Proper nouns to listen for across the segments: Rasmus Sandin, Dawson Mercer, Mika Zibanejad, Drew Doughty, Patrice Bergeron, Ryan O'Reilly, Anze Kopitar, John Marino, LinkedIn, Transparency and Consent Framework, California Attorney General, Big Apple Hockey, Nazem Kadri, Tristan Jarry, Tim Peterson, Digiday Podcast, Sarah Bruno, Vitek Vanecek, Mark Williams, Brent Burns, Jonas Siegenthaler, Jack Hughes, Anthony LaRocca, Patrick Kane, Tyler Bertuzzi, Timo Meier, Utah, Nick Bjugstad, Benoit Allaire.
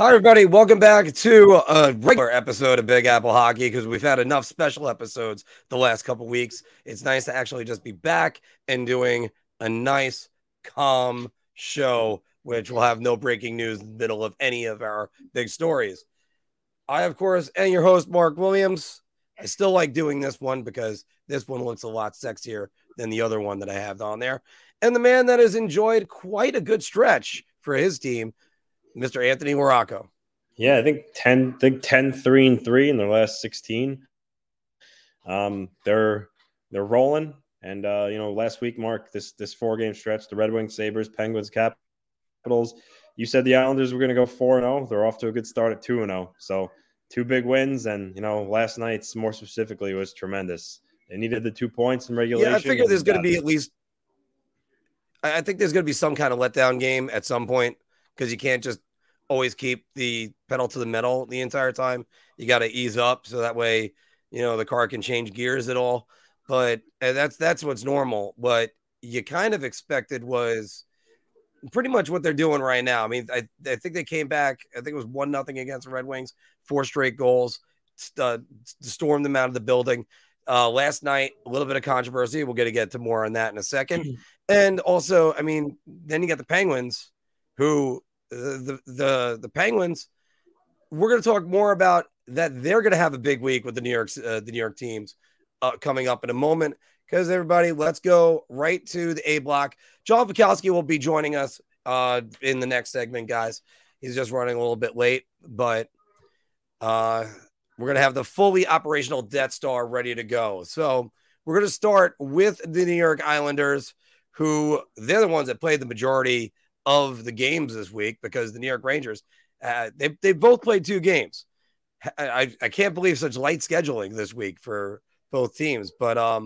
Hi, everybody. Welcome back to a regular episode of Big Apple Hockey because we've had enough special episodes the last couple weeks. It's nice to actually just be back and doing a nice, calm show, which will have no breaking news in the middle of any of our big stories. I, of course, am your host, Mark Williams. I still like doing this one because this one looks a lot sexier than the other one that I have on there. And the man that has enjoyed quite a good stretch for his team, Mr. Anthony LaRocca. Yeah, I think 3-3 in their last 16. They're rolling, and you know, last week, Mark, this four-game stretch, the Red Wings, Sabres, Penguins, Capitals. You said the Islanders were going to go 4-0. They're off to a good start at 2-0. So two big wins, and you know, last night's more specifically was tremendous. They needed the 2 points in regulation. Yeah, I figure there's going to be at least. I think there's going to be some kind of letdown game at some point, because you can't just always keep the pedal to the metal the entire time. You got to ease up so that way, you know, the car can change gears at all. But that's what's normal. What you kind of expected was pretty much what they're doing right now. I mean, I think they came back. I think it was 1-0 against the Red Wings, 4 straight goals, stormed them out of the building. Last night, a little bit of controversy. We're going to get to more on that in a second. And also, I mean, then you got the Penguins, who the Penguins, we're going to talk more about that. They're going to have a big week with the New York teams coming up in a moment. Because everybody, let's go right to the A block. John Vukowski will be joining us in the next segment, guys. He's just running a little bit late, but we're going to have the fully operational Death Star ready to go. So we're going to start with the New York Islanders, who they're the ones that played the majority of the games this week, because the New York Rangers, they both played 2 games. I can't believe such light scheduling this week for both teams. But all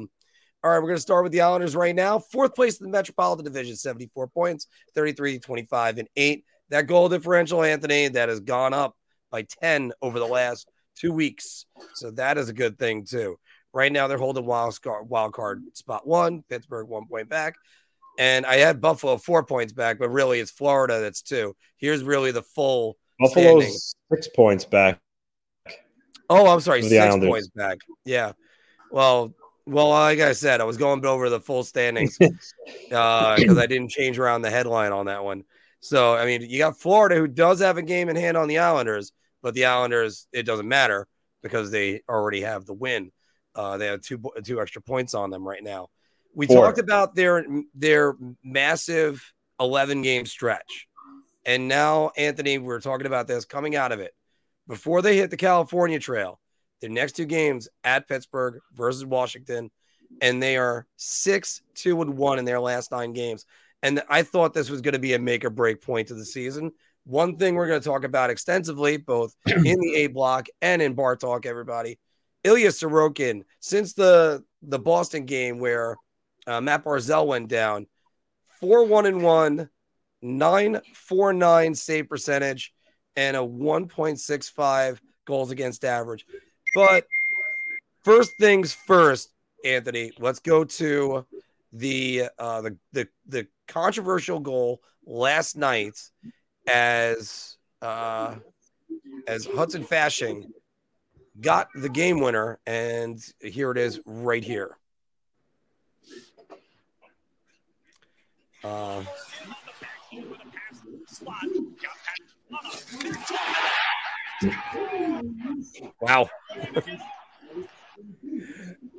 right, we're going to start with the Islanders right now. 4th place in the Metropolitan Division, 74 points, 33-25-8. That goal differential, Anthony, that has gone up by 10 over the last 2 weeks. So that is a good thing too. Right now they're holding wild card spot 1, Pittsburgh 1 point back. And I had Buffalo 4 points back, but really it's Florida that's 2. Here's really the full Buffalo's standing. 6 points back. Oh, I'm sorry, 6 points back. Yeah. Well, like I said, I was going over the full standings because I didn't change around the headline on that one. So, I mean, you got Florida, who does have a game in hand on the Islanders, but the Islanders, it doesn't matter because they already have the win. They have two extra points on them right now. We talked about their massive 11-game stretch. And now, Anthony, we're talking about this coming out of it. Before they hit the California Trail, their next 2 games at Pittsburgh versus Washington, and they are 6-2-1 in their last 9 games. And I thought this was going to be a make-or-break point of the season. One thing we're going to talk about extensively, both in the A block and in Bar Talk, everybody, Ilya Sorokin, since the Boston game where Mat Barzal went down, 4-1-1, 9.49 save percentage, and a 1.65 goals against average. But first things first, Anthony, let's go to the controversial goal last night as Hudson Fasching got the game winner, and here it is right here. Wow.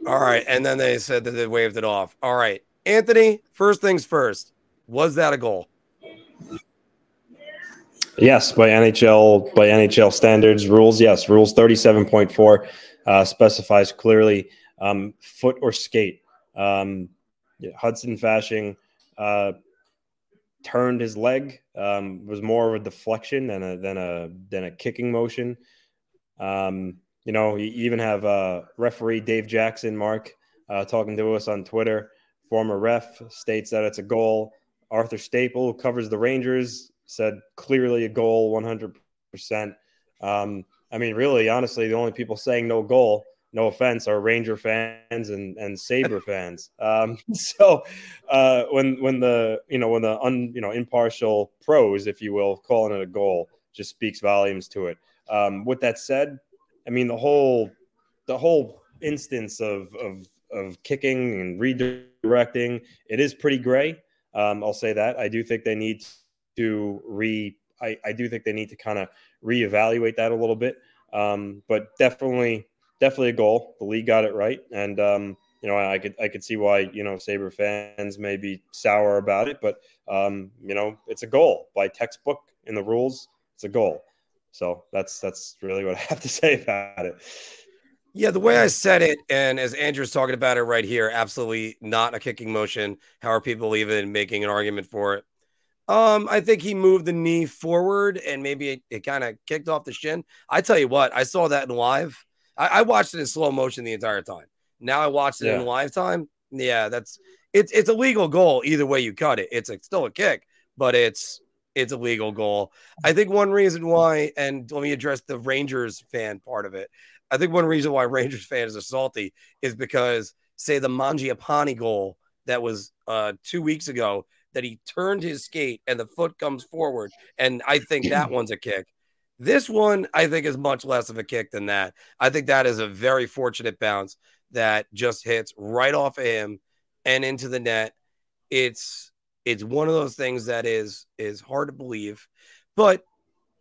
All right. And then they said that they waved it off. All right. Anthony, first things first. Was that a goal? Yes. By NHL standards, rules. Yes. Rules 37.4 specifies clearly foot or skate. Hudson Fasching turned his leg. Was more of a deflection than a kicking motion. You know, you even have referee Dave Jackson, Mark, talking to us on Twitter. Former ref states that it's a goal. Arthur Staple, who covers the Rangers, said clearly a goal, 100%. I mean, really, honestly, the only people saying no goal, no offense, are Ranger fans and Sabre fans. So when the impartial pros, if you will, calling it a goal just speaks volumes to it. With that said, I mean, the whole instance of kicking and redirecting, it is pretty gray. I'll say that. I do think they need to kind of reevaluate that a little bit. But definitely a goal. The league got it right. And, I could see why, Sabre fans may be sour about it, but, it's a goal by textbook in the rules. It's a goal. So that's really what I have to say about it. Yeah, the way I said it, and as Andrew's talking about it right here, absolutely not a kicking motion. How are people even making an argument for it? I think he moved the knee forward and maybe it kind of kicked off the shin. I tell you what, I saw that in live. I watched it in slow motion the entire time. Now I watched it in live time. Yeah, it's a legal goal. Either way you cut it, it's still a kick, but it's a legal goal. I think one reason why, and let me address the Rangers fan part of it. I think one reason why Rangers fans are salty is because, say, the Mangiapane goal that was 2 weeks ago, that he turned his skate and the foot comes forward, and I think that one's a kick. This one, I think, is much less of a kick than that. I think that is a very fortunate bounce that just hits right off of him and into the net. It's one of those things that is hard to believe, but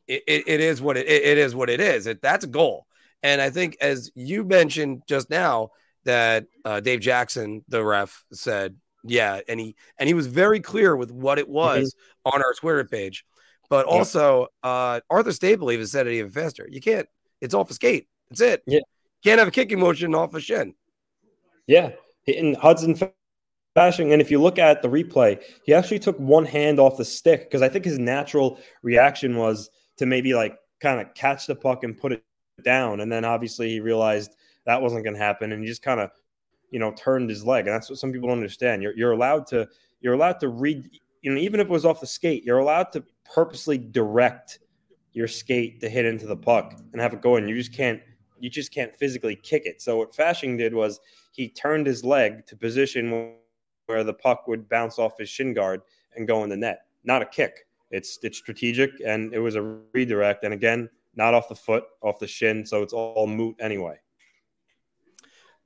it is what it is. That's a goal. And I think, as you mentioned just now, that Dave Jackson, the ref, said, yeah, and he was very clear with what it was on our Twitter page. But also, Arthur Staple even said it even faster. You can't. It's off a skate. That's it. Yeah. Can't have a kicking motion off a shin. Yeah, and Hudson Fasching. And if you look at the replay, he actually took one hand off the stick because I think his natural reaction was to maybe kind of catch the puck and put it down, and then obviously he realized that wasn't going to happen, and he just kind of, turned his leg, and that's what some people don't understand. You're allowed to read, even if it was off the skate, you're allowed to purposely direct your skate to hit into the puck and have it go in. You just can't physically kick it. So what Fasching did was he turned his leg to position where the puck would bounce off his shin guard and go in the net. Not a kick. It's strategic, and it was a redirect. And again, not off the foot, off the shin, so it's all moot anyway.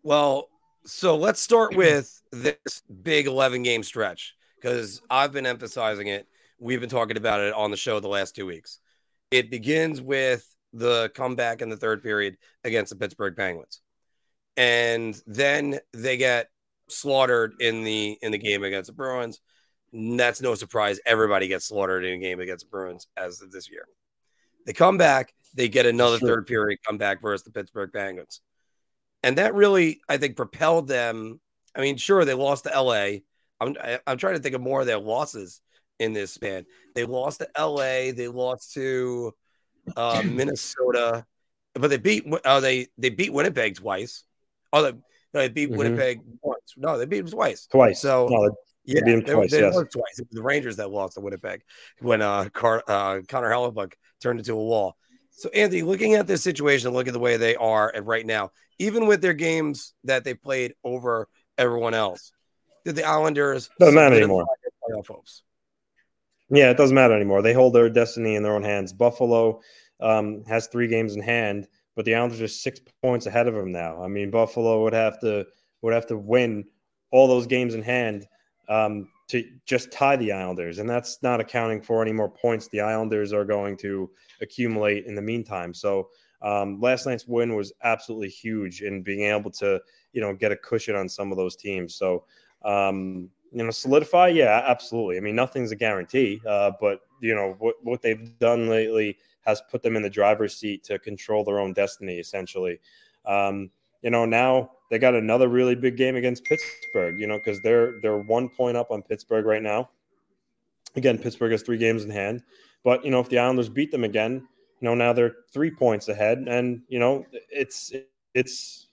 Well, so let's start with this big 11-game stretch because I've been emphasizing it. We've been talking about it on the show the last 2 weeks. It begins with the comeback in the third period against the Pittsburgh Penguins. And then they get slaughtered in the game against the Bruins. And that's no surprise. Everybody gets slaughtered in a game against the Bruins as of this year. They come back, they get another third period comeback versus the Pittsburgh Penguins. And that really, I think, propelled them. I mean, sure, they lost to LA. I'm trying to think of more of their losses in this span. They lost to LA. They lost to Minnesota, but they beat Winnipeg twice. Oh, they beat Winnipeg once. No, they beat them twice. Twice. So no, yeah, they beat them twice. They lost twice. It was the Rangers that lost to Winnipeg when Connor Hellebuyck turned into a wall. So, Anthony, looking at this situation, look at the way they are at right now, even with their games that they played over everyone else, did the Islanders doesn't matter anymore? Playoff hopes? Yeah, it doesn't matter anymore. They hold their destiny in their own hands. Buffalo has 3 games in hand, but the Islanders are 6 points ahead of them now. I mean, Buffalo would have to win all those games in hand to just tie the Islanders, and that's not accounting for any more points the Islanders are going to accumulate in the meantime. So last night's win was absolutely huge in being able to, get a cushion on some of those teams. So, solidify. Yeah, absolutely. I mean, nothing's a guarantee, but what they've done lately has put them in the driver's seat to control their own destiny, essentially. Now they got another really big game against Pittsburgh, because they're 1 point up on Pittsburgh right now. Again, Pittsburgh has 3 games in hand, but if the Islanders beat them again, now they're 3 points ahead, and it's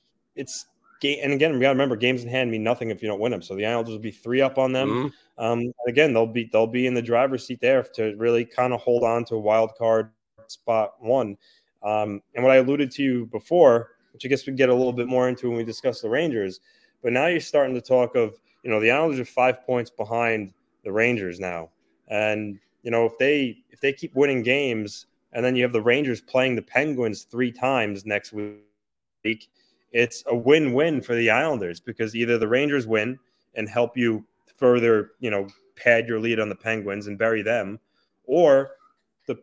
game. And again, we got to remember, games in hand mean nothing if you don't win them. So the Islanders will be 3 up on them. And again, they'll be in the driver's seat there to really kind of hold on to a wild card spot 1. And what I alluded to you before, which I guess we get a little bit more into when we discuss the Rangers, but now you're starting to talk of, the Islanders are 5 points behind the Rangers now. And, if they keep winning games And then you have the Rangers playing the Penguins 3 times next week. It's a win-win for the Islanders because either the Rangers win and help you further, you know, pad your lead on the Penguins and bury them, or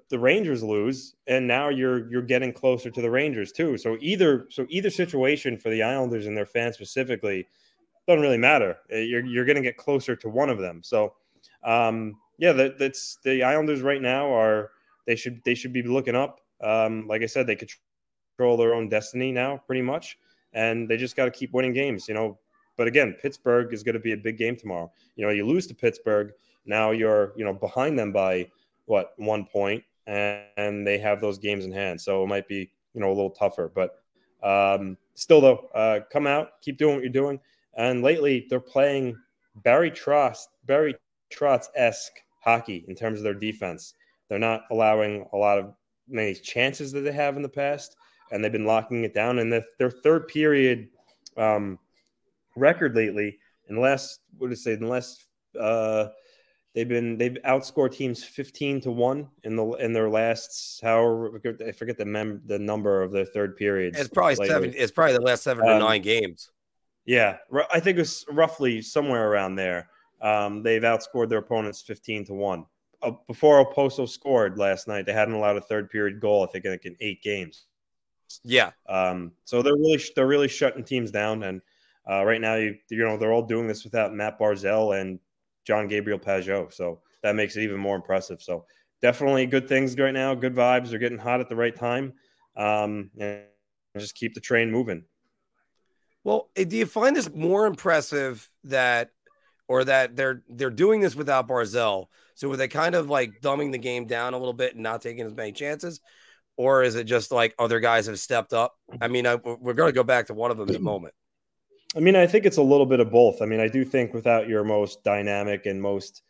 the Rangers lose and now you're getting closer to the Rangers too. So either situation for the Islanders and their fans specifically doesn't really matter. You're going to get closer to one of them. So that's the Islanders right now are. They should be looking up. Like I said, they control their own destiny now, pretty much, and they just got to keep winning games, you know. But again, Pittsburgh is going to be a big game tomorrow. You know, you lose to Pittsburgh, now you're, you know, behind them by what, 1 point, and they have those games in hand, so it might be, you know, a little tougher. But still, though, come out, keep doing what you're doing. And lately, they're playing Barry Trotz-esque hockey in terms of their defense. They're not allowing a lot of many chances that they have in the past, and they've been locking it down. And their third period record lately, they've outscored teams 15-1 in their last, I forget the number of their third periods. It's probably lately. It's probably the last 7 to 9 games. Yeah, I think it's roughly somewhere around there. They've outscored their opponents 15-1. Before Oposo scored last night, they hadn't allowed a third period goal, I think, in 8 games. Yeah. So they're really shutting teams down. And right now, you know, they're all doing this without Mat Barzal and John Gabriel Pageau. So that makes it even more impressive. So definitely good things right now. Good vibes. They're getting hot at the right time. And just keep the train moving. Well, do you find this more impressive that they're doing this without Barzal? So were they kind of like dumbing the game down a little bit and not taking as many chances? Or is it just like other guys have stepped up? I mean, we're going to go back to one of them in a moment. I mean, I think it's a little bit of both. I mean, I do think without your most dynamic and most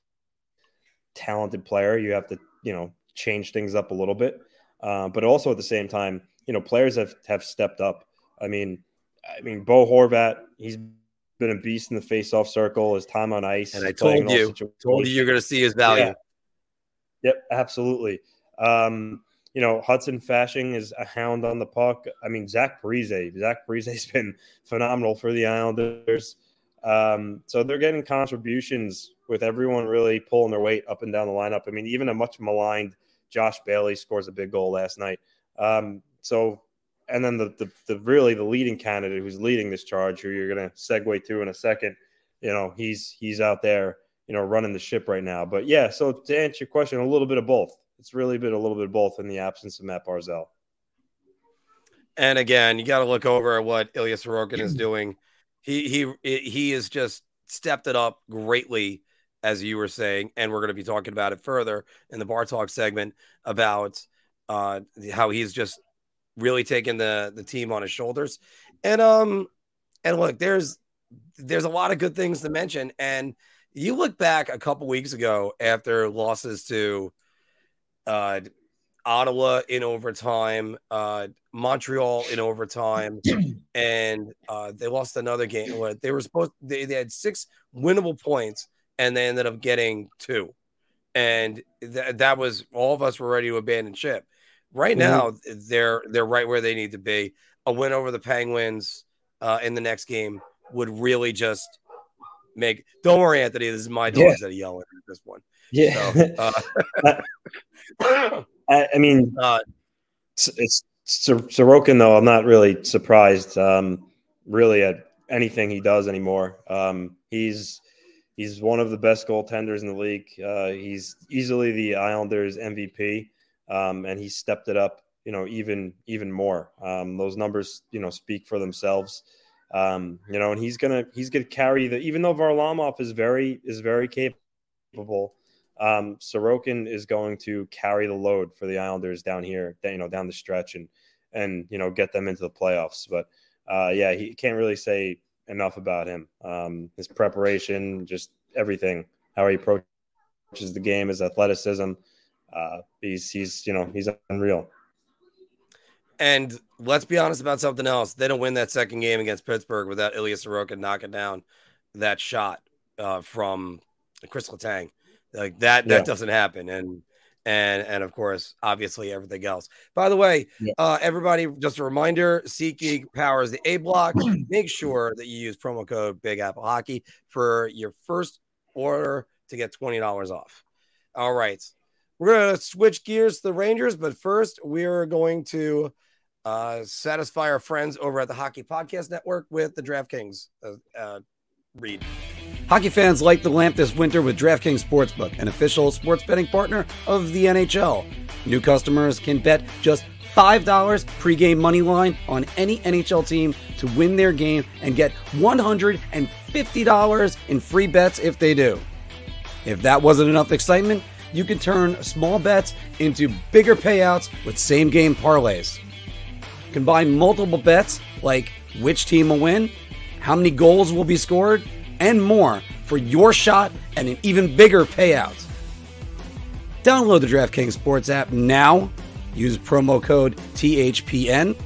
talented player, you have to, you know, change things up a little bit. But also at the same time, you know, players have stepped up. I mean, Bo Horvat, he's been a beast in the face-off circle, his time on ice. And I told you you're going to see his value. Yeah. Yep, absolutely. You know, Hudson Fasching is a hound on the puck. I mean, Zach Parise has been phenomenal for the Islanders. So they're getting contributions with everyone really pulling their weight up and down the lineup. I mean, even a much maligned Josh Bailey scores a big goal last night. And then the leading candidate who's leading this charge, who you're going to segue to in a second, you know, he's out there, you know, running the ship right now. But yeah, so to answer your question, a little bit of both. It's really been a little bit of both in the absence of Mat Barzal. And again, you got to look over at what Ilya Sorokin is doing. He has just stepped it up greatly, as you were saying, and we're going to be talking about it further in the Bar Talk segment about how he's just really taking the team on his shoulders. And look, there's a lot of good things to mention. And you look back a couple weeks ago after losses to Ottawa in overtime, Montreal in overtime, and they lost another game. They had 6 winnable points and they ended up getting 2. And that was, all of us were ready to abandon ship. Right now, they're right where they need to be. A win over the Penguins in the next game would really just make. Don't worry, Anthony. This is my dogs that are yelling at this one. Yeah. So, it's Sorokin, though. I'm not really surprised, really, at anything he does anymore. He's one of the best goaltenders in the league. He's easily the Islanders' MVP. And he stepped it up, you know, even more. Those numbers, you know, speak for themselves. You know, and he's gonna carry even though Varlamov is very capable. Sorokin is going to carry the load for the Islanders down here, you know, down the stretch and you know, get them into the playoffs. But he can't really say enough about him. His preparation, just everything, how he approaches the game, his athleticism. He's unreal. And let's be honest about something else. They don't win that second game against Pittsburgh without Ilya Sorokin knocking down that shot from Chris Letang. Like that doesn't happen. And and of course, obviously, everything else. By the way, everybody, just a reminder, SeatGeek powers the A Block. Make sure that you use promo code Big Apple Hockey for your first order to get $20 off. All right. We're going to switch gears to the Rangers, but first we're going to satisfy our friends over at the Hockey Podcast Network with the DraftKings read. Hockey fans light the lamp this winter with DraftKings Sportsbook, an official sports betting partner of the NHL. New customers can bet just $5 pregame money line on any NHL team to win their game and get $150 in free bets if they do. If that wasn't enough excitement, you can turn small bets into bigger payouts with same-game parlays. Combine multiple bets like which team will win, how many goals will be scored, and more for your shot and an even bigger payout. Download the DraftKings Sports app now. Use promo code THPN.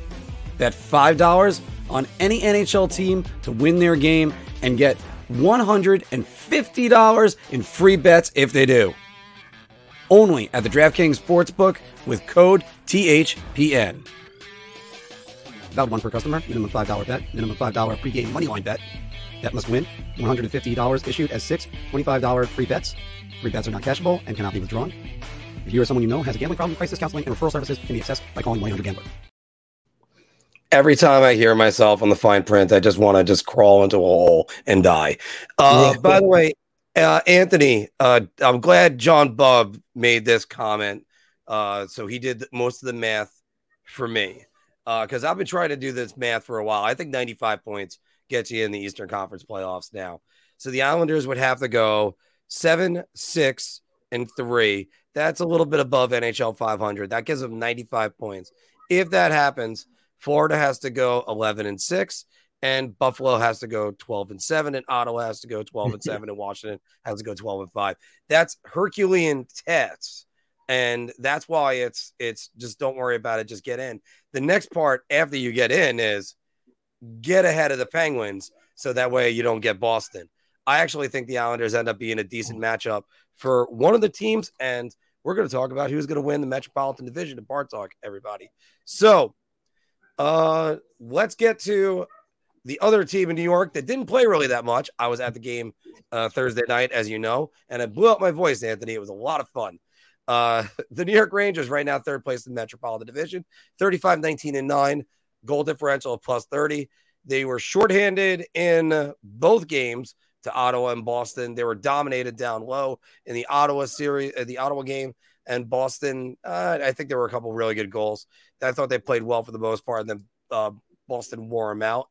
Bet $5 on any NHL team to win their game and get $150 in free bets if they do. Only at the DraftKings Sportsbook with code THPN. Valid one per customer. Minimum $5 bet. Minimum $5 pregame moneyline bet. Bet must win. $150 issued as six $25 free bets. Free bets are not cashable and cannot be withdrawn. If you or someone you know has a gambling problem, crisis counseling and referral services can be accessed by calling 1-800-GAMBLER. Every time I hear myself on the fine print, I just want to just crawl into a hole and die. By the way, Anthony, I'm glad John Bubb made this comment. So he did most of the math for me. Because I've been trying to do this math for a while. I think 95 points gets you in the Eastern Conference playoffs now. So the Islanders would have to go 7-6-3. That's a little bit above NHL 500. That gives them 95 points. If that happens, Florida has to go 11-6, and Buffalo has to go 12-7, and Ottawa has to go 12-7, and Washington has to go 12-5. That's Herculean tests, and that's why it's just don't worry about it, just get in. The next part after you get in is get ahead of the Penguins, so that way you don't get Boston. I actually think the Islanders end up being a decent matchup for one of the teams, and we're going to talk about who's going to win the Metropolitan Division in Part Talk, everybody. So let's get to the other team in New York that didn't play really that much. I was at the game Thursday night, as you know, and I blew up my voice, Anthony. It was a lot of fun. The New York Rangers right now, third place in the Metropolitan Division, 35-19-9, goal differential of +30. They were shorthanded in both games to Ottawa and Boston. They were dominated down low in the Ottawa series, the Ottawa game, and Boston. I think there were a couple really good goals. I thought they played well for the most part, and then Boston wore them out.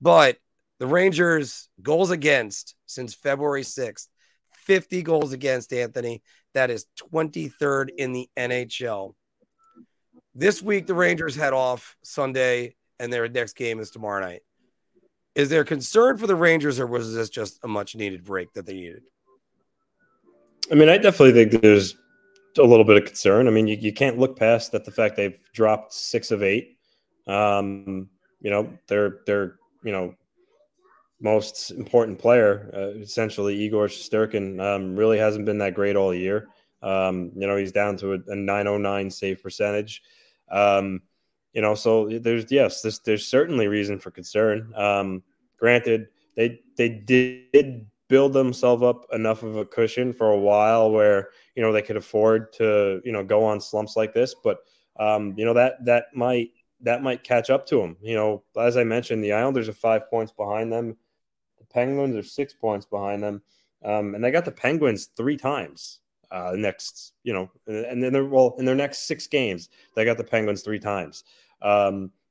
But the Rangers' goals against since February 6th, 50 goals against, Anthony. That is 23rd in the NHL. This week, the Rangers head off Sunday, and their next game is tomorrow night. Is there concern for the Rangers, or was this just a much-needed break that they needed? I mean, I definitely think there's a little bit of concern. I mean, you can't look past that the fact they've dropped 6 of 8. You know, they're you know, most important player, essentially Igor Shesterkin, really hasn't been that great all year. You know, he's down to a 909 save percentage. You know, so there's certainly reason for concern. Granted, they did build themselves up enough of a cushion for a while where, you know, they could afford to, you know, go on slumps like this, but you know, that might catch up to them. You know, as I mentioned, the Islanders are 5 points behind them. The Penguins are 6 points behind them. And they got the Penguins 3 times. Next, you know, and then in their next 6 games, they got the Penguins 3 times.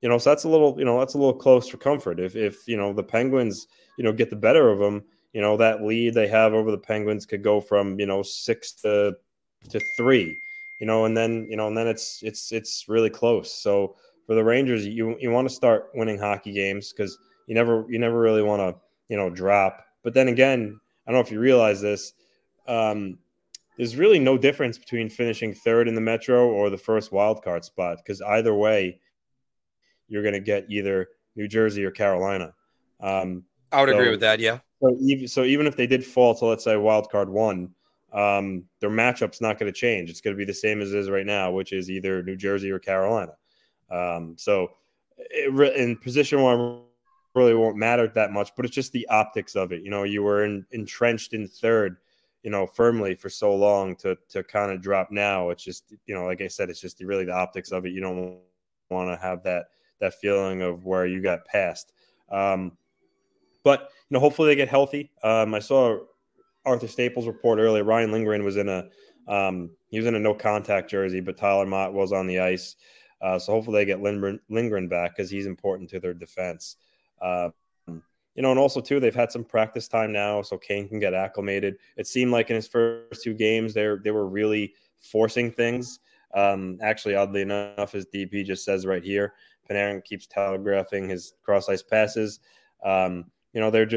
You know, so that's a little close for comfort. If you know the Penguins, you know, get the better of them, you know, that lead they have over the Penguins could go from, you know, 6 to 3, you know, and then it's really close. So for the Rangers, you want to start winning hockey games because you never really want to, you know, drop. But then again, I don't know if you realize this. There's really no difference between finishing third in the Metro or the first wildcard spot because either way, you're going to get either New Jersey or Carolina. I would agree with that, yeah. So even if they did fall to, let's say, wildcard 1, Their matchup's not going to change. It's going to be the same as it is right now, which is either New Jersey or Carolina. In position one really won't matter that much, but it's just the optics of it. You know, you were entrenched in third, you know, firmly for so long to kind of drop now. It's just, you know, like I said, it's just really the optics of it. You don't want to have that feeling of where you got passed. But, you know, hopefully they get healthy. I saw Arthur Staple's report earlier. Ryan Lindgren was in a no contact jersey, but Tyler Mott was on the ice. So hopefully they get Lindgren back because he's important to their defense. You know, and also, too, they've had some practice time now, so Kane can get acclimated. It seemed like in his first two games, they were really forcing things. Actually, oddly enough, his DP just says right here, Panarin keeps telegraphing his cross-ice passes. You know, like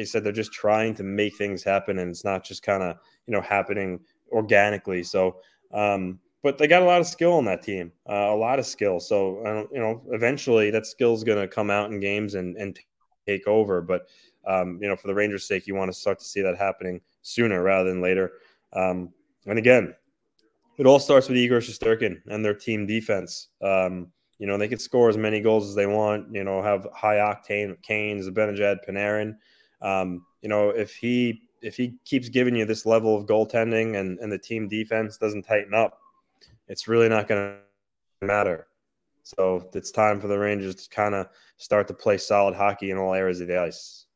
I said, they're just trying to make things happen, and it's not just kind of, you know, happening organically. So, but they got a lot of skill on that team, a lot of skill. So, you know, eventually that skill is going to come out in games and take over. But, you know, for the Rangers' sake, you want to start to see that happening sooner rather than later. And again, it all starts with Igor Shesterkin and their team defense. You know, they could score as many goals as they want, you know, have high octane, Kane, Zibanejad, Panarin. You know, if he keeps giving you this level of goaltending and the team defense doesn't tighten up, it's really not going to matter. So it's time for the Rangers to kind of start to play solid hockey in all areas of the ice.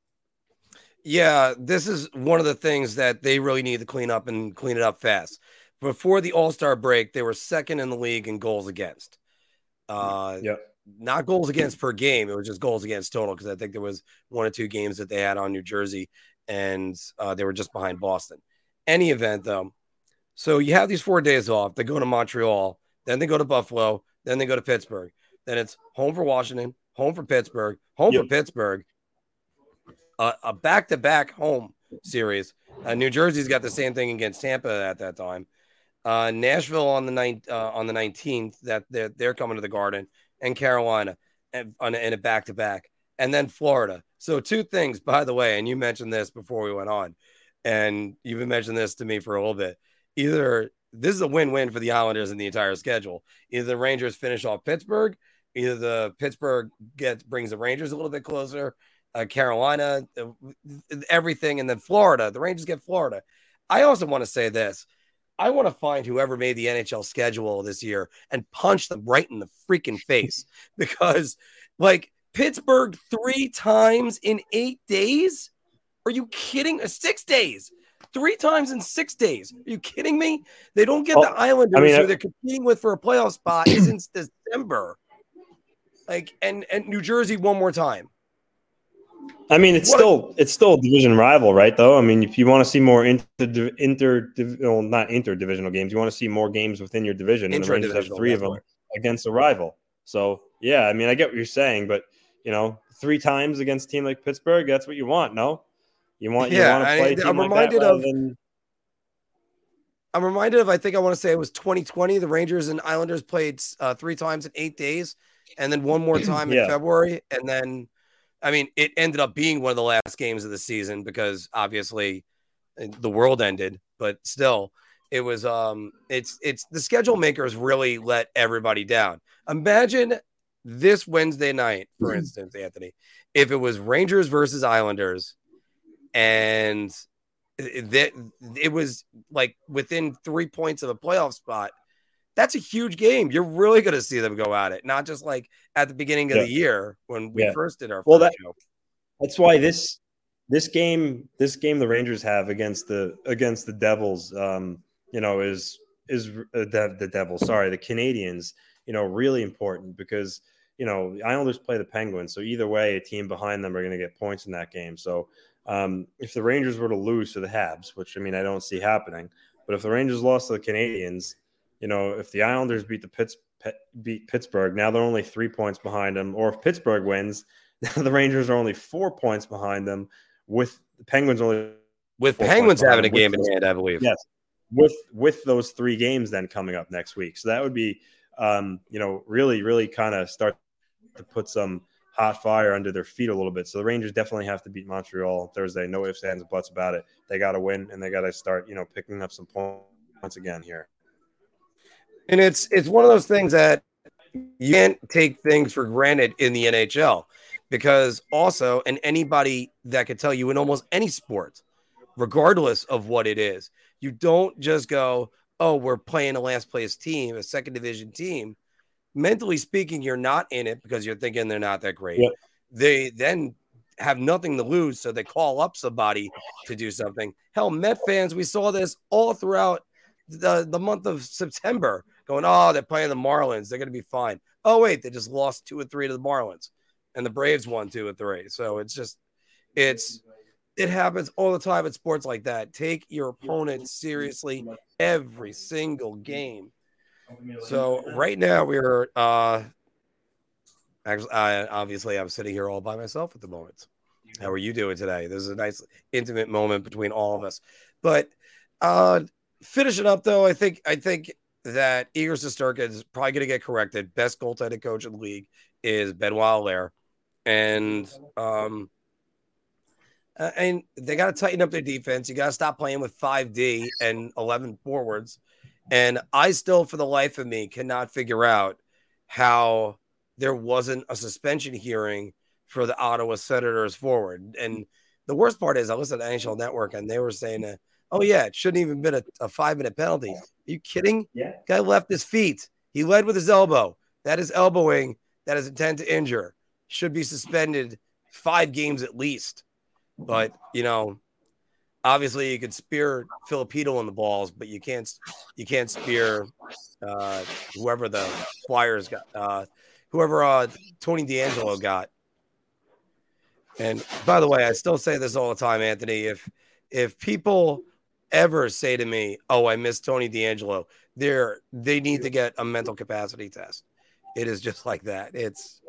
Yeah, this is one of the things that they really need to clean up and clean it up fast. Before the All-Star break, they were second in the league in goals against. Not goals against per game. It was just goals against total, because I think there was one or two games that they had on New Jersey, and they were just behind Boston. Any event, though, so you have these 4 days off. They go to Montreal, then they go to Buffalo, then they go to Pittsburgh. Then it's home for Washington, home for Pittsburgh, home for Pittsburgh. A back-to-back home series. New Jersey's got the same thing against Tampa at that time. Nashville on the 19th, that they're coming to the Garden, and Carolina in a back-to-back, and then Florida. So two things, by the way, and you mentioned this before we went on, and you've been mentioning this to me for a little bit. Either this is a win-win for the Islanders in the entire schedule. Either the Rangers finish off Pittsburgh, either the Pittsburgh brings the Rangers a little bit closer, Carolina, everything, and then Florida. The Rangers get Florida. I also want to say this. I want to find whoever made the NHL schedule this year and punch them right in the freaking face, because, like, Pittsburgh 3 times in 8 days? Are you kidding? 6 days. 3 times in 6 days. Are you kidding me? They don't get the Islanders, who they're competing with for a playoff spot since December. Like, and New Jersey one more time. I mean, it's still a division rival, right, though? I mean, if you want to see more not interdivisional games, you want to see more games within your division, and the Rangers have 3 of them against a rival. So, yeah, I mean, I get what you're saying, but, you know, 3 times against a team like Pittsburgh, that's what you want, no? You want to play a team like that I'm reminded of, I think I want to say it was 2020, the Rangers and Islanders played 3 times in 8 days, and then one more time in February, and then... I mean, it ended up being one of the last games of the season because obviously the world ended, but still it was, it's the schedule makers really let everybody down. Imagine this Wednesday night, for instance, Anthony, if it was Rangers versus Islanders and it was like within 3 points of a playoff spot, that's a huge game. You're really going to see them go at it, not just like at the beginning of the year when we first did our show. That's why this game the Rangers have against the Devils, you know, the Canadians, you know, really important because, you know, the Islanders play the Penguins, so either way, a team behind them are going to get points in that game. So if the Rangers were to lose to the Habs, which I mean I don't see happening, but if the Rangers lost to the Canadians. You know, if the Islanders beat Pittsburgh, now they're only 3 points behind them. Or if Pittsburgh wins, now the Rangers are only 4 points behind them. With the Penguins only with Penguins having a game in hand, I believe. Yes, with those 3 games then coming up next week, so that would be, you know, really kind of start to put some hot fire under their feet a little bit. So the Rangers definitely have to beat Montreal on Thursday. No ifs, ands, buts about it. They got to win, and they got to start, you know, picking up some points again here. And it's one of those things that you can't take things for granted in the NHL, because also, and anybody that could tell you in almost any sport, regardless of what it is, you don't just go, oh, we're playing a last place team, a second division team. Mentally speaking, you're not in it because you're thinking they're not that great. Yep. They then have nothing to lose, so they call up somebody to do something. Hell, Met fans, we saw this all throughout the month of September, going, oh, they're playing the Marlins. They're going to be fine. Oh, wait, they just lost 2-3 to the Marlins, and the Braves won 2-3. So it's just – it happens all the time in sports like that. Take your opponent seriously every single game. So right now we're obviously I'm sitting here all by myself at the moment. How are you doing today? This is a nice intimate moment between all of us. But finishing up though, I think that Igor Shesterkin is probably going to get corrected. Best goaltending coach in the league is Benoit Allaire, and they got to tighten up their defense. You got to stop playing with 5D and 11 forwards. And I still, for the life of me, cannot figure out how there wasn't a suspension hearing for the Ottawa Senators forward. And the worst part is I listened to NHL Network, and they were saying, oh, yeah, it shouldn't even been a 5-minute penalty. Are you kidding? Yeah. Guy left his feet. He led with his elbow. That is elbowing. That is intent to injure. Should be suspended 5 games at least. But, you know, obviously, you could spear Filipino in the balls, but you can't spear whoever the Flyers got, whoever Tony DeAngelo got. And by the way, I still say this all the time, Anthony. If people ever say to me, "Oh, I miss Tony DeAngelo," they need to get a mental capacity test. It is just like that. It's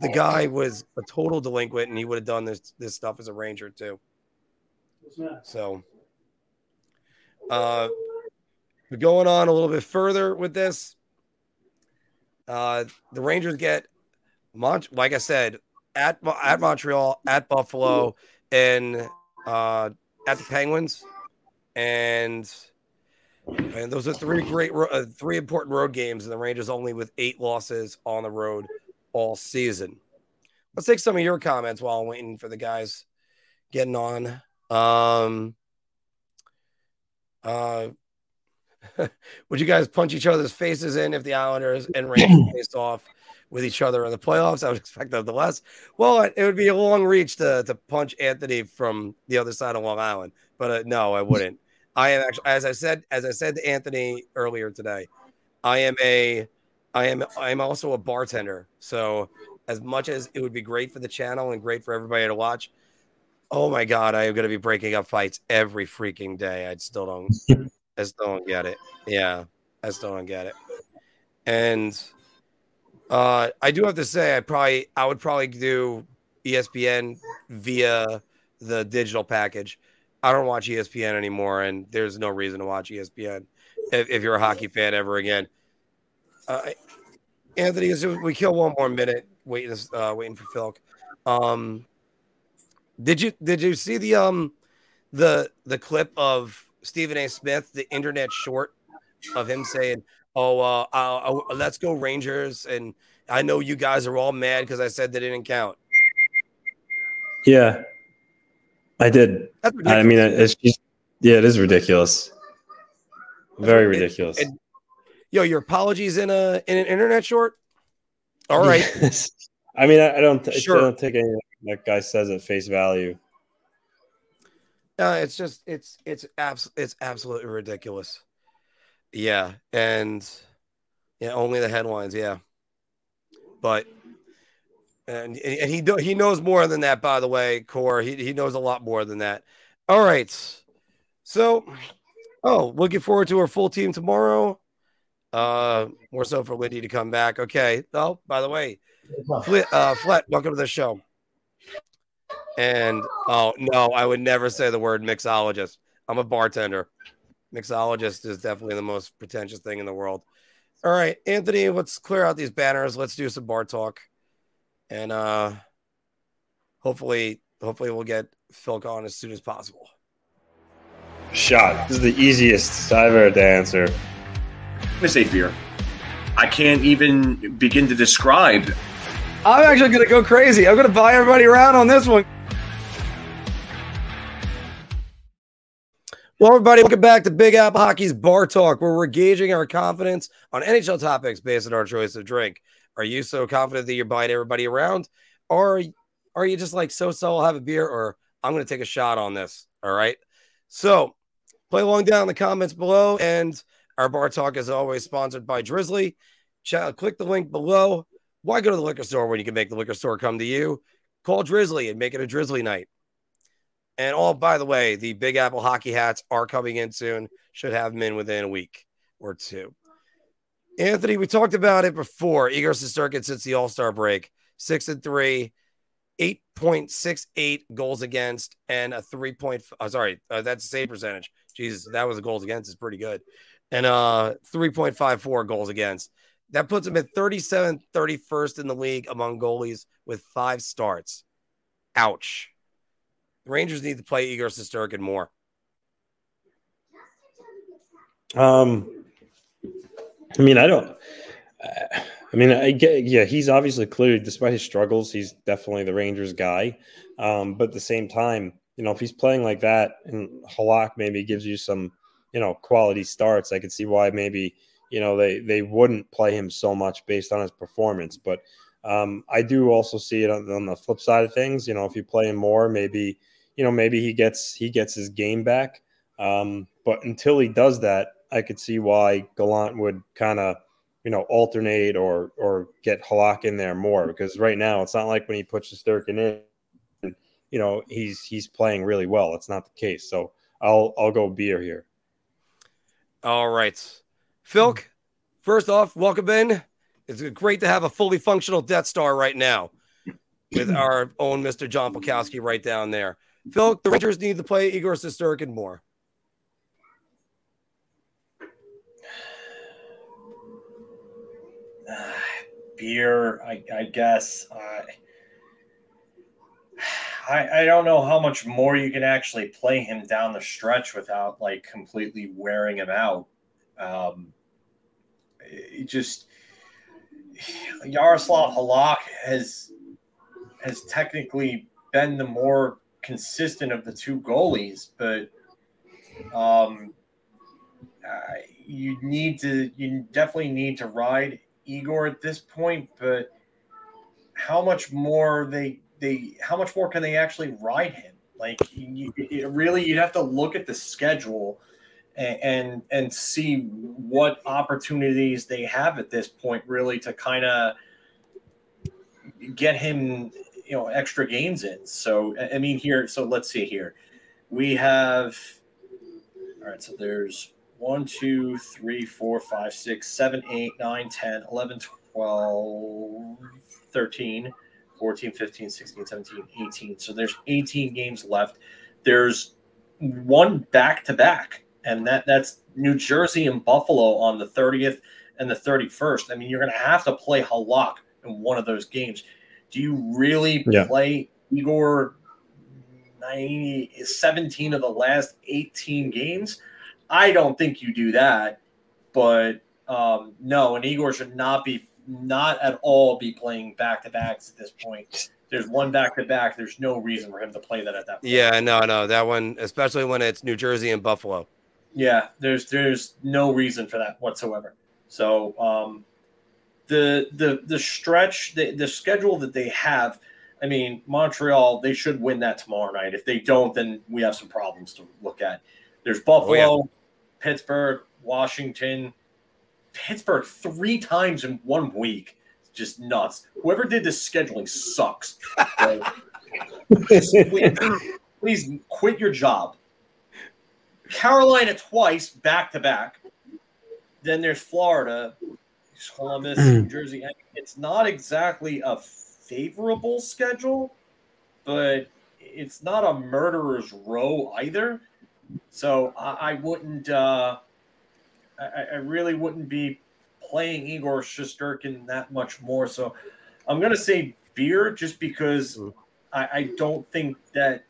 the guy was a total delinquent, and he would have done this stuff as a Ranger too. So, going on a little bit further with this, the Rangers get, like I said, at Montreal, at Buffalo, and at the Penguins, and those are three important road games, and the Rangers only with 8 losses on the road all season. Let's take some of your comments while I'm waiting for the guys getting on. Would you guys punch each other's faces in if the Islanders and Rangers faced off with each other in the playoffs? I would expect that the less. Well, it would be a long reach to punch Anthony from the other side of Long Island, but no, I wouldn't. I am actually, as I said to Anthony earlier today, I am also a bartender. So as much as it would be great for the channel and great for everybody to watch, oh my God, I am going to be breaking up fights every freaking day. I still don't get it. Yeah, I still don't get it. And I do have to say, I would probably do ESPN via the digital package. I don't watch ESPN anymore, and there's no reason to watch ESPN if you're a hockey fan ever again. Anthony, we kill one more minute waiting for Phil. Did you see the clip of Stephen A. Smith, the internet short of him saying, "Oh, let's go Rangers," and I know you guys are all mad because I said they didn't count. Yeah, I did. I mean, it's just, yeah, it is ridiculous. Very ridiculous. And, yo, your apologies in an internet short. All right. I mean, I don't take anything that guy says at face value. It's absolutely ridiculous. Yeah, and yeah, only the headlines. Yeah, but and he knows more than that. By the way, Core, he knows a lot more than that. All right, so looking forward to our full team tomorrow. More so for Liddy to come back. Okay. Oh, by the way. Flett, welcome to the show. And oh no, I would never say the word mixologist. I'm a bartender. Mixologist is definitely the most pretentious thing in the world. All right, Anthony, let's clear out these banners. Let's do some bar talk. And hopefully we'll get Phil on as soon as possible. Shot. This is the easiest I've ever had to answer. I'm going to say beer. I can't even begin to describe. I'm actually going to go crazy. I'm going to buy everybody around on this one. Well, everybody, welcome back to Big Apple Hockey's Bar Talk, where we're gauging our confidence on NHL topics based on our choice of drink. Are you so confident that you're buying everybody around? Or are you just like, so I'll have a beer, or I'm going to take a shot on this, all right? So play along down in the comments below, and our Bar Talk is always sponsored by Drizzly. Click the link below. Why go to the liquor store when you can make the liquor store come to you? Call Drizzly and make it a Drizzly night. And by the way, the Big Apple hockey hats are coming in soon. Should have them in within a week or two. Anthony, we talked about it before. Igor Shesterkin since the All-Star break. 6-3, 8.68 goals against, and a 3.5. That's the save percentage. Jesus, that was a goals against. It's pretty good. And 3.54 goals against. That puts him at 37th, 31st in the league among goalies with 5 starts. Ouch. The Rangers need to play Igor Shesterkin more. He's obviously cleared. Despite his struggles, he's definitely the Rangers guy. But at the same time, if he's playing like that and Halak maybe gives you some, quality starts, I could see why maybe, they wouldn't play him so much based on his performance. But I do also see it on the flip side of things. If you play him more, maybe, maybe he gets his game back. But until he does that, I could see why Gallant would kind of, alternate or get Halak in there more, because right now it's not like when he puts Shesterkin in, he's playing really well. It's not the case. So I'll go beer here. All right. Phil, first off, welcome in. It's great to have a fully functional Death Star right now with our own Mr. John Vukowski right down there. Phil, the Rangers need to play Igor Shesterkin more. Beer, I guess. I don't know how much more you can actually play him down the stretch without completely wearing him out. Jaroslav Halak has technically been the more consistent of the two goalies, but you definitely need to ride Igor at this point, but how much more can they actually ride him? You'd have to look at the schedule and see what opportunities they have at this point, really, to kind of get him, extra games in. So, let's see here. We have, all right, so there's 1, 2, 3, 4, 5, 6, 7, 8, 9, 10, 11, 12, 13, 14, 15, 16, 17, 18. So there's 18 games left. There's one back-to-back, and that's New Jersey and Buffalo on the 30th and the 31st. You're going to have to play Halak in one of those games. Do you really play Igor 17 of the last 18 games? I don't think you do that, but no, and Igor should not at all be playing back-to-backs at this point. There's one back-to-back. There's no reason for him to play that at that point. Yeah, no, that one, especially when it's New Jersey and Buffalo. Yeah, there's no reason for that whatsoever. So the stretch, the schedule that they have, Montreal, they should win that tomorrow night. If they don't, then we have some problems to look at. There's Buffalo, Pittsburgh, Washington. Pittsburgh 3 times in 1 week. It's just nuts. Whoever did this scheduling sucks. So, please quit your job. Carolina twice, back-to-back. Then there's Florida, Columbus, New Jersey. It's not exactly a favorable schedule, but it's not a murderer's row either. So I wouldn't I really wouldn't be playing Igor Shesterkin that much more. So I'm going to say Beer just because I don't think that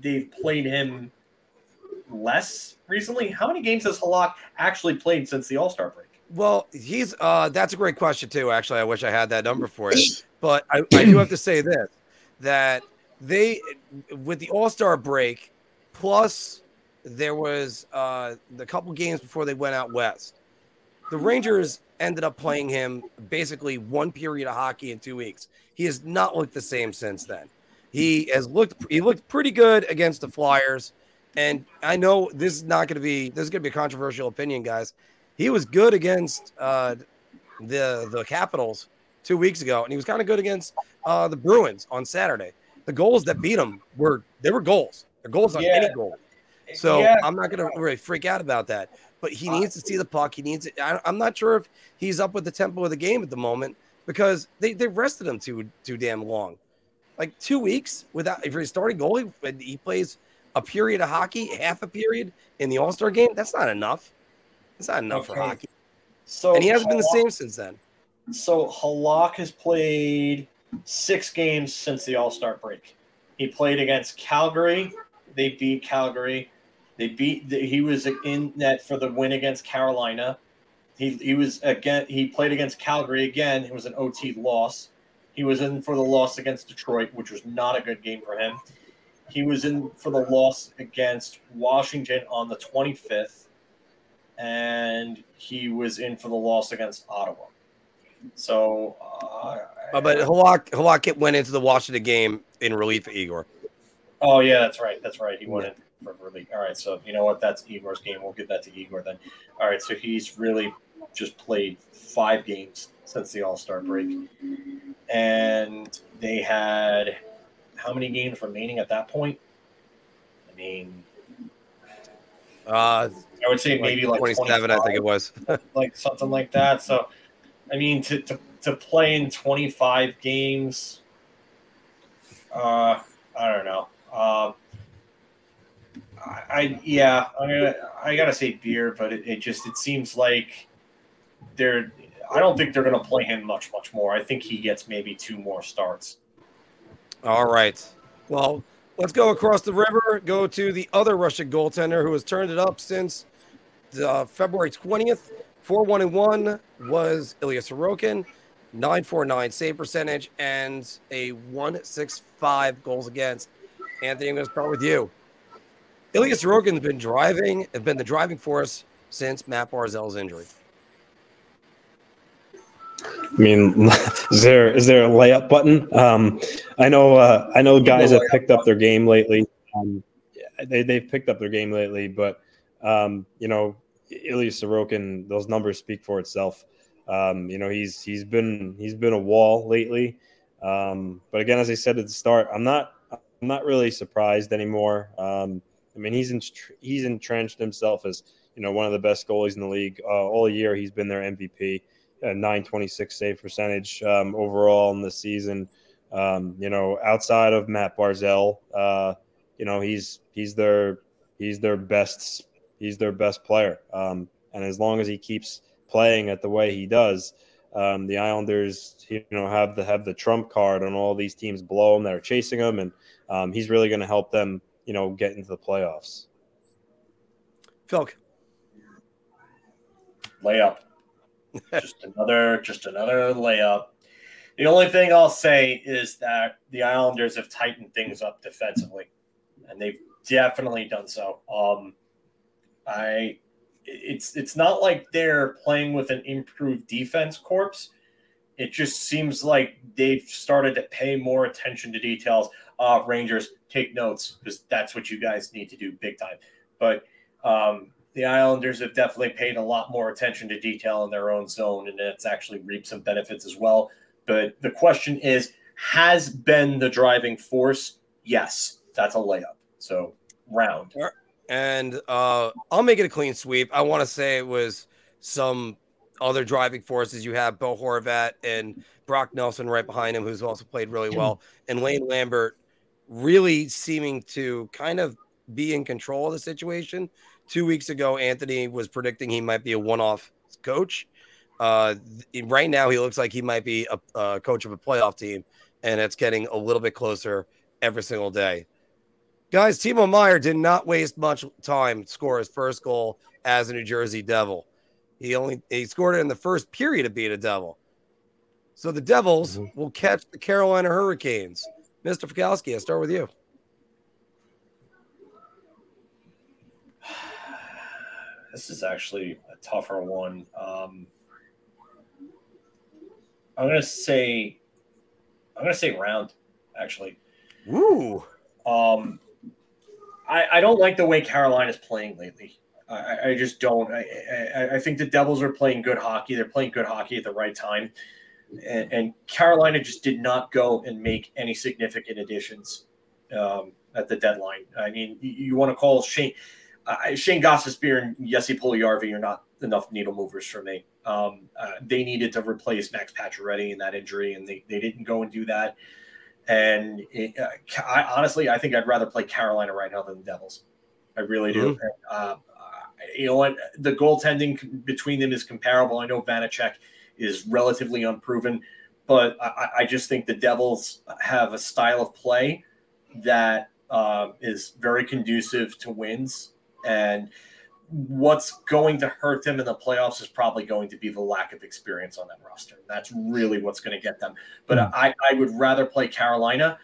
they've played him less recently. How many games has Halak actually played since the All-Star break? Well, he's that's a great question, too. Actually, I wish I had that number for you. But I do have to say this, that they, with the All-Star break, plus there was the couple games before they went out west, the Rangers ended up playing him basically one period of hockey in 2 weeks. He has not looked the same since then. He looked pretty good against the Flyers. And I know this is going to be a controversial opinion, guys. He was good against the Capitals 2 weeks ago, and he was kind of good against the Bruins on Saturday. The goals that beat him were goals. They're goals on any goal. So I'm not going to really freak out about that. But he needs to see the puck. He needs it. I'm not sure if he's up with the tempo of the game at the moment because they rested him too damn long. Like 2 weeks without if he's starting goalie, he plays a period of hockey, half a period in the All-Star game. That's not enough. It's not enough for hockey. So and he hasn't been the same since then. So Halak has played 6 games since the All-Star break. He played against Calgary. They beat Calgary. He was in net for the win against Carolina. He played against Calgary again. It was an OT loss. He was in for the loss against Detroit, which was not a good game for him. He was in for the loss against Washington on the 25th, and he was in for the loss against Ottawa. So, but Halak went into the Washington game in relief for Igor. Oh yeah, that's right. He went in. Really. All right, so you know what? That's Igor's game. We'll give that to Igor then. All right, so he's really just played 5 games since the All-Star break. And they had how many games remaining at that point? I mean, I would say maybe like 27, I think it was. Like something like that. So, I mean, to play in 25 games, I don't know. I gotta say Beer, but it seems like I don't think they're gonna play him much more. I think he gets maybe 2 more starts. All right. Well, let's go across the river, go to the other Russian goaltender who has turned it up since February 20th. 4-1-1 was Ilya Sorokin, 9.49 save percentage, and a 1.65 goals against. Anthony, I'm gonna start with you. Ilya Sorokin's been the driving force since Mat Barzal's injury. I mean, is there a layup button? I know guys have picked up their game lately. They've picked up their game lately, but you know, Ilya Sorokin, those numbers speak for itself. You know, he's been a wall lately. But again, as I said at the start, I'm not really surprised anymore. I mean, he's entrenched himself as, you know, one of the best goalies in the league all year. He's been their MVP, 926 save percentage overall in the season. You know, outside of Mat Barzal, you know, he's their best player. And as long as he keeps playing at the way he does, the Islanders, you know, have the trump card on all these teams below him that are chasing him, and he's really going to help them, you know, get into the playoffs. Philk. Layup. just another layup. The only thing I'll say is that the Islanders have tightened things up defensively, and they've definitely done so. It's not like they're playing with an improved defense corps. It just seems like they've started to pay more attention to details. Rangers, take notes, because that's what you guys need to do big time. But the Islanders have definitely paid a lot more attention to detail in their own zone, and it's actually reaped some benefits as well. But the question is, has been the driving force? Yes, that's a layup. So round. And I'll make it a clean sweep. I want to say it was some other driving forces. You have Bo Horvat and Brock Nelson right behind him, who's also played really well, and Lane Lambert really seeming to kind of be in control of the situation. 2 weeks ago, Anthony was predicting he might be a one-off coach. Right now, he looks like he might be a coach of a playoff team, and it's getting a little bit closer every single day. Guys, Timo Meier did not waste much time to score his first goal as a New Jersey Devil. He scored it in the first period to beat a Devil. So the Devils will catch the Carolina Hurricanes. Mr. Vukowski, I'll start with you. This is actually a tougher one. I'm gonna say round, actually. Woo. I don't like the way Carolina's playing lately. I just don't. I think the Devils are playing good hockey. They're playing good hockey at the right time. And Carolina just did not go and make any significant additions at the deadline. I mean, you want to call Shane Gostisbehere and Jesse Puljujarvi are not enough needle movers for me. They needed to replace Max Pacioretty in that injury, and they didn't go and do that. And I think I'd rather play Carolina right now than the Devils. I really do. Mm-hmm. You know what? The goaltending between them is comparable. I know Vanecek is relatively unproven, but I just think the Devils have a style of play that is very conducive to wins. And what's going to hurt them in the playoffs is probably going to be the lack of experience on that roster. That's really what's going to get them. But I would rather play Carolina.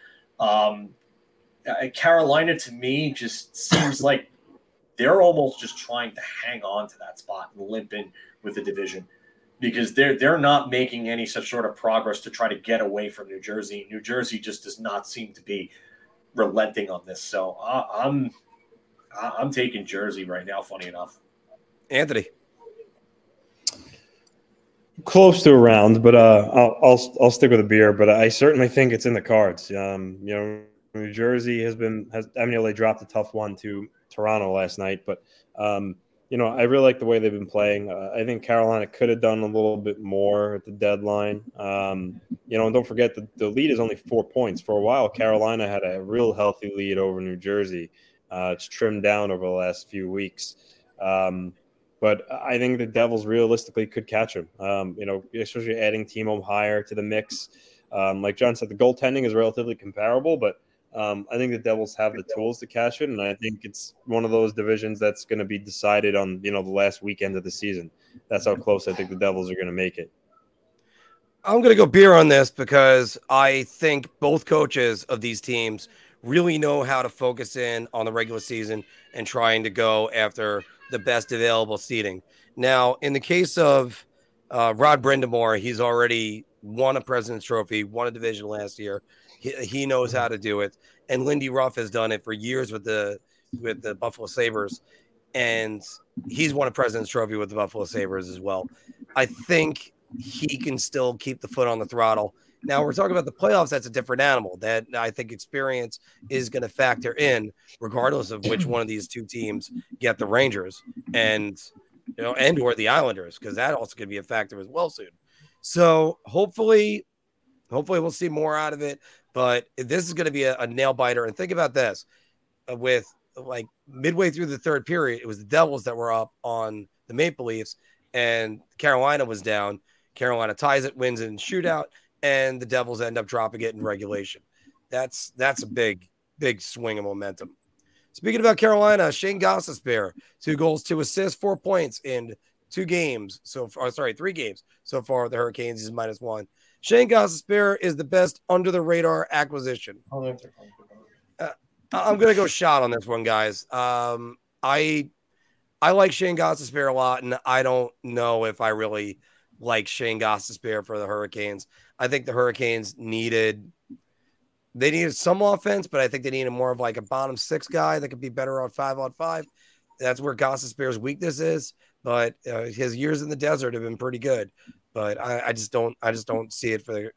Carolina, to me, just seems like they're almost just trying to hang on to that spot and limp in with the division, because they're not making any such sort of progress to try to get away from New Jersey. New Jersey just does not seem to be relenting on this. So I'm taking Jersey right now, funny enough. Anthony. Close to a round, but I'll stick with a beer, but I certainly think it's in the cards. You know, New Jersey has MLA dropped a tough one to Toronto last night, but you know, I really like the way they've been playing. I think Carolina could have done a little bit more at the deadline. You know, and don't forget the lead is only 4 points. For a while, Carolina had a real healthy lead over New Jersey. It's trimmed down over the last few weeks. But I think the Devils realistically could catch him. You know, especially adding Timo Meier to the mix. Like John said, the goaltending is relatively comparable, but I think the Devils have the tools to cash it, and I think it's one of those divisions that's going to be decided on, you know, the last weekend of the season. That's how close I think the Devils are going to make it. I'm going to go beer on this because I think both coaches of these teams really know how to focus in on the regular season and trying to go after the best available seeding. Now, in the case of Rod Brindamore, he's already won a President's Trophy, won a division last year. He knows how to do it, and Lindy Ruff has done it for years with the Buffalo Sabres, and he's won a President's Trophy with the Buffalo Sabres as well. I think he can still keep the foot on the throttle. Now, we're talking about the playoffs. That's a different animal. That, I think, experience is going to factor in, regardless of which one of these two teams get the Rangers and, you know, and or the Islanders, because that also could be a factor as well soon. So hopefully we'll see more out of it. But this is going to be a nail biter. And think about this: with like midway through the third period, it was the Devils that were up on the Maple Leafs, and Carolina was down. Carolina ties it, wins in shootout, and the Devils end up dropping it in regulation. That's a big swing of momentum. Speaking about Carolina, Shane Gostisbehere, 2 goals, 2 assists, 4 points in 2 games so far. Sorry, 3 games so far. The Hurricanes is -1. Shane Gostisbehere is the best under-the-radar acquisition. I'm going to go shot on this one, guys. I like Shane Gostisbehere a lot, and I don't know if I really like Shane Gostisbehere for the Hurricanes. I think the Hurricanes needed some offense, but I think they needed more of like a bottom six guy that could be better on 5-on-5. That's where Gostisbehere's weakness is, but his years in the desert have been pretty good. But I just don't see it for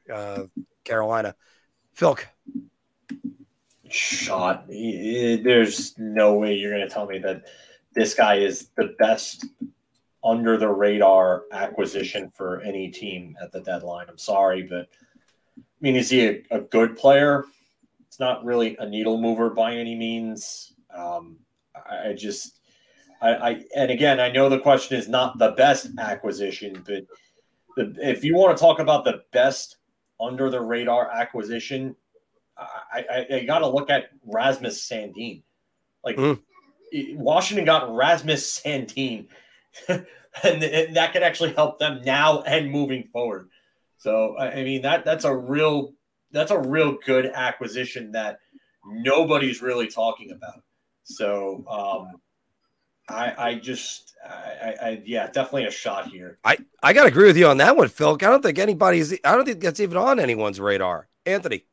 Carolina. Philk. Shot. There's no way you're going to tell me that this guy is the best under the radar acquisition for any team at the deadline. I'm sorry, but I mean, is he a good player? It's not really a needle mover by any means. I, and again, I know the question is not the best acquisition, but if you want to talk about the best under the radar acquisition, I got to look at Rasmus Sandin. Like Washington got Rasmus Sandin, and that could actually help them now and moving forward. So I mean that's a real good acquisition that nobody's really talking about. So I definitely a shot here. I got to agree with you on that one, Phil. I don't think that's even on anyone's radar. Anthony.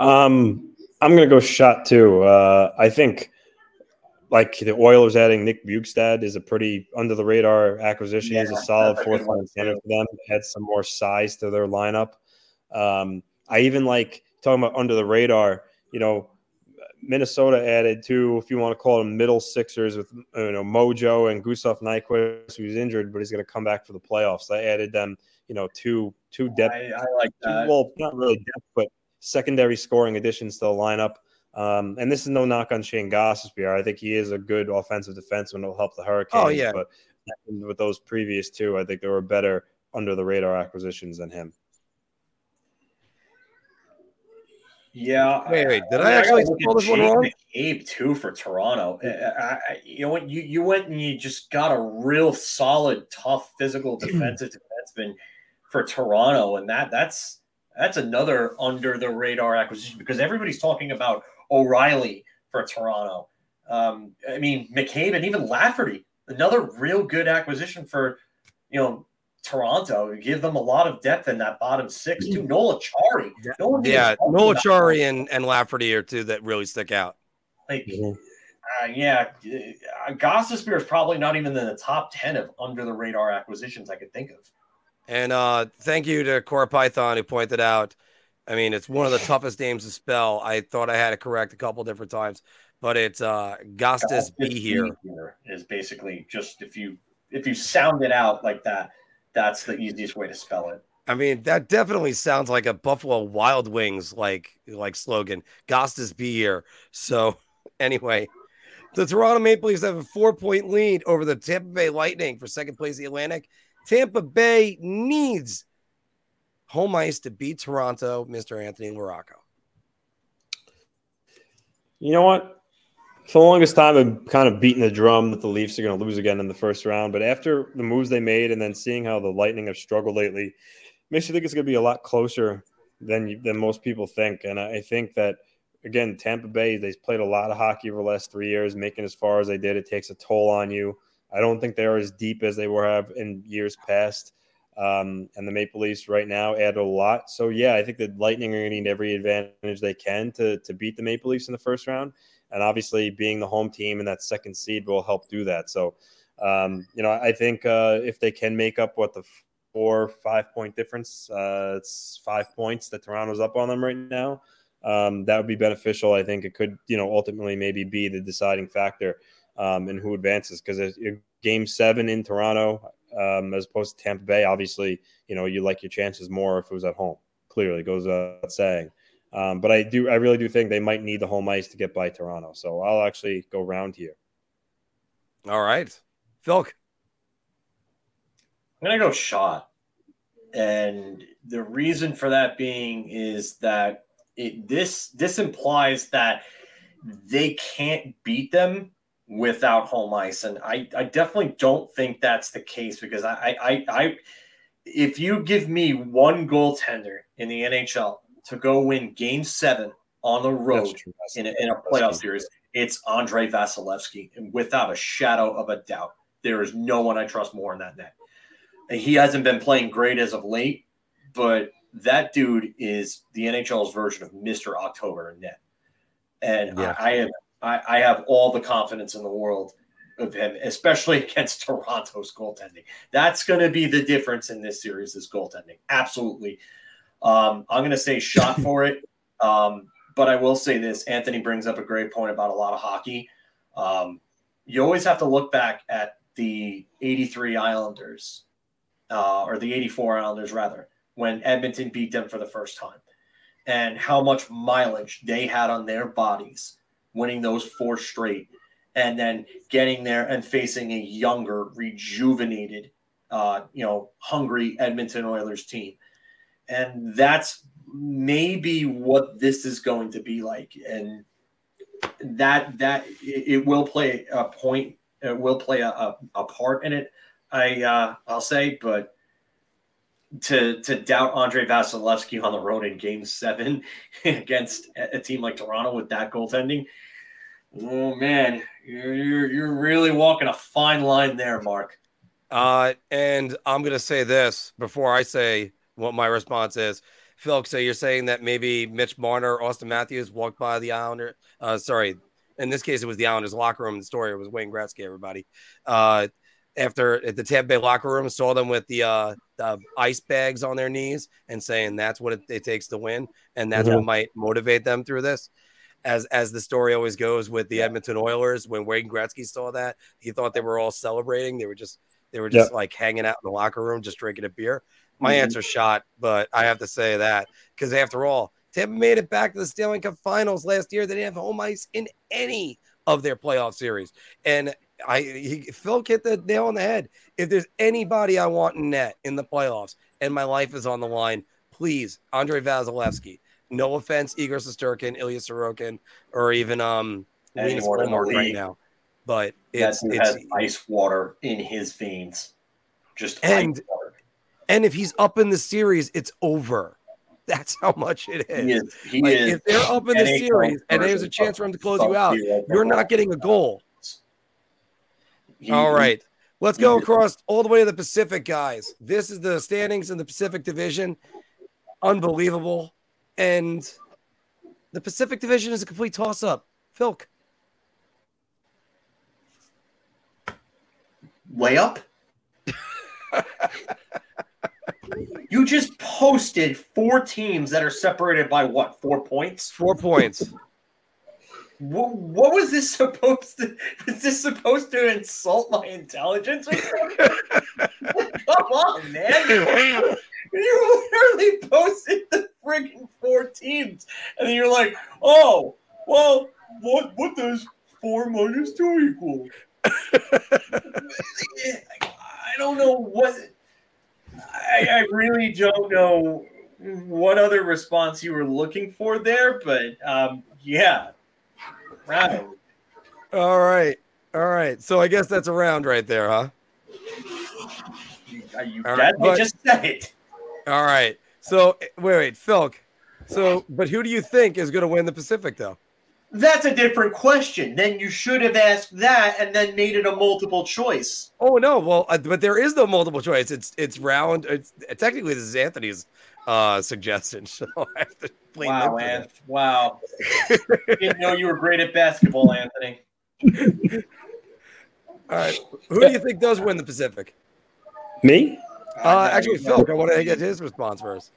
I'm going to go shot too. I think like the Oilers adding Nick Bjugstad is a pretty under the radar acquisition. Yeah, he's a solid fourth line center for them. Add some more size to their lineup. I even like talking about under the radar, you know, Minnesota added two, if you want to call them middle sixers with, you know, Mojo and Gustav Nyquist, who's injured, but he's going to come back for the playoffs. I added them, you know, two depth. I like that. Well, not really depth, but secondary scoring additions to the lineup. And this is no knock on Shane Gostisbehere. I think he is a good offensive defenseman who'll help the Hurricanes. Oh, yeah. But with those previous two, I think there were better under-the-radar acquisitions than him. Yeah. Wait. Did I actually call this one wrong? Abe too for Toronto. You know what? You went and you just got a real solid, tough, physical defensive defenseman for Toronto, and that's another under the radar acquisition because everybody's talking about O'Reilly for Toronto. I mean, McCabe and even Lafferty, another real good acquisition for, you know, Toronto. Give them a lot of depth in that bottom six too. Nolachari and Lafferty are two that really stick out. Like, Gostisbehere is probably not even in the top 10 of under the radar acquisitions I could think of. And thank you to Cora Python who pointed out, I mean, it's one of the toughest names to spell. I thought I had it correct a couple different times, but it's Gostisbehere is basically just if you sound it out like that, that's the easiest way to spell it. I mean, that definitely sounds like a Buffalo Wild Wings like slogan. Gostisbehere. So anyway, the Toronto Maple Leafs have a 4-point lead over the Tampa Bay Lightning for second place in the Atlantic. Tampa Bay needs home ice to beat Toronto, Mr. Anthony LaRocca. You know what? For the longest time, I'm kind of beating the drum that the Leafs are going to lose again in the first round. But after the moves they made and then seeing how the Lightning have struggled lately, makes you think it's going to be a lot closer than most people think. And I think that, again, Tampa Bay, they've played a lot of hockey over the last 3 years. Making as far as they did, it takes a toll on you. I don't think they're as deep as they were in years past. And the Maple Leafs right now add a lot. So, yeah, I think the Lightning are going to need every advantage they can to beat the Maple Leafs in the first round. And obviously being the home team and that second seed will help do that. So, you know, I think if they can make up what the 4 or 5 point difference, it's 5 points that Toronto's up on them right now. That would be beneficial. I think it could, you know, ultimately maybe be the deciding factor. And who advances, because game 7 in Toronto as opposed to Tampa Bay, obviously, you know, you like your chances more if it was at home. Clearly goes without saying. But I really do think they might need the home ice to get by Toronto. So I'll actually go round here. All right. Philk. I'm going to go shot. And the reason for that being is that this implies that they can't beat them without home ice. And I definitely don't think that's the case because I if you give me one goaltender in the NHL to go win game 7 on the road in a playoff series, it's Andrei Vasilevskiy. And without a shadow of a doubt, there is no one I trust more in that net. He hasn't been playing great as of late, but that dude is the NHL's version of Mr. October in net. And yeah. I have all the confidence in the world of him, especially against Toronto's goaltending. That's going to be the difference in this series is goaltending. Absolutely. I'm going to say shot for it. But I will say this. Anthony brings up a great point about a lot of hockey. You always have to look back at the 83 Islanders or the 84 Islanders, rather, when Edmonton beat them for the first time and how much mileage they had on their bodies winning those 4 straight and then getting there and facing a younger, rejuvenated hungry Edmonton Oilers team. And that's maybe what this is going to be like. And that it will play a point. It will play a part in it. I'll say, but to doubt Andrei Vasilevskiy on the road in Game 7 against a team like Toronto with that goaltending, oh man, you're really walking a fine line there, Mark. And I'm gonna say this before I say what my response is, Phil. So you're saying that maybe Mitch Marner, Auston Matthews walked by the Islander. In this case, it was the Islanders locker room. The story was Wayne Gretzky. Everybody. After at the Tampa Bay locker room, saw them with the ice bags on their knees and saying that's what it takes to win. And that's what might motivate them through this. As the story always goes with the Edmonton Oilers, when Wayne Gretzky saw that, he thought they were all celebrating. They were just like hanging out in the locker room, just drinking a beer. My answer's shot, but I have to say that because after all, Tampa made it back to the Stanley Cup Finals last year. They didn't have home ice in any of their playoff series. And Phil hit the nail on the head. If there's anybody I want in net in the playoffs and my life is on the line, please, Andrei Vasilevskiy. No offense, Igor Shesterkin, Ilya Sorokin, or even Venus Mark right now. But it's ice water in his veins. Just ice water. And if he's up in the series, it's over. That's how much it is. He is. If they're up in the series and there's a chance for him to close you out, you're not getting a goal. All right. Let's go across all the way to the Pacific, guys. This is the standings in the Pacific Division. Unbelievable. And the Pacific Division is a complete toss-up. Philk. Way up? You just posted 4 teams that are separated by what? 4 points? 4 points. What was this supposed to? Was this supposed to insult my intelligence or something? Come on, man! You literally posted the freaking 4 teams, and then you're like, "Oh, well, what does 4 minus 2 equal?" I don't know what. I really don't know what other response you were looking for there, but yeah. Right. All right. So I guess that's a round right there, huh? You right, just said it. All right. So wait, Phil. So, but who do you think is going to win the Pacific, though? That's a different question. Then you should have asked that and then made it a multiple choice. Oh no, well, but there is no multiple choice. It's round. It's technically this is Anthony's suggestion, so I have to blame him. Wow, Anth. Wow. Didn't know you were great at basketball, Anthony. All right, who do you think does win the Pacific? Me? Actually, Phil. I want to get his response first.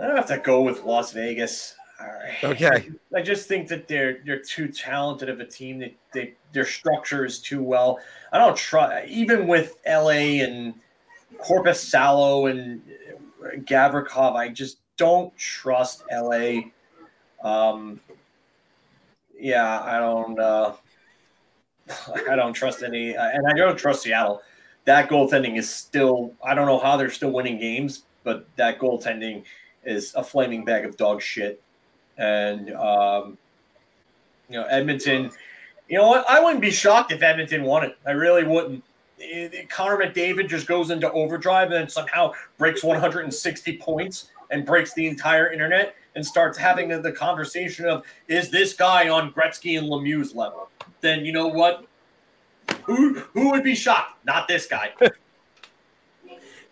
I don't have to go with Las Vegas. All right. Okay. I just think that they're too talented of a team. Their structure is too well. I don't trust even with LA and Korpisalo and Gavrikov. I just don't trust LA. Yeah, I don't trust any, and I don't trust Seattle. That goaltending is still. I don't know how they're still winning games, but that goaltending is a flaming bag of dog shit. And, Edmonton, I wouldn't be shocked if Edmonton won it. I really wouldn't. Connor McDavid just goes into overdrive and somehow breaks 160 points and breaks the entire internet and starts having the conversation of, is this guy on Gretzky and Lemieux's level? Then you know what? Who would be shocked? Not this guy.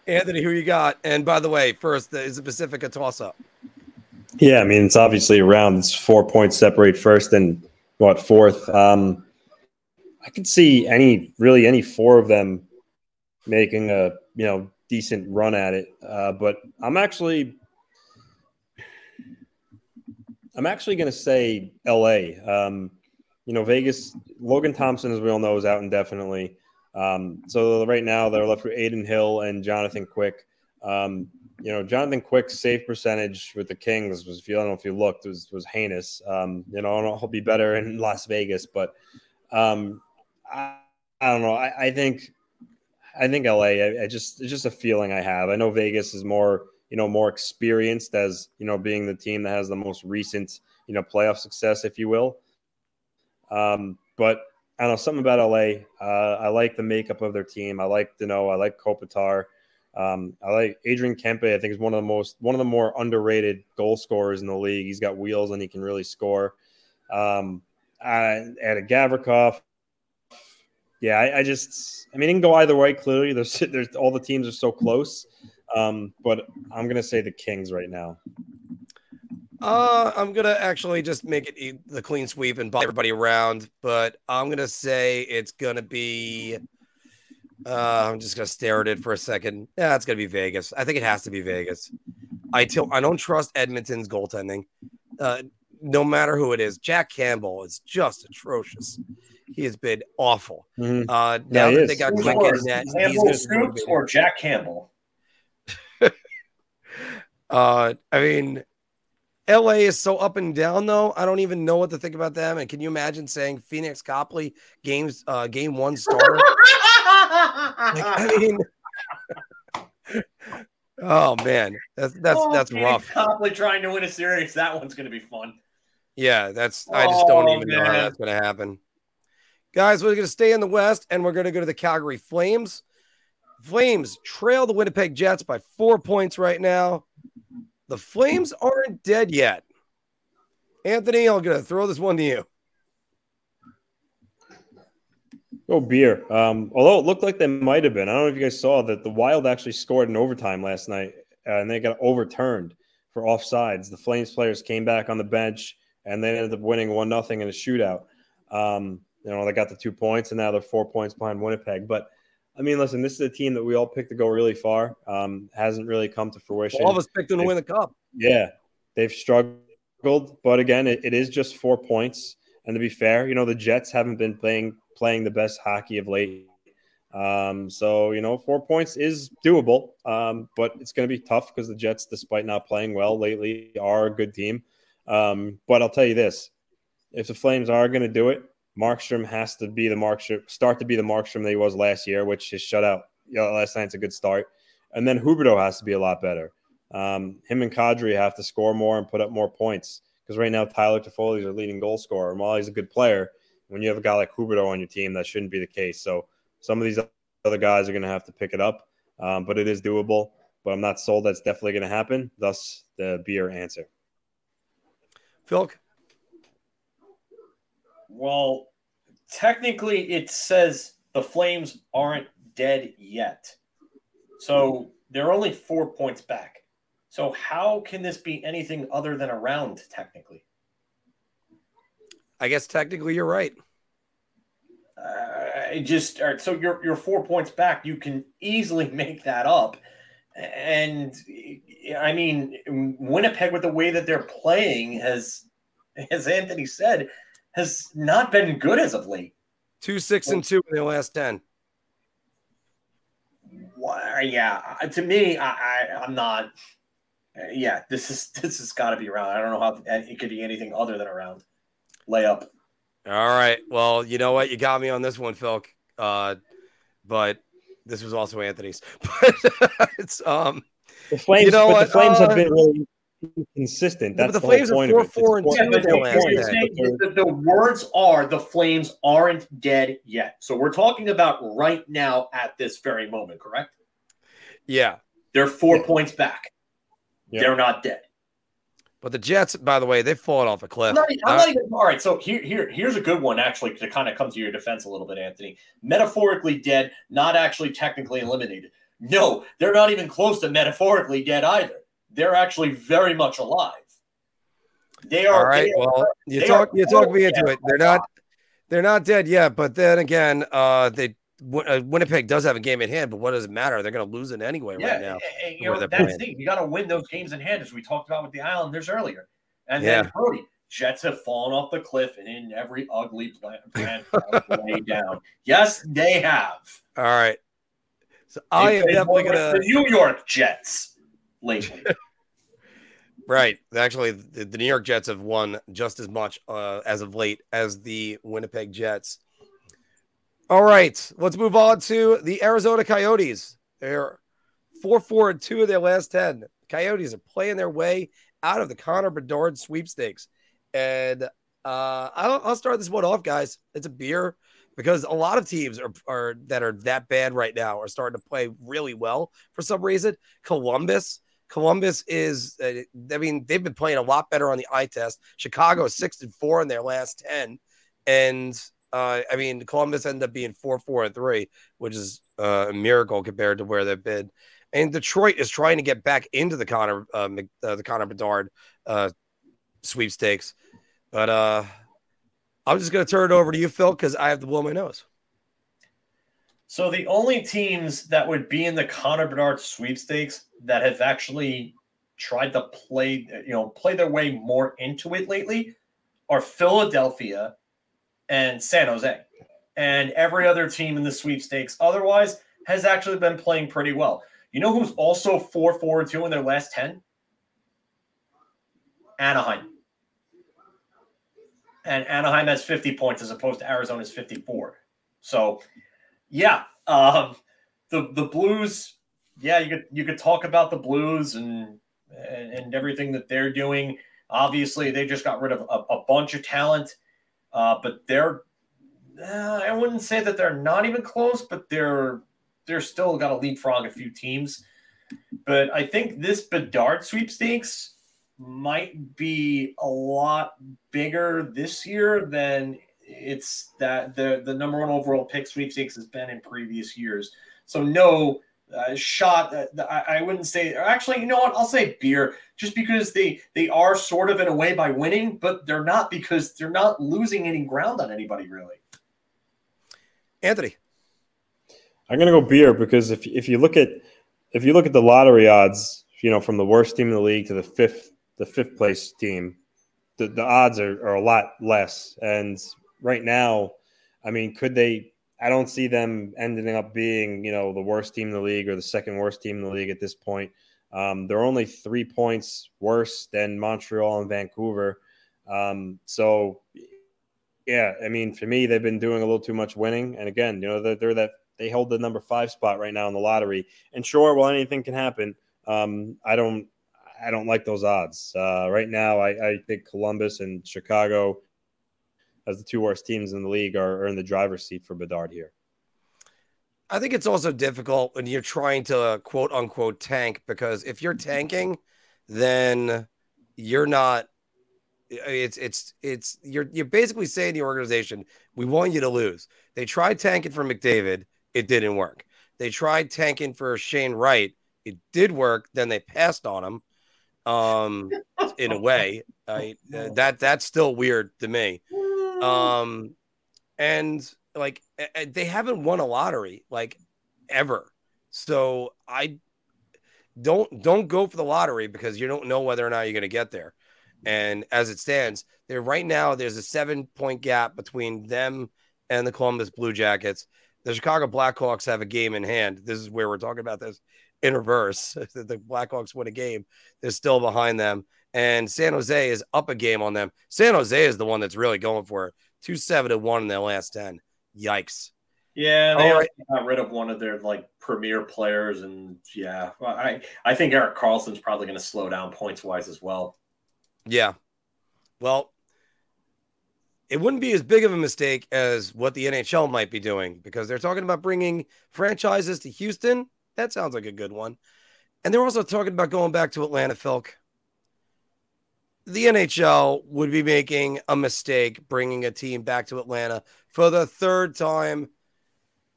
Anthony, who you got? And by the way, first, is the Pacific a toss-up? Yeah, I mean, it's obviously a round. It's 4 points separate first and, fourth. I could see any four of them making a, decent run at it. But I'm actually going to say L.A. Vegas, Logan Thompson, as we all know, is out indefinitely. So right now they're left with Adin Hill and Jonathan Quick. Jonathan Quick's save percentage with the Kings was, I don't know if you looked, was heinous. I don't know, he'll be better in Las Vegas, but I don't know. I think LA, it's just a feeling I have. I know Vegas is more, more experienced as, being the team that has the most recent, playoff success, if you will. But I don't know, something about LA. I like the makeup of their team. I like Danault. I like Kopitar. I like Adrian Kempe. I think is one of the more underrated goal scorers in the league. He's got wheels and he can really score. At Gavrikov. Yeah, I mean, it can go either way. Clearly, there's all the teams are so close, but I'm gonna say the Kings right now. I'm gonna actually just make it the clean sweep and bop everybody around, but I'm gonna say it's gonna be. I'm just gonna stare at it for a second. Yeah, it's gonna be Vegas. I think it has to be Vegas. I don't trust Edmonton's goaltending, no matter who it is. Jack Campbell is just atrocious. He has been awful. Mm-hmm. Now that they got Quick in net, he's going to or Jack Campbell. I mean, LA is so up and down, though. I don't even know what to think about them. And can you imagine saying Phoenix Copley game one starter? Oh man, that's rough. Copley trying to win a series. That one's going to be fun. Yeah, I just don't even know how that's going to happen. Guys, we're going to stay in the West, and we're going to go to the Calgary Flames. Flames trail the Winnipeg Jets by 4 points right now. The Flames aren't dead yet. Anthony, I'm going to throw this one to you. Go beer. Although it looked like they might have been. I don't know if you guys saw that the Wild actually scored in overtime last night, and they got overturned for offsides. The Flames players came back on the bench, and they ended up winning 1-0 in a shootout. They got the 2 points, and now they're 4 points behind Winnipeg. But, I mean, listen, this is a team that we all picked to go really far. Hasn't really come to fruition. All of us picked them to win the cup. Yeah, they've struggled. But, again, it is just 4 points. And to be fair, the Jets haven't been playing the best hockey of late. 4 points is doable. But it's going to be tough because the Jets, despite not playing well lately, are a good team. But I'll tell you this. If the Flames are going to do it, Markstrom has to be the Markstrom that he was last year, which his shutout last night's a good start. And then Huberdeau has to be a lot better. Him and Kadri have to score more and put up more points because right now Tyler Toffoli is their leading goal scorer. And while he's a good player, when you have a guy like Huberdeau on your team, that shouldn't be the case. So some of these other guys are going to have to pick it up, but it is doable. But I'm not sold that's definitely going to happen. Thus, the beer answer. Philk. Well, technically it says the Flames aren't dead yet. So they're only 4 points back. So how can this be anything other than a round technically? I guess technically you're right. So you're 4 points back. You can easily make that up. And I mean, Winnipeg with the way that they're playing has, as Anthony said, has not been good as of late. 2-6-2 in the last 10. Well, yeah, to me, I'm not. Yeah, this has got to be round. I don't know how it could be anything other than a round layup. All right. Well, you know what? You got me on this one, Phil. But this was also Anthony's. But it's the Flames. You know what? The Flames have been really consistent. That's the Flames are 4-4-2. The words are the Flames aren't dead yet. So we're talking about right now at this very moment, correct? Yeah, they're 4 points back. Yeah. They're not dead. But the Jets, by the way, they've fallen off a cliff. All right, so here's a good one actually to kind of come to your defense a little bit, Anthony. Metaphorically dead, not actually technically eliminated. No, they're not even close to metaphorically dead either. They're actually very much alive. They are. All right. Well, you talk me into it. They're not dead yet. But then again, Winnipeg does have a game in hand. But what does it matter? They're going to lose it anyway right now. And, that's the thing. You got to win those games in hand, as we talked about with the Islanders earlier. And then Brody, Jets have fallen off the cliff and in every ugly plan way down. Yes, they have. All right. So I am definitely going to the New York Jets. Lately. Right. Actually, the New York Jets have won just as much as of late as the Winnipeg Jets. All right, let's move on to the Arizona Coyotes. They're 4-4-2 of their last 10. Coyotes are playing their way out of the Connor Bedard sweepstakes. And I'll start this one off, guys. It's a beer because a lot of teams that are bad right now are starting to play really well for some reason. Columbus is, I mean, they've been playing a lot better on the eye test. Chicago 6-4 in their last 10. And, I mean, Columbus ended up being 4-4-3, which is a miracle compared to where they've been. And Detroit is trying to get back into the Connor Bedard sweepstakes. But I'm just going to turn it over to you, Phil, because I have to blow my nose. So the only teams that would be in the Connor Bedard sweepstakes that have actually tried to play their way more into it lately are Philadelphia and San Jose. And every other team in the sweepstakes otherwise has actually been playing pretty well. You know who's also 4-4-2 in their last 10? Anaheim. And Anaheim has 50 points as opposed to Arizona's 54. So yeah, the Blues. Yeah, you could talk about the Blues and everything that they're doing. Obviously, they just got rid of a bunch of talent, but they're I wouldn't say that they're not even close, but they're still got to leapfrog a few teams. But I think this Bedard sweepstakes might be a lot bigger this year than. It's that the number one overall pick sweepstakes has been in previous years. So no shot. I wouldn't say, or actually, you know what? I'll say beer just because they are sort of in a way by winning, but they're not because they're not losing any ground on anybody really. Anthony. I'm going to go beer because if you look at the lottery odds, you know, from the worst team in the league to the fifth place team, the odds are a lot less. And right now, I mean, I don't see them ending up being, you know, the worst team in the league or the second worst team in the league at this point. They're only 3 points worse than Montreal and Vancouver. So, yeah, I mean, for me, they've been doing a little too much winning. And again, you know, they hold the number 5 spot right now in the lottery. And sure, well, anything can happen. I don't like those odds. Right now, I think Columbus and Chicago, as the two worst teams in the league, are in the driver's seat for Bedard here. I think it's also difficult when you're trying to quote-unquote tank, because if you're tanking, then you're not – you're basically saying to the organization, we want you to lose. They tried tanking for McDavid. It didn't work. They tried tanking for Shane Wright. It did work. Then they passed on him. In a way, that's still weird to me. And like they haven't won a lottery like ever, so I don't go for the lottery because you don't know whether or not you're going to get there. And as it stands, there right now, there's a 7-point gap between them and the Columbus Blue Jackets. The Chicago Blackhawks have a game in hand. This is where we're talking about this. In reverse, the Blackhawks win a game. They're still behind them. And San Jose is up a game on them. San Jose is the one that's really going for it. 2-7-1 in their last 10. Yikes. Yeah, they got rid of one of their like premier players. And yeah, I think Erik Karlsson's probably going to slow down points-wise as well. Yeah. Well, it wouldn't be as big of a mistake as what the NHL might be doing because they're talking about bringing franchises to Houston. That sounds like a good one. And they're also talking about going back to Atlanta, Philk. The NHL would be making a mistake bringing a team back to Atlanta for the third time.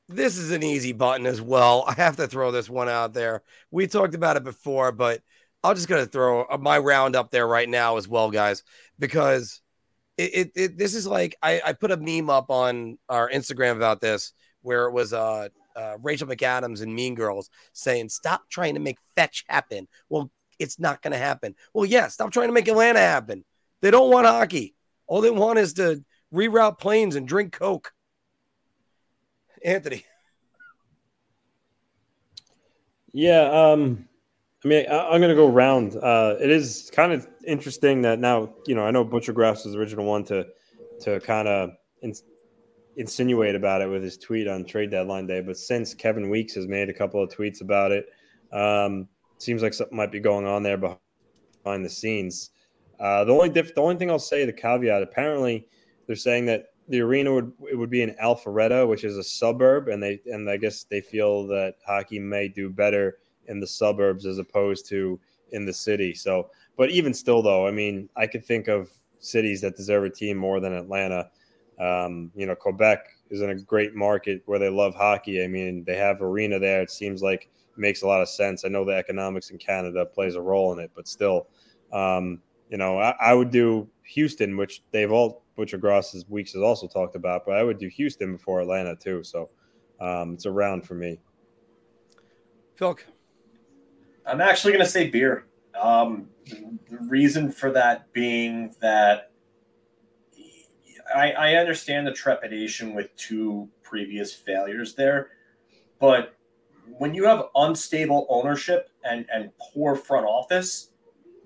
This is an easy button as well. I have to throw this one out there. We talked about it before, but I'm just going to throw my round up there right now as well, guys, because it this is like I put a meme up on our Instagram about this where it was Rachel McAdams and Mean Girls saying, stop trying to make fetch happen. Well, it's not going to happen. Well, yeah, stop trying to make Atlanta happen. They don't want hockey. All they want is to reroute planes and drink Coke. Anthony. Yeah. I mean, I'm going to go round. It is kind of interesting that now, you know, I know Butcher Graff's is the original one to kind of insinuate about it with his tweet on trade deadline day, but since Kevin Weeks has made a couple of tweets about it, seems like something might be going on there behind the scenes. The only thing I'll say, the caveat, apparently they're saying that the arena would be in Alpharetta, which is a suburb, and I guess they feel that hockey may do better in the suburbs as opposed to in the city. So, but even still, though, I mean, I could think of cities that deserve a team more than Atlanta. Quebec is in a great market where they love hockey. I mean, they have arena there. It seems like it makes a lot of sense. I know the economics in Canada plays a role in it, but still, I would do Houston, which Ross's Weeks has also talked about, but I would do Houston before Atlanta too. So it's a round for me. Phil, I'm actually going to say beer. The reason for that being that I understand the trepidation with two previous failures there, but when you have unstable ownership and poor front office,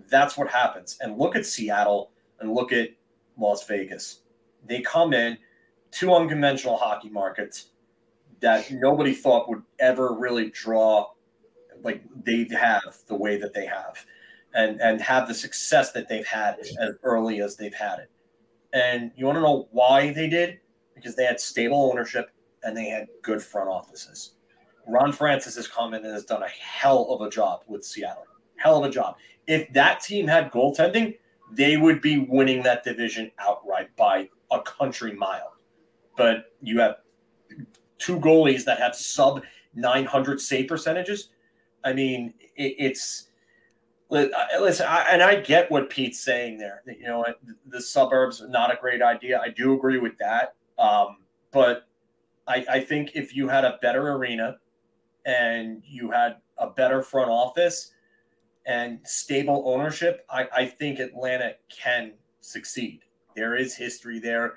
that's what happens. And look at Seattle and look at Las Vegas. They come in, two unconventional hockey markets that nobody thought would ever really draw like they'd have the way that they have and have the success that they've had as early as they've had it. And you want to know why they did? Because they had stable ownership and they had good front offices. Ron Francis has come in and has done a hell of a job with Seattle. Hell of a job. If that team had goaltending, they would be winning that division outright by a country mile. But you have two goalies that have sub 900 save percentages. I mean, it's – listen, I get what Pete's saying there. You know, the suburbs are not a great idea. I do agree with that. But I think if you had a better arena and you had a better front office and stable ownership, I think Atlanta can succeed. There is history there.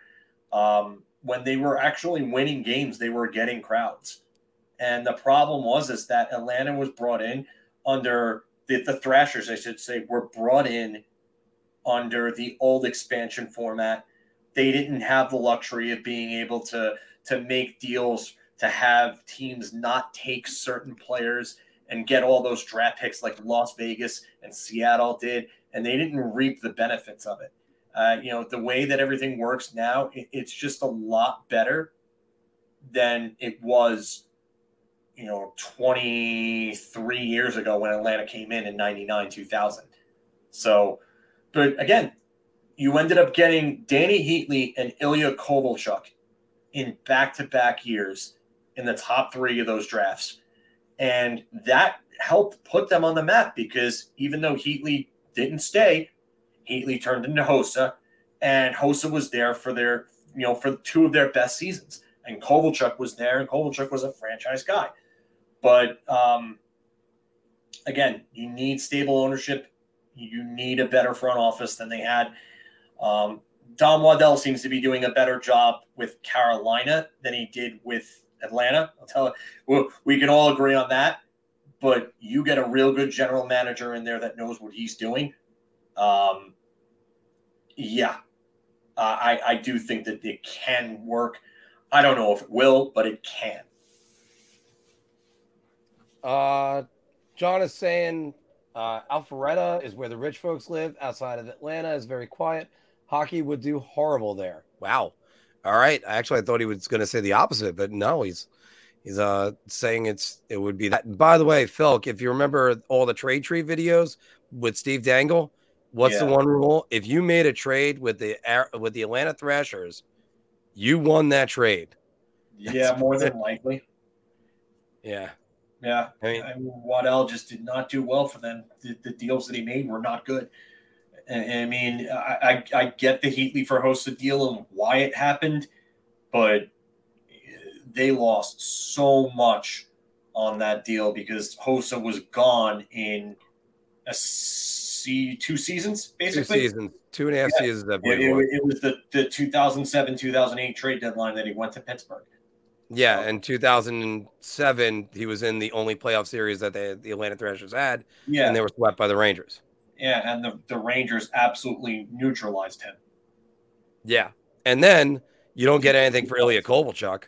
When they were actually winning games, they were getting crowds. And the problem was that Atlanta was brought in under the Thrashers, I should say, were brought in under the old expansion format. They didn't have the luxury of being able to make deals, to have teams not take certain players and get all those draft picks like Las Vegas and Seattle did, and they didn't reap the benefits of it. The way that everything works now, it's just a lot better than it was 23 years ago when Atlanta came in 99, 2000. So, but again, you ended up getting Danny Heatley and Ilya Kovalchuk in back-to-back years in the top three of those drafts. And that helped put them on the map because even though Heatley didn't stay, Heatley turned into Hossa, and Hossa was there for their, for two of their best seasons. And Kovalchuk was there, and Kovalchuk was a franchise guy. But, again, you need stable ownership. You need a better front office than they had. Tom Waddell seems to be doing a better job with Carolina than he did with Atlanta. I'll tell you, we can all agree on that. But you get a real good general manager in there that knows what he's doing. I do think that it can work. I don't know if it will, but it can. John is saying Alpharetta is where the rich folks live. Outside of Atlanta is very quiet. Hockey would do horrible there. Wow. All right. Actually, I thought he was going to say the opposite, but no, he's saying it would be that. And by the way, Phil, if you remember all the trade tree videos with Steve Dangle, what's the one rule? If you made a trade with the Atlanta Thrashers, you won that trade. That's more than likely. Yeah. Yeah. I mean, Waddell just did not do well for them. The deals that he made were not good. I get the Heatley for Hossa deal and why it happened, but they lost so much on that deal because Hossa was gone in two seasons, basically. 2.5 seasons. It was the 2007-2008 trade deadline that he went to Pittsburgh. Yeah, in 2007, he was in the only playoff series that the Atlanta Thrashers had, and they were swept by the Rangers. Yeah, and the Rangers absolutely neutralized him. Yeah, and then You don't get anything for Ilya Kovalchuk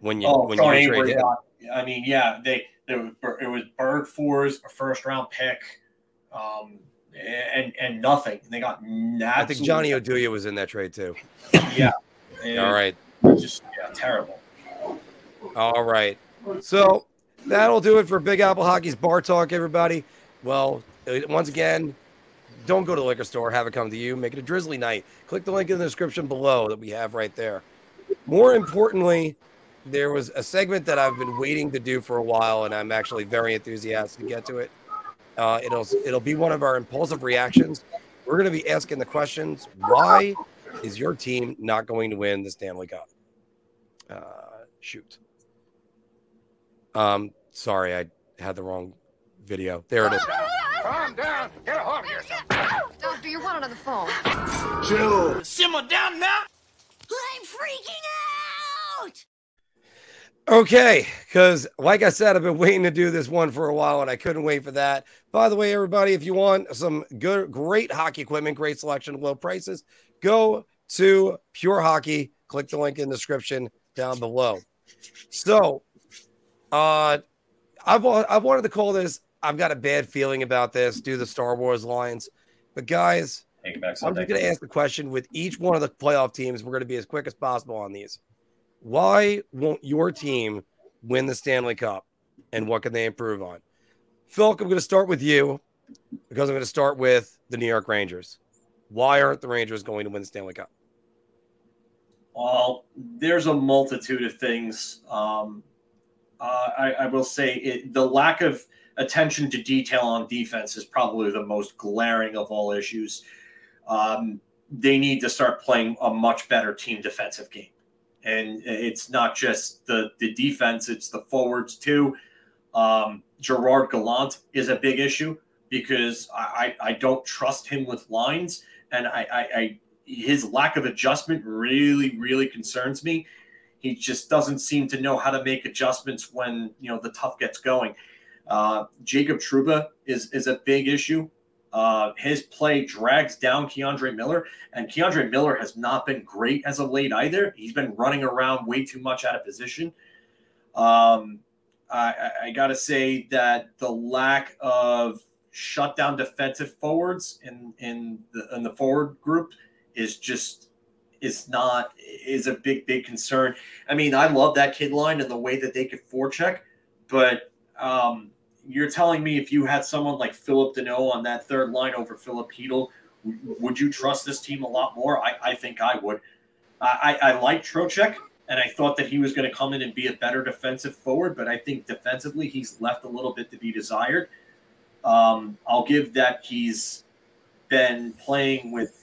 when you trade him. I mean, yeah, it was Berg Fours, a first-round pick, and nothing. They got nothing. I think Johnny Oduya was in that trade too. Yeah. All right. Just terrible. All right. So that'll do it for Big Apple Hockey's Bar Talk, everybody. Well, once again, don't go to the liquor store. Have it come to you. Make it a Drizzly night. Click the link in the description below that we have right there. More importantly, there was a segment that I've been waiting to do for a while, and I'm actually very enthusiastic to get to it. It'll be one of our impulsive reactions. We're going to be asking the questions, why is your team not going to win the Stanley Cup? Sorry, I had the wrong video. There it is. Calm down. Get a hold of yourself. Doctor, you're one on the phone. Chill. Simmer down now. I'm freaking out. Okay, because like I said, I've been waiting to do this one for a while, and I couldn't wait for that. By the way, everybody, if you want some good, great hockey equipment, great selection, low prices, go to Pure Hockey. Click the link in the description down below. So, I've wanted to call this. I've got a bad feeling about this. Do the Star Wars lines, but guys, I'm just going to ask the question with each one of the playoff teams. We're going to be as quick as possible on these. Why won't your team win the Stanley Cup, and what can they improve on? Phil, I'm going to start with you because I'm going to start with the New York Rangers. Why aren't the Rangers going to win the Stanley Cup? Well, there's a multitude of things. I will say the lack of attention to detail on defense is probably the most glaring of all issues. They need to start playing a much better team defensive game. And it's not just the defense, it's the forwards too. Gerard Gallant is a big issue because I don't trust him with lines. And his lack of adjustment really, really concerns me. He just doesn't seem to know how to make adjustments when, the tough gets going. Jacob Trouba is a big issue. His play drags down Keandre Miller, and Keandre Miller has not been great as of late either. He's been running around way too much out of position. I got to say that the lack of shutdown defensive forwards in the forward group is a big concern. I mean, I love that kid line and the way that they could forecheck, but you're telling me if you had someone like Phillip Danault on that third line over Philip Hedl, would you trust this team a lot more? I think I would. I like Trocheck, and I thought that he was going to come in and be a better defensive forward, but I think defensively he's left a little bit to be desired. I'll give that he's been playing with,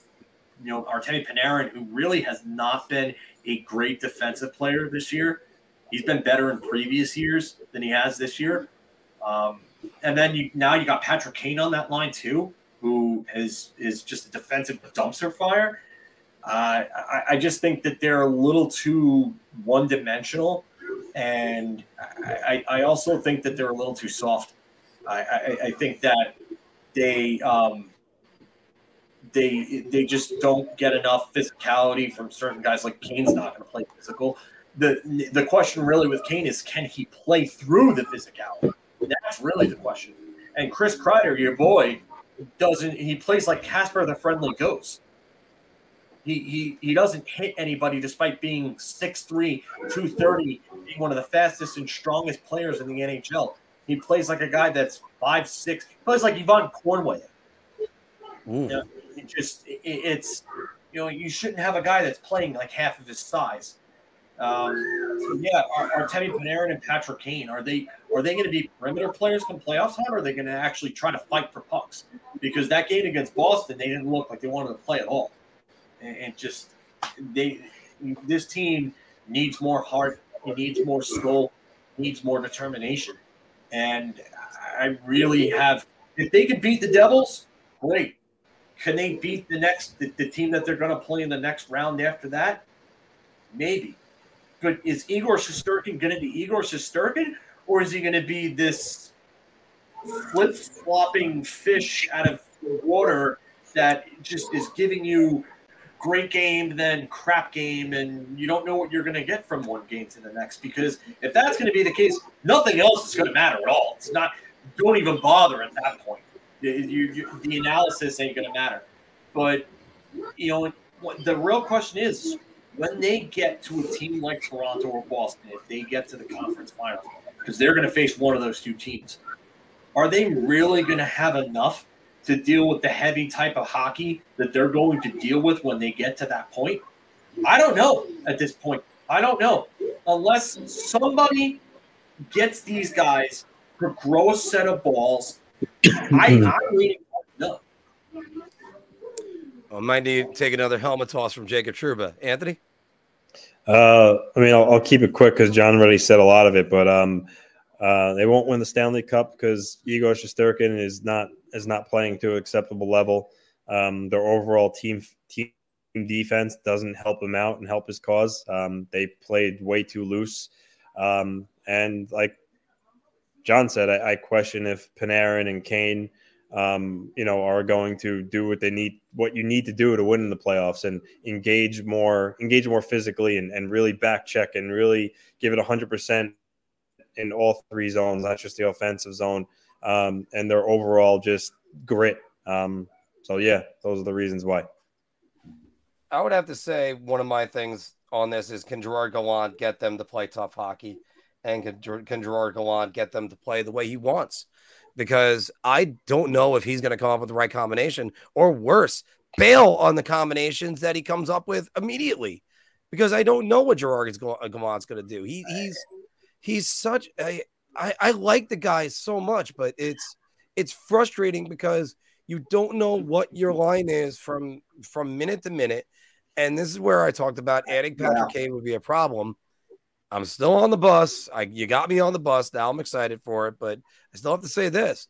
Artemi Panarin, who really has not been a great defensive player this year. He's been better in previous years than he has this year. And then now you got Patrick Kane on that line too, who is just a defensive dumpster fire. I just think that they're a little too one-dimensional, and I also think that they're a little too soft. I think that they just don't get enough physicality from certain guys. Like Kane's not going to play physical. The question really with Kane is, can he play through the physicality? That's really the question. And Chris Kreider, your boy, he plays like Casper the Friendly Ghost. He doesn't hit anybody despite being 6'3", 230, being one of the fastest and strongest players in the NHL. He plays like a guy that's 5'6". He plays like Yvonne Cornwell. You shouldn't have a guy that's playing like half of his size. Artemi Panarin and Patrick Kane, are they going to be perimeter players come playoff time, or are they going to actually try to fight for pucks? Because that game against Boston, they didn't look like they wanted to play at all. And just this team needs more heart, it needs more soul, needs more determination. And I really have – if they could beat the Devils, great. Can they beat the team that they're going to play in the next round after that? Maybe. But is Igor Shesterkin going to be Igor Shesterkin, or is he going to be this flip-flopping fish out of water that just is giving you great game, then crap game, and you don't know what you're going to get from one game to the next, because if that's going to be the case, nothing else is going to matter at all. It's not, don't even bother at that point. The analysis ain't going to matter. But, you know, the real question is, when they get to a team like Toronto or Boston, if they get to the conference finals, because they're going to face one of those two teams, are they really going to have enough to deal with the heavy type of hockey that they're going to deal with when they get to that point? I don't know at this point. I don't know. Unless somebody gets these guys to grow a set of balls, I really don't know. I might need to take another helmet toss from Jacob Truba. Anthony? I'll keep it quick because John already said a lot of it, but they won't win the Stanley Cup because Igor Shesterkin is not playing to an acceptable level. Their overall team defense doesn't help him out and help his cause. They played way too loose. And like John said, I question if Panarin and Kane, are going to do what you need to do to win in the playoffs and engage more physically and really back check and really give it 100% in all three zones, not just the offensive zone. And their overall just grit. Those are the reasons why. I would have to say one of my things on this is, can Gerard Gallant get them to play tough hockey? And can Gerard Gallant get them to play the way he wants? Because I don't know if he's going to come up with the right combination, or worse, bail on the combinations that he comes up with immediately. Because I don't know what Gerard Gallant's going to do. He's such a... I like the guy so much, but it's frustrating because you don't know what your line is from minute to minute. And this is where I talked about adding Patrick Kane would be a problem. I'm still on the bus. You got me on the bus. Now I'm excited for it, but I still have to say this.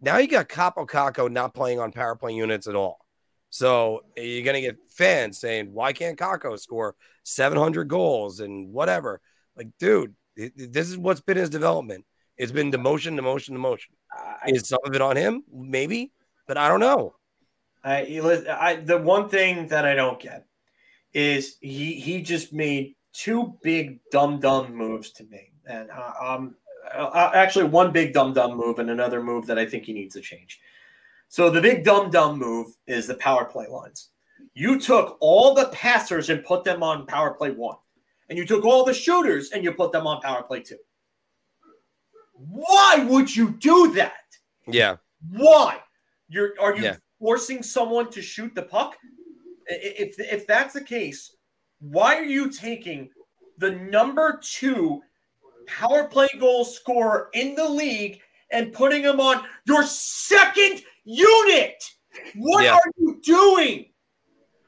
Now you got Capo Caco not playing on power play units at all. So you're going to get fans saying, why can't Caco score 700 goals and whatever? Like, dude, this is what's been his development. It's been demotion, demotion, demotion. Is some of it on him? Maybe, but I don't know. The one thing that I don't get is he just made two big dumb moves to me, and actually one big dumb move and another move that I think he needs to change. So the big dumb move is the power play lines. You took all the passers and put them on power play 1. And you took all the shooters and you put them on power play 2. Why would you do that? Yeah. Why? Are you forcing someone to shoot the puck? If that's the case, why are you taking the number 2 power play goal scorer in the league and putting him on your second unit? What are you doing?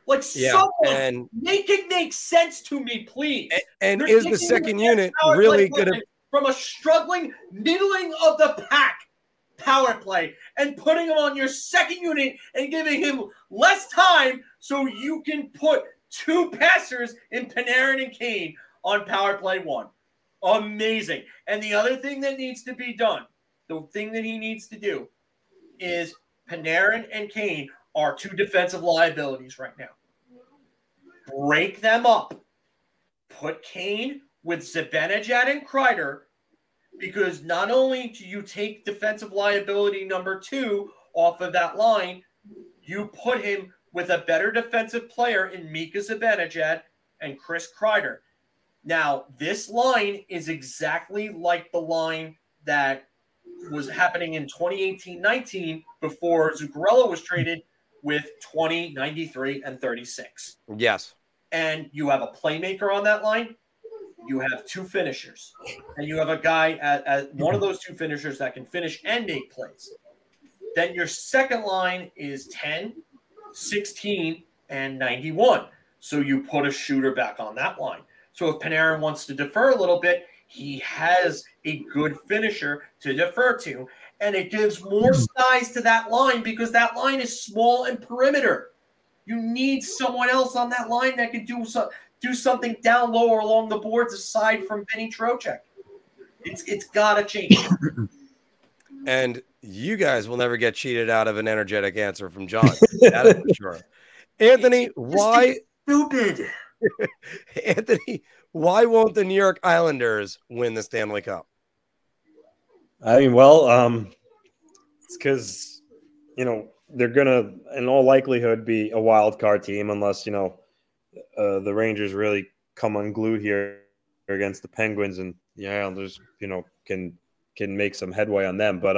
Like, someone, make it make sense to me, please. And is the second unit really going to... From a struggling, middling of the pack power play and putting him on your second unit and giving him less time so you can put two passers in Panarin and Kane on power play 1. Amazing. And the other thing that needs to be done, the thing that he needs to do, is Panarin and Kane are two defensive liabilities right now. Break them up. Put Kane with Zibanejad and Kreider, because not only do you take defensive liability number 2 off of that line, you put him with a better defensive player in Mika Zibanejad and Chris Kreider. Now, this line is exactly like the line that was happening in 2018-19 before Zuccarello was traded, with 20, 93, and 36. Yes. And you have a playmaker on that line. You have two finishers. And you have a guy at one of those two finishers that can finish and make plays. Then your second line is 10, 16, and 91. So you put a shooter back on that line. So if Panarin wants to defer a little bit, he has a good finisher to defer to. And it gives more size to that line because that line is small and perimeter. You need someone else on that line that can do something down low or along the boards aside from Vinny Trocheck. It's got to change. And you guys will never get cheated out of an energetic answer from John. That is for sure. Anthony, why stupid? Anthony, why won't the New York Islanders win the Stanley Cup? I mean, well, it's because, you know, they're going to, in all likelihood, be a wild card team unless, you know, the Rangers really come unglued here against the Penguins and the Islanders, you know, can make some headway on them. But,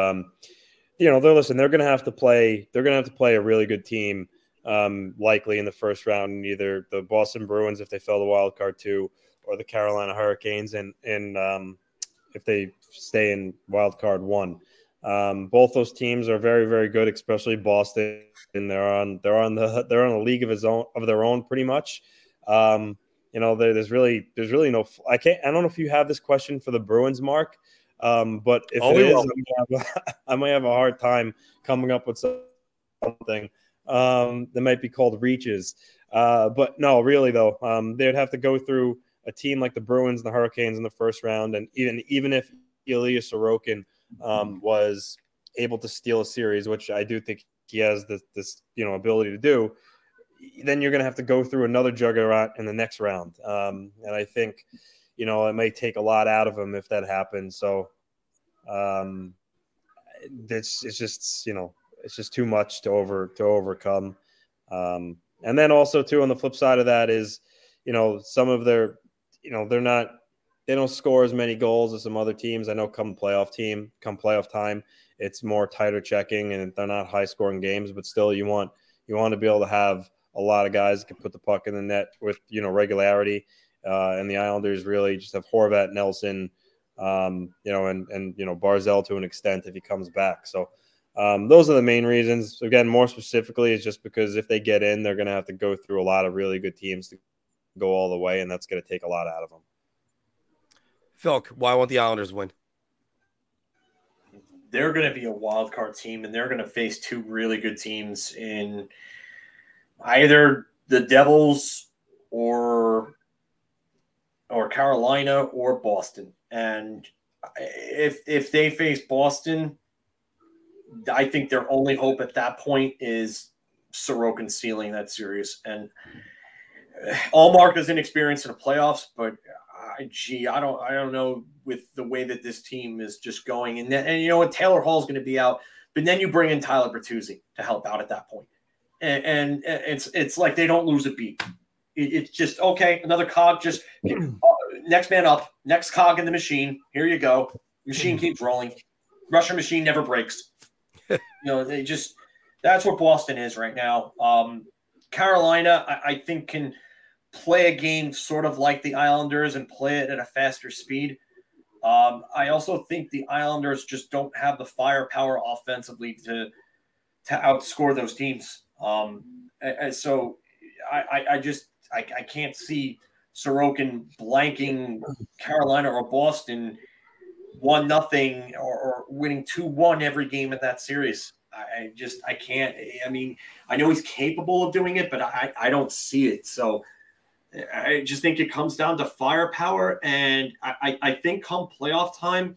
you know, they're going to have to play. They're going to have to play a really good team, likely in the first round, either the Boston Bruins if they fell to wild card two, or the Carolina Hurricanes, and if they stay in wild card one. Both those teams are very, very good, especially Boston, and they're on a league of their own pretty much. You know, there's really no. I don't know if you have this question for the Bruins, Mark. But if it is, I might have a hard time coming up with something that might be called reaches. But no, really though, they'd have to go through a team like the Bruins and the Hurricanes in the first round, and even if Ilya Sorokin was able to steal a series, which I do think he has this you know ability to do, then you're going to have to go through another juggernaut in the next round, and I think. You know, it may take a lot out of him if that happens. So it's just too much to overcome. And then also too, on the flip side of that is, you know, some of their, you know, they don't score as many goals as some other teams. I know come playoff time, it's more tighter checking and they're not high scoring games, but still you want to be able to have a lot of guys that can put the puck in the net with, you know, regularity. And the Islanders really just have Horvat, Nelson, you know, and you know Barzal to an extent if he comes back. So those are the main reasons. Again, more specifically, it's just because if they get in, they're going to have to go through a lot of really good teams to go all the way, and that's going to take a lot out of them. Phil, why won't the Islanders win? They're going to be a wild card team, and they're going to face two really good teams in either the Devils or Carolina or Boston. And if they face Boston, I think their only hope at that point is Sorokin sealing that series. And Allmark is inexperienced in the playoffs, but I don't know with the way that this team is just going. And you know what? Taylor Hall's going to be out, but then you bring in Tyler Bertuzzi to help out at that point. And it's like they don't lose a beat. It's just, okay, another cog, just next man up, next cog in the machine. Here you go. Machine keeps rolling. Russian machine never breaks. You know, they just – that's what Boston is right now. Carolina, I think, can play a game sort of like the Islanders and play it at a faster speed. I also think the Islanders just don't have the firepower offensively to outscore those teams. So I just – I can't see Sorokin blanking Carolina or Boston 1-0 or winning 2-1 every game in that series. I can't. I mean, I know he's capable of doing it, but I don't see it. So I just think it comes down to firepower. And I think come playoff time,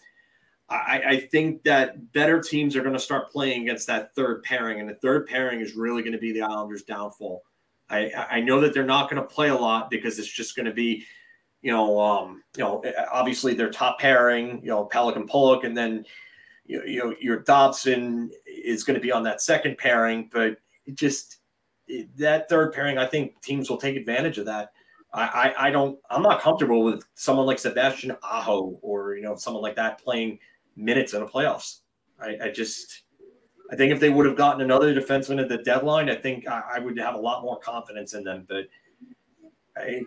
I think that better teams are going to start playing against that third pairing. And the third pairing is really going to be the Islanders' downfall. I know that they're not going to play a lot because it's just going to be, you know, obviously their top pairing, you know, Pelican Pollock, and then you know your Dobson is going to be on that second pairing, but that third pairing, I think teams will take advantage of that. I'm not comfortable with someone like Sebastian Aho or you know someone like that playing minutes in the playoffs. I think if they would have gotten another defenseman at the deadline, I think I would have a lot more confidence in them. But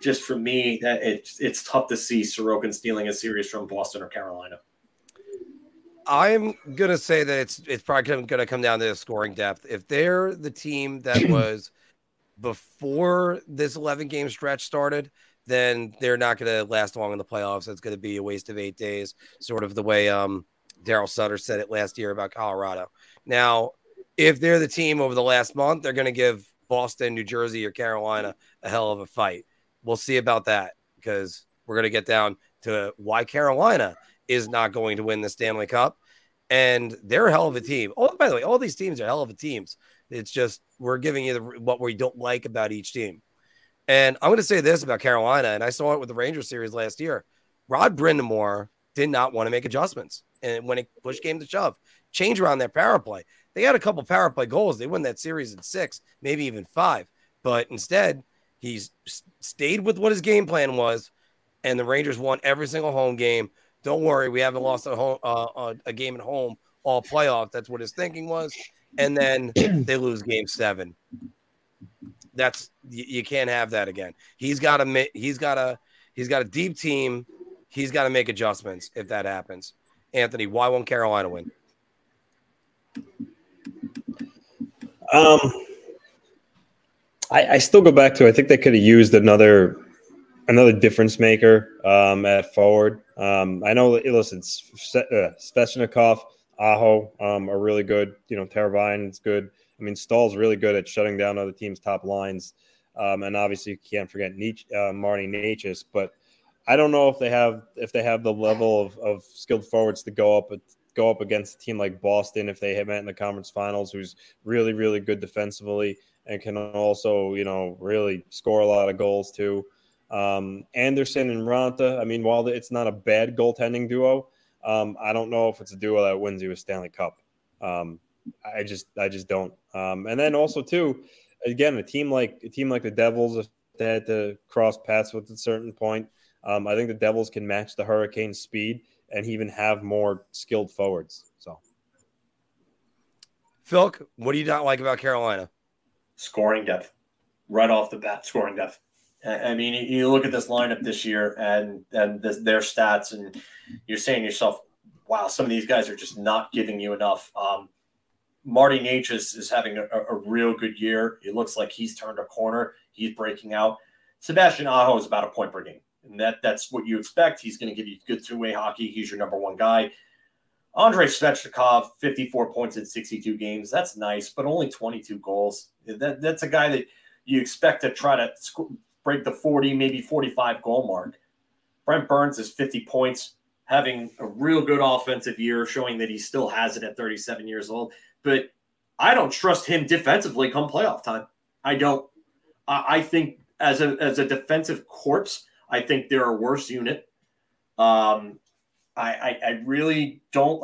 just for me, that it's tough to see Sorokin stealing a series from Boston or Carolina. I'm going to say that it's probably going to come down to the scoring depth. If they're the team that was before this 11-game stretch started, then they're not going to last long in the playoffs. It's going to be a waste of 8 days, sort of the way Daryl Sutter said it last year about Colorado. Now, if they're the team over the last month, they're going to give Boston, New Jersey, or Carolina a hell of a fight. We'll see about that because we're going to get down to why Carolina is not going to win the Stanley Cup. and they're a hell of a team. Oh, by the way, all these teams are hell of a teams. It's just we're giving you what we don't like about each team. And I'm going to say this about Carolina, and I saw it with the Rangers series last year. Rod Brindamore did not want to make adjustments. And when it push came to shove, change around their power play. They had a couple power play goals. They won that series in 6, maybe even 5. But instead, he's stayed with what his game plan was, and the Rangers won every single home game. Don't worry, we haven't lost a game at home all playoff. That's what his thinking was. And then they lose game 7. That's you can't have that again. He's got a deep team. He's got to make adjustments if that happens. Anthony, why won't Carolina win? I still go back to I think they could have used another difference maker at forward. I know that listen, Svechnikov, Aho are really good. You know, Teravainen's good. I mean, Stahl's really good at shutting down other teams' top lines. And obviously you can't forget Marty Necas, but I don't know if they have the level of skilled forwards to go up against a team like Boston if they have met in the conference finals, who's really, really good defensively and can also, you know, really score a lot of goals too. Anderson and Ranta, I mean, while it's not a bad goaltending duo, I don't know if it's a duo that wins you a Stanley Cup. I just don't. And then also too, again, a team like the Devils, if they had to cross paths with a certain point, I think the Devils can match the Hurricanes' speed and even have more skilled forwards. So, Philk, what do you not like about Carolina? Scoring depth, right off the bat, scoring depth. I mean, you look at this lineup this year and their stats, and you're saying to yourself, "Wow, some of these guys are just not giving you enough." Marty Necas is having a real good year. It looks like he's turned a corner. He's breaking out. Sebastian Aho is about a point per game. And that's what you expect. He's going to give you good two-way hockey. He's your number one guy. Andrei Svechnikov, 54 points in 62 games. That's nice, but only 22 goals. That's a guy that you expect to try to break the 40, maybe 45 goal mark. Brent Burns is 50 points, having a real good offensive year, showing that he still has it at 37 years old. But I don't trust him defensively come playoff time. I don't. I think as a defensive corpse, I think they're a worse unit. I really don't.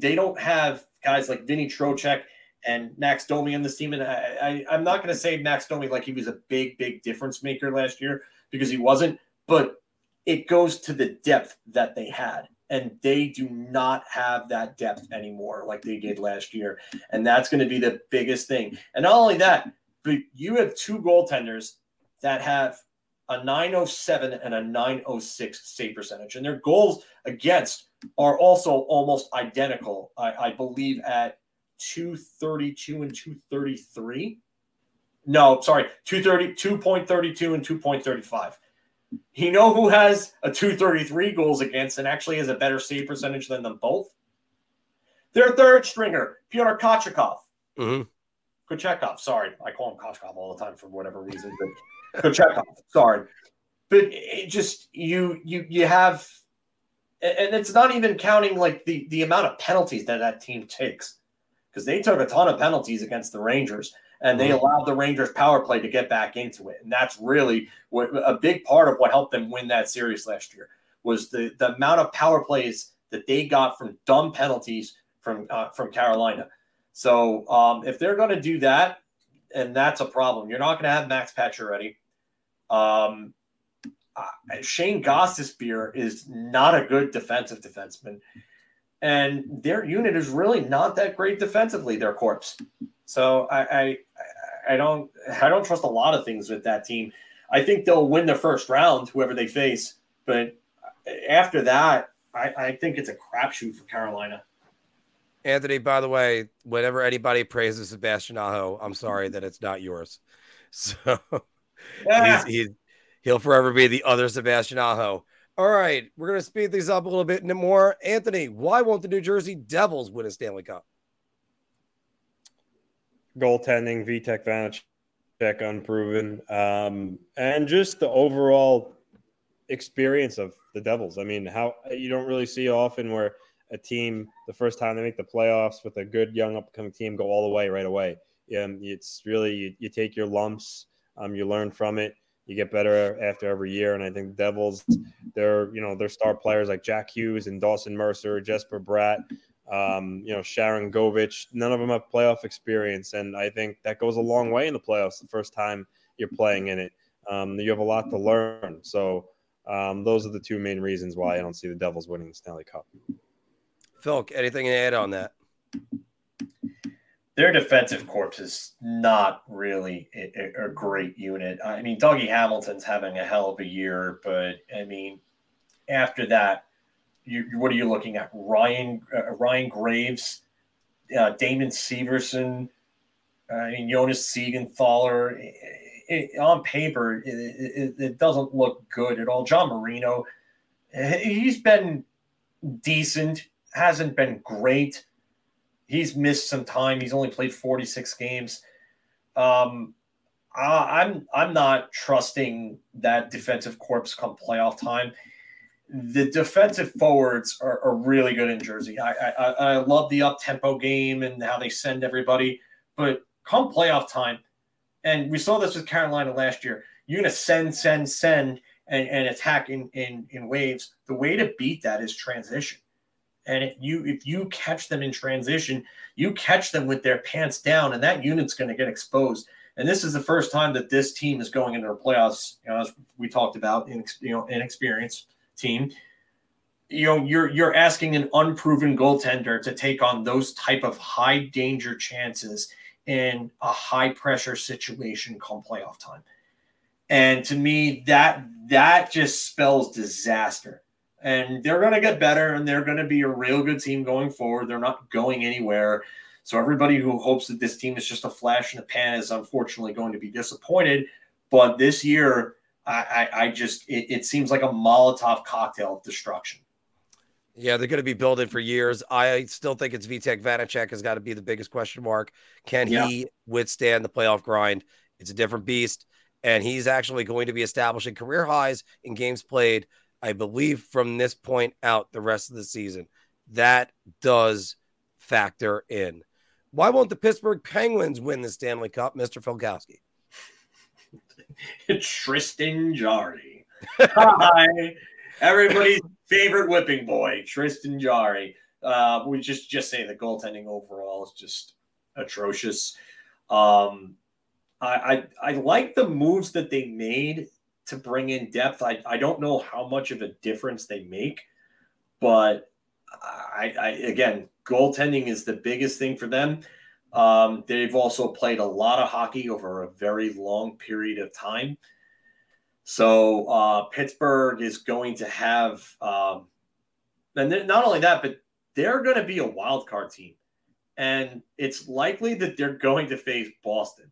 They don't have guys like Vinny Trocheck and Max Domi on this team. And I'm not going to say Max Domi like he was a big, big difference maker last year because he wasn't. But it goes to the depth that they had. And they do not have that depth anymore like they did last year. And that's going to be the biggest thing. And not only that, but you have two goaltenders that have a 907 and a 906 save percentage. And their goals against are also almost identical, I believe, at 232 and 233. No, sorry, 2.32 and 2.35. You know who has a 233 goals against and actually has a better save percentage than them both? Their third stringer, Pyotr Kochekov. Mm-hmm. Kochekov, sorry. I call him Kochekov all the time for whatever reason. But Kochekov, sorry. But it just, you have, and it's not even counting like the amount of penalties that team takes, because they took a ton of penalties against the Rangers. And they allowed the Rangers' power play to get back into it. And that's really a big part of what helped them win that series last year was the amount of power plays that they got from dumb penalties from Carolina. So if they're going to do that, and that's a problem, you're not going to have Max Pacioretty. Shane Gostisbehere is not a good defensive defenseman. And their unit is really not that great defensively, their corpse. So I don't trust a lot of things with that team. I think they'll win the first round, whoever they face. But after that, I think it's a crapshoot for Carolina. Anthony, by the way, whenever anybody praises Sebastian Aho, I'm sorry that it's not yours. So yeah. He'll forever be the other Sebastian Aho. All right, we're going to speed these up a little bit more. Anthony, why won't the New Jersey Devils win a Stanley Cup? Goaltending, Vitek Vanecek, unproven, and just the overall experience of the Devils. I mean, how you don't really see often where a team the first time they make the playoffs with a good young upcoming team go all the way right away. It's really you take your lumps, you learn from it, you get better after every year. And I think Devils, their star players like Jack Hughes and Dawson Mercer, Jesper Bratt, Sharon Govich, none of them have playoff experience. And I think that goes a long way in the playoffs the first time you're playing in it. You have a lot to learn. So those are the two main reasons why I don't see the Devils winning the Stanley Cup. Phil, anything to add on that? Their defensive corps is not really a great unit. I mean, Dougie Hamilton's having a hell of a year, but I mean, after that, what are you looking at? Ryan Graves, Damon Severson, Jonas Siegenthaler. On paper, it doesn't look good at all. John Marino, he's been decent, hasn't been great. He's missed some time. He's only played 46 games. I'm not trusting that defensive corps come playoff time. The defensive forwards are really good in Jersey. I love the up-tempo game and how they send everybody. But come playoff time, and we saw this with Carolina last year, you're going to send, and attack in waves. The way to beat that is transition. And if you catch them in transition, you catch them with their pants down, and that unit's going to get exposed. And this is the first time that this team is going into the playoffs, as we talked about, inexperienced team. You're asking an unproven goaltender to take on those type of high danger chances in a high pressure situation come playoff time. And to me, that just spells disaster. And they're going to get better, and they're going to be a real good team going forward. They're not going anywhere. So everybody who hopes that this team is just a flash in the pan is unfortunately going to be disappointed. But this year, it seems like a Molotov cocktail of destruction. Yeah, they're going to be building for years. I still think it's Vitek Vanecek has got to be the biggest question mark. Can he withstand the playoff grind? It's a different beast, and he's actually going to be establishing career highs in games played, I believe, from this point out the rest of the season. That does factor in. Why won't the Pittsburgh Penguins win the Stanley Cup, Mr. Filkowski? Tristan Jarry. Hi. Everybody's favorite whipping boy, Tristan Jarry. We just say the goaltending overall is just atrocious. I like the moves that they made to bring in depth. I don't know how much of a difference they make, but again, goaltending is the biggest thing for them. They've also played a lot of hockey over a very long period of time. So Pittsburgh is going to have, and not only that, but they're going to be a wild card team. And it's likely that they're going to face Boston.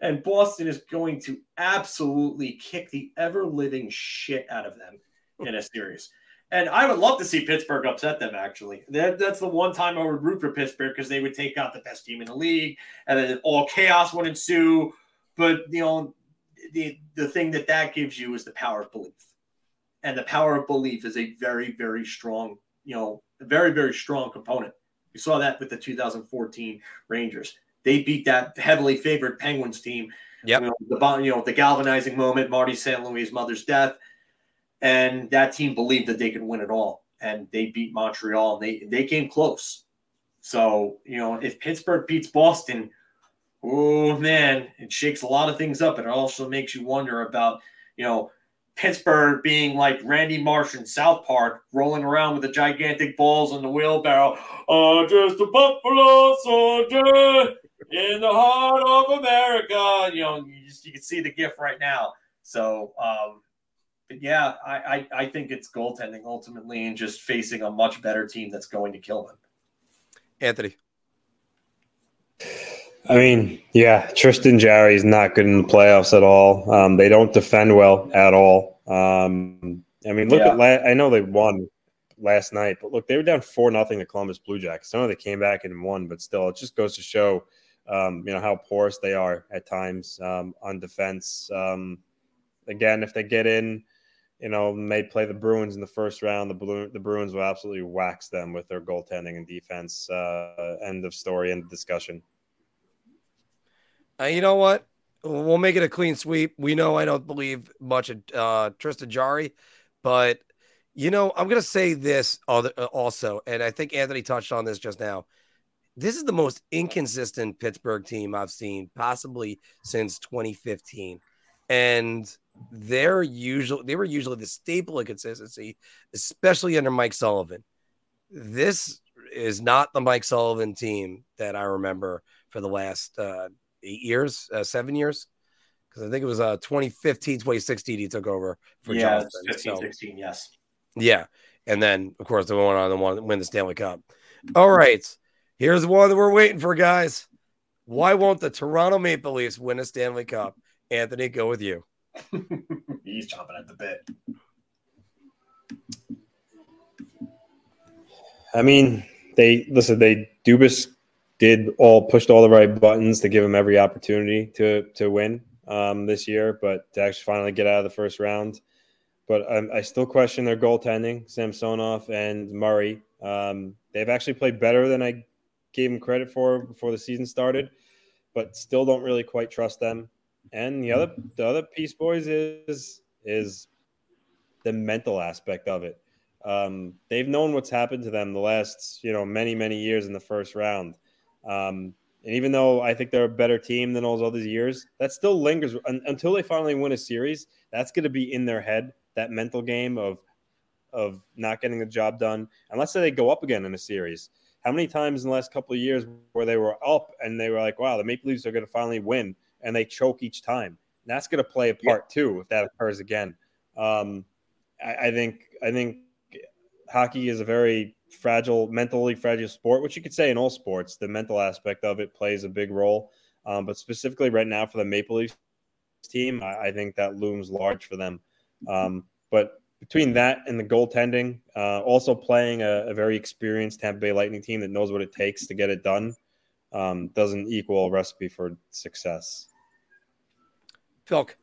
And Boston is going to absolutely kick the ever-living shit out of them in a series. And I would love to see Pittsburgh upset them, actually. That's the one time I would root for Pittsburgh, because they would take out the best team in the league, and then all chaos would ensue. But, the thing that gives you is the power of belief. And the power of belief is a very, very strong, very, very strong component. We saw that with the 2014 Rangers. They beat that heavily favored Penguins team. Yep. The galvanizing moment, Marty St. Louis' mother's death. And that team believed that they could win it all. And they beat Montreal. And they came close. So, if Pittsburgh beats Boston, oh, man, it shakes a lot of things up. And it also makes you wonder about, Pittsburgh being like Randy Marsh in South Park, rolling around with the gigantic balls on the wheelbarrow. Oh, just a buffalo soldier in the heart of America. You can see the gif right now. So, but yeah, I think it's goaltending ultimately, and just facing a much better team that's going to kill them. Anthony. Tristan Jarry is not good in the playoffs at all. They don't defend well at all. I know they won last night, but look, they were down 4-0 to Columbus Blue Jackets. I know they came back and won, but still, it just goes to show, how porous they are at times on defense. Again, if they get in, you know, may play the Bruins in the first round. The Bruins will absolutely wax them with their goaltending and defense. End of story, end of discussion. You know what? We'll make it a clean sweep. We know I don't believe much in Tristan Jarry, but, you know, I'm going to say this also, and I think Anthony touched on this just now. This is the most inconsistent Pittsburgh team I've seen possibly since 2015. And they were usually the staple of consistency, especially under Mike Sullivan. This is not the Mike Sullivan team that I remember for the last 8 years, 7 years. Cause I think it was 2015, 2016. He took over for Jonathan. 15, 16, yes. Yeah. And then of course they went on to win the Stanley Cup. All right. Here's the one that we're waiting for, guys. Why won't the Toronto Maple Leafs win a Stanley Cup? Anthony, go with you. He's chomping at the bit. I mean, Dubas pushed all the right buttons to give him every opportunity to win this year, but to actually finally get out of the first round. But I still question their goaltending, Samsonov and Murray. They've actually played better than I gave them credit for before the season started, but still don't really quite trust them. And the other piece, boys, is the mental aspect of it. They've known what's happened to them the last, many, many years in the first round. And even though I think they're a better team than all those other years, that still lingers until they finally win a series. That's going to be in their head, that mental game of not getting the job done. And let's say they go up again in a series. How many times in the last couple of years where they were up and they were like, wow, the Maple Leafs are going to finally win, and they choke each time? And that's going to play a part too if that occurs again. I think hockey is a very fragile, mentally fragile sport, which you could say in all sports. The mental aspect of it plays a big role. But specifically right now for the Maple Leafs team, I think that looms large for them. But between that and the goaltending, also playing a very experienced Tampa Bay Lightning team that knows what it takes to get it done, doesn't equal a recipe for success. Philk.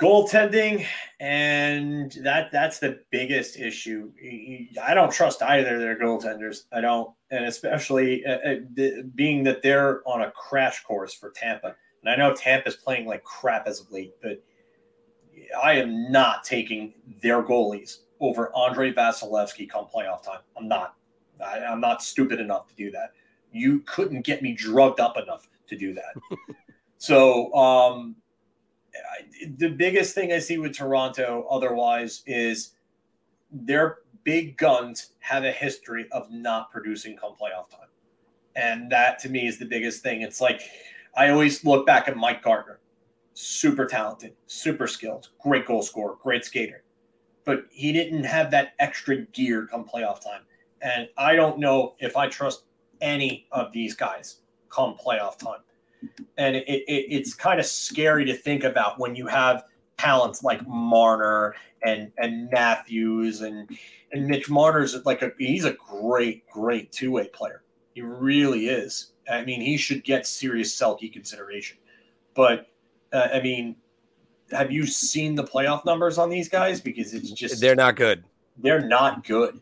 Goaltending, and that's the biggest issue. I don't trust either of their goaltenders. I don't, and especially being that they're on a crash course for Tampa. And I know Tampa's playing like crap as of late, but I am not taking their goalies over Andrei Vasilevskiy come playoff time. I'm not stupid enough to do that. You couldn't get me drugged up enough to do that. So the biggest thing I see with Toronto otherwise is their big guns have a history of not producing come playoff time. And that to me is the biggest thing. It's like I always look back at Mike Gardner, super talented, super skilled, great goal scorer, great skater. But he didn't have that extra gear come playoff time. And I don't know if I trust any of these guys come playoff time. And it's kind of scary to think about when you have talents like Marner and Matthews and Mitch Marner's he's a great, great two-way player. He really is. I mean, he should get serious Selke consideration. But, have you seen the playoff numbers on these guys? Because it's just – they're not good. They're not good.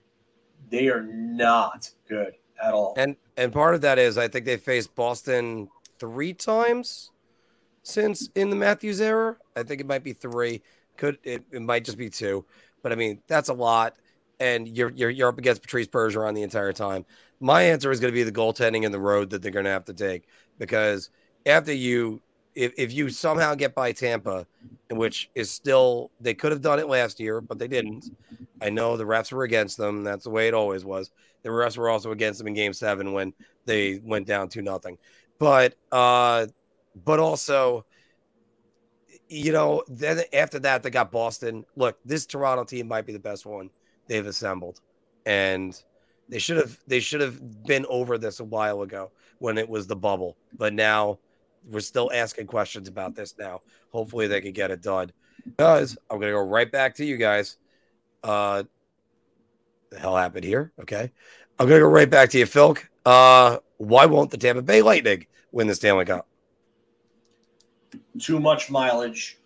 They are not good at all. And part of that is I think they faced Boston 3 times since in the Matthews era. I think it might be 3. It might just be 2. But, I mean, that's a lot. And you're up against Patrice Bergeron the entire time. My answer is going to be the goaltending and the road that they're going to have to take. Because after you – if you somehow get by Tampa, which is still – they could have done it last year, but they didn't. I know the refs were against them. That's the way it always was. The refs were also against them in Game 7 when they went down 2-0. But also, then after that, they got Boston. Look, this Toronto team might be the best one they've assembled. And they should have been over this a while ago when it was the bubble. But now we're still asking questions about this now. Hopefully they can get it done. Guys, I'm going to go right back to you guys. The hell happened here? Okay. I'm going to go right back to you, Philk. Why won't the Tampa Bay Lightning win the Stanley Cup? Too much mileage.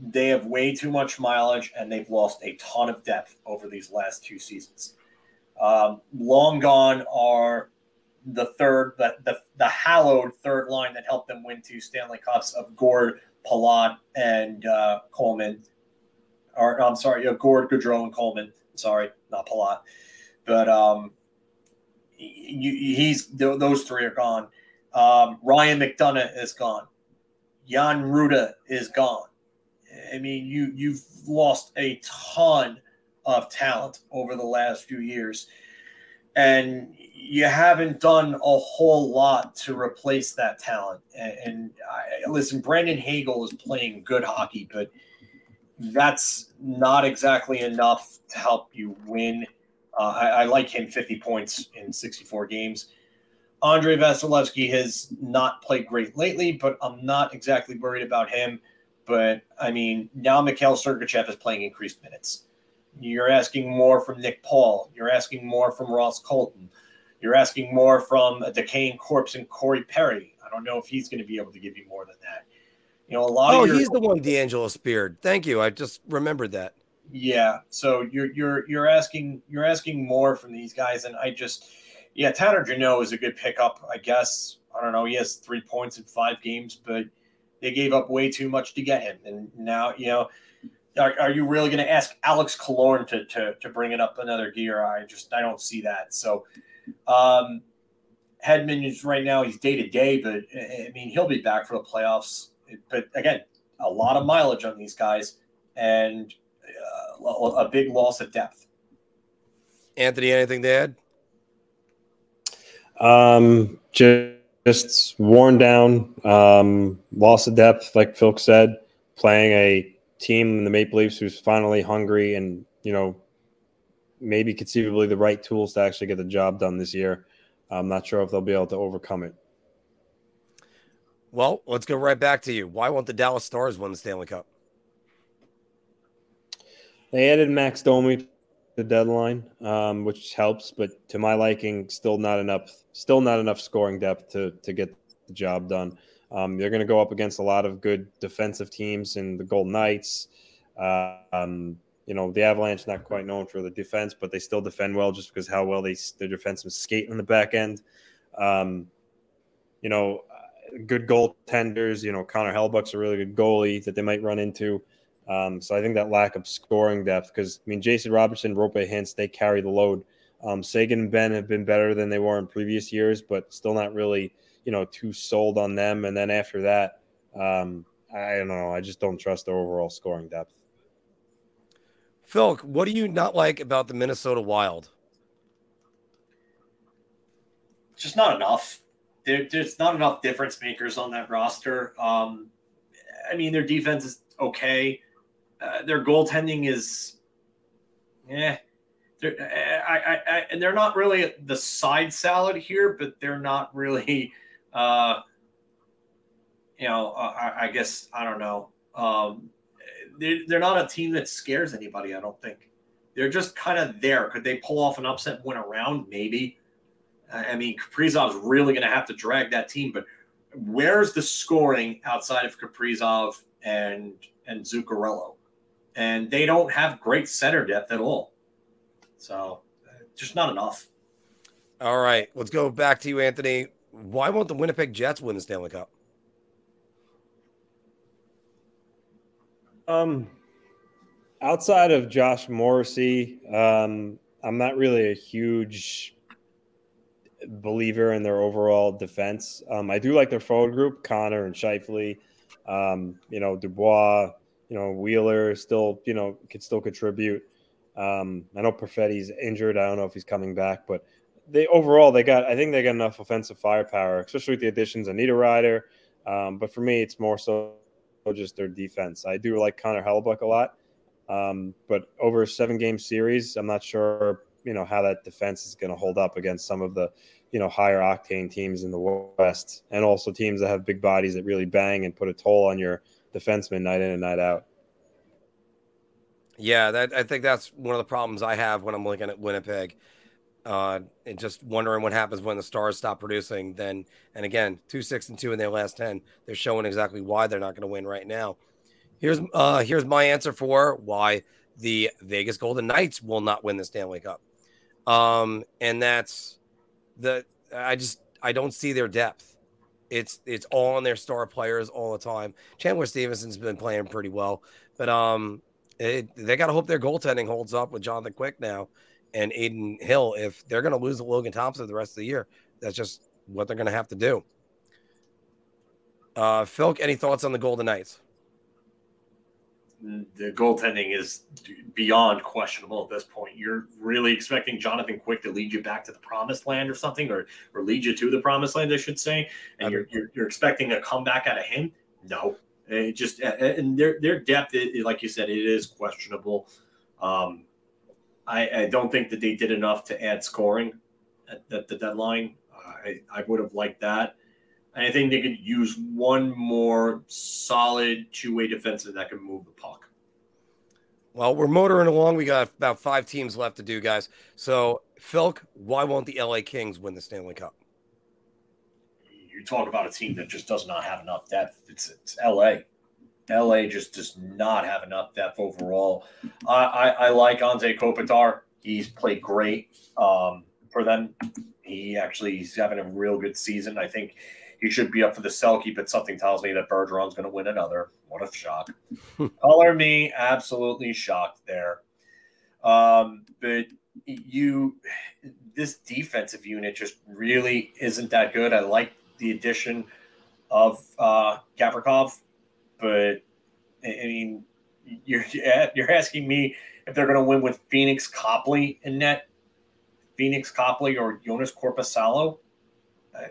They have way too much mileage, and they've lost a ton of depth over these last two seasons. Long gone are the hallowed third line that helped them win two Stanley Cups of Gord, Palat, and Coleman. Gord, Gaudreau, and Coleman. Sorry, not Palat. But those three are gone. Ryan McDonagh is gone. Jan Ruda is gone. I mean, you've lost a ton of talent over the last few years, and you haven't done a whole lot to replace that talent. And listen, Brandon Hagel is playing good hockey, but that's not exactly enough to help you win. I like him 50 points in 64 games. Andrei Vasilevskiy has not played great lately, but I'm not exactly worried about him. But, I mean, now Mikhail Sergachev is playing increased minutes. You're asking more from Nick Paul. You're asking more from Ross Colton. You're asking more from a decaying corpse in Corey Perry. I don't know if he's going to be able to give you more than that. You know, he's the one D'Angelo speared. Thank you. I just remembered that. Yeah. So you're asking more from these guys, and Tanner Janot is a good pickup, I guess. I don't know. He has 3 points in 5 games, but they gave up way too much to get him. And now, you know, are you really going to ask Alex Killorn to bring it up another gear? I don't see that. So Hedman is right now, he's day-to-day, but, I mean, he'll be back for the playoffs. But, again, a lot of mileage on these guys and a big loss of depth. Anthony, anything to add? Just worn down, loss of depth, like Phil said, playing a team in the Maple Leafs who's finally hungry and, you know, maybe conceivably the right tools to actually get the job done this year. I'm not sure if they'll be able to overcome it. Well, let's go right back to you. Why won't the Dallas Stars win the Stanley Cup? They added Max Domi to the deadline, which helps, but to my liking, still not enough scoring depth to get the job done. They're going to go up against a lot of good defensive teams in the Golden Knights. You know, the Avalanche, not quite known for the defense, but they still defend well just because how well their defensemen skate on the back end. You know, good goaltenders, you know, Connor Hellebuyck's a really good goalie that they might run into. So I think that lack of scoring depth, because, I mean, Jason Robertson, Rope Hintz, they carry the load. Sagan and Ben have been better than they were in previous years, but still not really, you know, too sold on them. And then after that, I don't know. I just don't trust their overall scoring depth. Phil, what do you not like about the Minnesota Wild? Just not enough. There's not enough difference makers on that roster. I mean, their defense is okay. Their goaltending is, and they're not really the side salad here, but they're not really, I guess, I don't know. They're not a team that scares anybody, I don't think. They're just kind of there. Could they pull off an upset win around? Maybe. I mean, Kaprizov's really going to have to drag that team, but where's the scoring outside of Kaprizov and Zuccarello? And they don't have great center depth at all. So just not enough. All right. Let's go back to you, Anthony. Why won't the Winnipeg Jets win the Stanley Cup? Outside of Josh Morrissey, I'm not really a huge believer in their overall defense. I do like their forward group, Connor and Scheifele, Dubois, Wheeler still, could still contribute. I know Perfetti's injured. I don't know if he's coming back, but I think they got enough offensive firepower, especially with the additions of Niederreiter. But for me, it's more so just their defense. I do like Connor Hellebuyck a lot, but over a 7-game series, I'm not sure, how that defense is going to hold up against some of the, higher octane teams in the West, and also teams that have big bodies that really bang and put a toll on your defenseman night in and night out. Yeah, I think that's one of the problems I have when I'm looking at Winnipeg, and just wondering what happens when the Stars stop producing. Then, and again, 2-6-2 in their last 10, they're showing exactly why they're not going to win right now. Here's my answer for why the Vegas Golden Knights will not win the Stanley Cup. And that's the I don't see their depth. It's all on their star players all the time. Chandler Stevenson's been playing pretty well, but they got to hope their goaltending holds up with Jonathan Quick now and Adin Hill. If they're going to lose to Logan Thompson the rest of the year, that's just what they're going to have to do. Phil, any thoughts on the Golden Knights? The goaltending is beyond questionable at this point. You're really expecting Jonathan Quick to lead you back to the promised land or something, or lead you to the promised land, I should say. And you're expecting a comeback out of him? No, it just and their depth, like you said, it is questionable. I don't think that they did enough to add scoring at the deadline. I would have liked that. I think they could use one more solid two-way defensive that can move the puck. Well, we're motoring along. We got about 5 teams left to do, guys. So, Philk, why won't the LA Kings win the Stanley Cup? You talk about a team that just does not have enough depth. It's LA. LA just does not have enough depth overall. I like Anze Kopitar. He's played great for them. He's having a real good season. I think he should be up for the Selke, but something tells me that Bergeron's going to win another. What a shock. Color me absolutely shocked there. But this defensive unit just really isn't that good. I like the addition of Gavrikov, but I mean, you're asking me if they're going to win with Phoenix Copley in net, Phoenix Copley or Jonas Korpisalo.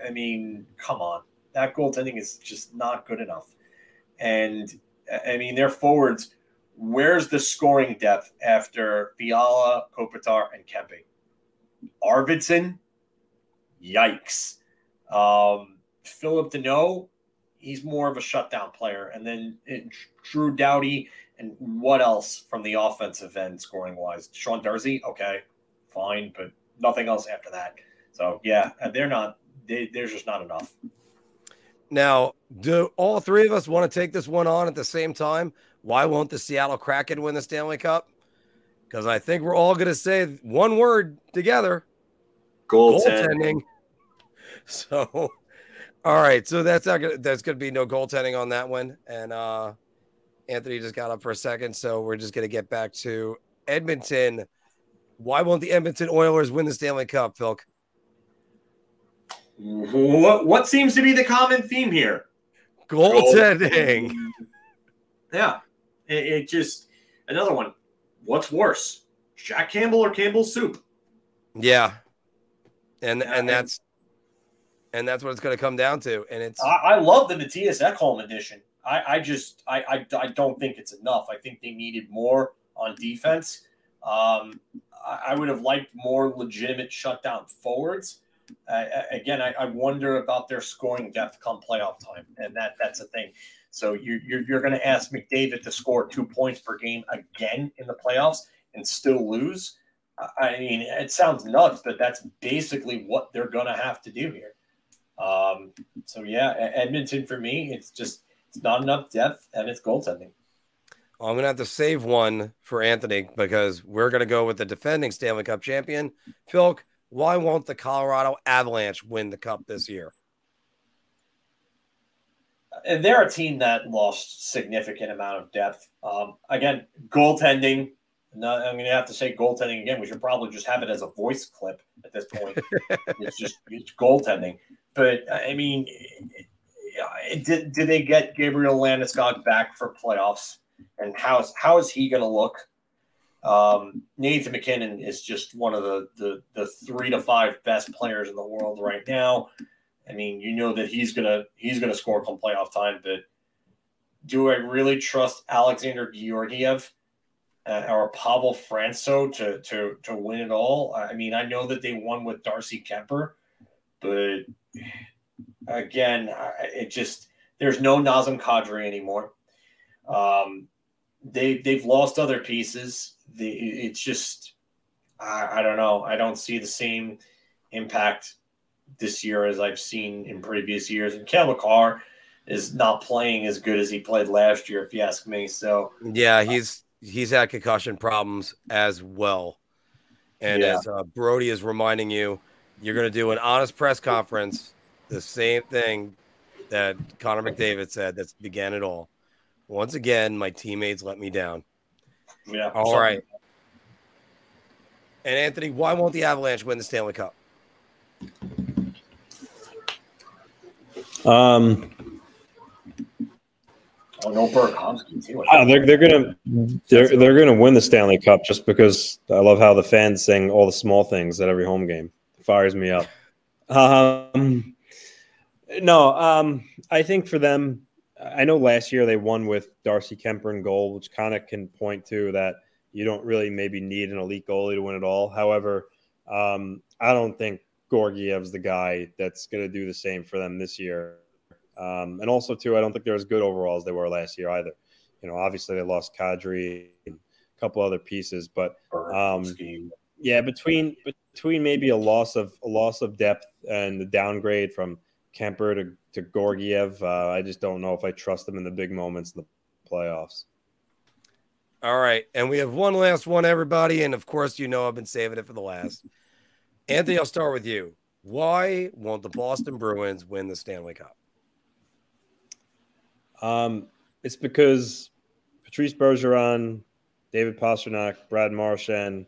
I mean, come on. That goaltending is just not good enough. And, I mean, their forwards, where's the scoring depth after Fiala, Kopitar, and Kempe? Arvidsson? Yikes. Phillip Danault? He's more of a shutdown player. And then Drew Doughty and what else from the offensive end scoring-wise? Sean Darcy? Okay, fine, but nothing else after that. So, yeah, there's just not enough. Now, do all three of us want to take this one on at the same time? Why won't the Seattle Kraken win the Stanley Cup? Because I think we're all going to say one word together. Goaltending. So, all right. So that's going to be no goaltending on that one. And Anthony just got up for a second. So we're just going to get back to Edmonton. Why won't the Edmonton Oilers win the Stanley Cup, Phil? What seems to be the common theme here? Goaltending. Yeah. It just – another one. What's worse, Jack Campbell or Campbell's soup? Yeah. And that's what it's going to come down to. And it's – I love the Matthias Ekholm edition. I just don't think it's enough. I think they needed more on defense. I would have liked more legitimate shutdown forwards. Again, I wonder about their scoring depth come playoff time, and that's a thing. So you're going to ask McDavid to score 2 points per game again in the playoffs and still lose? I mean, it sounds nuts, but that's basically what they're going to have to do here. So, yeah, Edmonton for me, it's not enough depth, and it's goaltending. I'm going to have to save one for Anthony because we're going to go with the defending Stanley Cup champion, Phil. Why won't the Colorado Avalanche win the Cup this year? They're a team that lost significant amount of depth. Again, goaltending. I'm going to have to say goaltending again. We should probably just have it as a voice clip at this point. It's goaltending. But, I mean, did they get Gabriel Landeskog back for playoffs? And how is he going to look? Nathan McKinnon is just one of the 3 to 5 best players in the world right now. I mean, you know that he's gonna score come playoff time, but do I really trust Alexander Georgiev or Pavel Francouz to win it all? I mean, I know that they won with Darcy Kemper, but again, there's no Nazem Kadri anymore. They've lost other pieces. I don't know. I don't see the same impact this year as I've seen in previous years. And Kale McCarr, is not playing as good as he played last year, if you ask me. So yeah, he's had concussion problems as well. And as Brody is reminding you, you're going to do an honest press conference, the same thing that Connor McDavid said that began it all. Once again, my teammates let me down. Yeah. All right. And Anthony, why won't the Avalanche win the Stanley Cup? They're gonna win the Stanley Cup just because I love how the fans sing all the small things at every home game. It fires me up. I think for them, I know last year they won with Darcy Kemper in goal, which kind of can point to that you don't really maybe need an elite goalie to win it all. However, I don't think Gorgiev's the guy that's going to do the same for them this year. And also, too, I don't think they're as good overall as they were last year either. You know, obviously they lost Kadri and a couple other pieces, but between maybe a loss of depth and the downgrade from Kemper to Gorgiev, I just don't know if I trust them in the big moments in the playoffs. All right, and we have one last one, everybody, and of course, you know I've been saving it for the last. Anthony, I'll start with you. Why won't the Boston Bruins win the Stanley Cup? It's because Patrice Bergeron, David Pastrnak, Brad Marchand,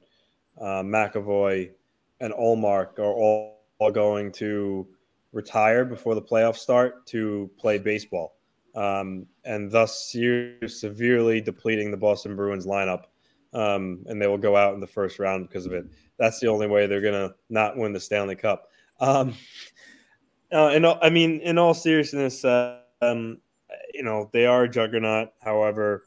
McAvoy, and Ullmark are all going to retire before the playoffs start to play baseball, and thus you're severely depleting the Boston Bruins lineup, and they will go out in the first round because of it. That's the only way they're going to not win the Stanley Cup. In all seriousness, you know, they are a juggernaut. However,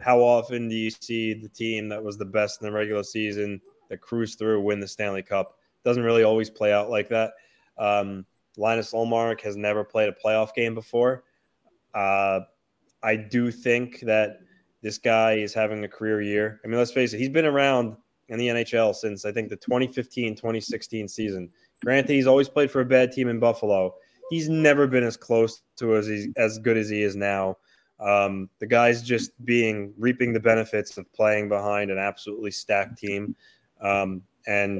how often do you see the team that was the best in the regular season that cruised through win the Stanley Cup? Doesn't really always play out like that. Linus Ullmark has never played a playoff game before. I do think that this guy is having a career year. I mean, let's face it, he's been around in the NHL since, I think, the 2015-2016 season. Granted, he's always played for a bad team in Buffalo. He's never been as close to as good as he is now. The guy's just reaping the benefits of playing behind an absolutely stacked team. And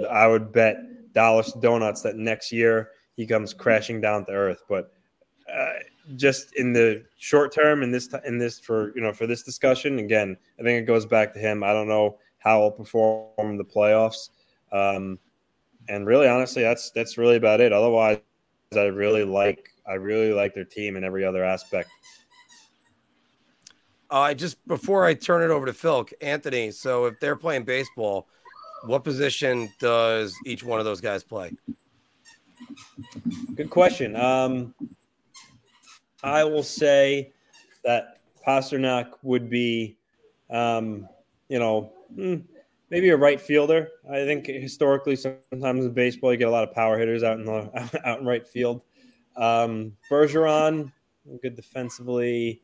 I would bet dollars to donuts that next year he comes crashing down to earth. But just in the short term, for this discussion, again, I think it goes back to him. I don't know how I'll perform in the playoffs. And really, honestly, that's really about it. Otherwise, I really like their team in every other aspect. Just before I turn it over to Phil, Anthony. So if they're playing baseball, what position does each one of those guys play? Good question. I will say that Pastrnak would be, maybe a right fielder. I think historically, sometimes in baseball, you get a lot of power hitters out in right field. Bergeron, good defensively,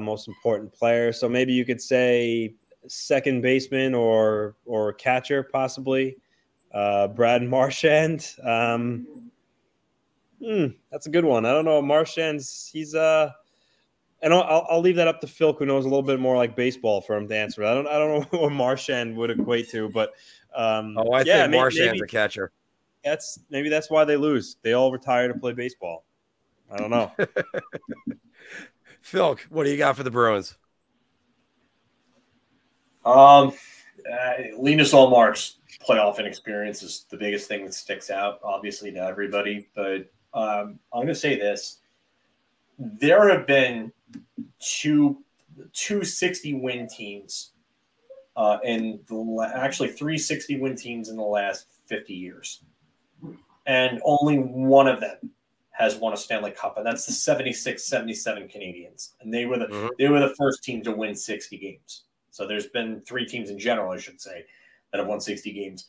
most important player. So maybe you could say second baseman or catcher, possibly. Brad Marchand. That's a good one. I don't know. Marchand's, he's and I'll leave that up to Phil, who knows a little bit more like baseball for him to answer. I don't know what Marchand would equate to, but I think Marchand's a catcher. That's why they lose. They all retire to play baseball. I don't know. Phil, what do you got for the Bruins? Linus Ullmark's playoff inexperience is the biggest thing that sticks out, obviously, to everybody. But I'm going to say this. There have been two 60-win teams, actually three 60-win teams in the last 50 years. And only one of them has won a Stanley Cup, and that's the 76-77 Canadians. And they were the first team to win 60 games. So there's been three teams in general, I should say, that have won 60 games.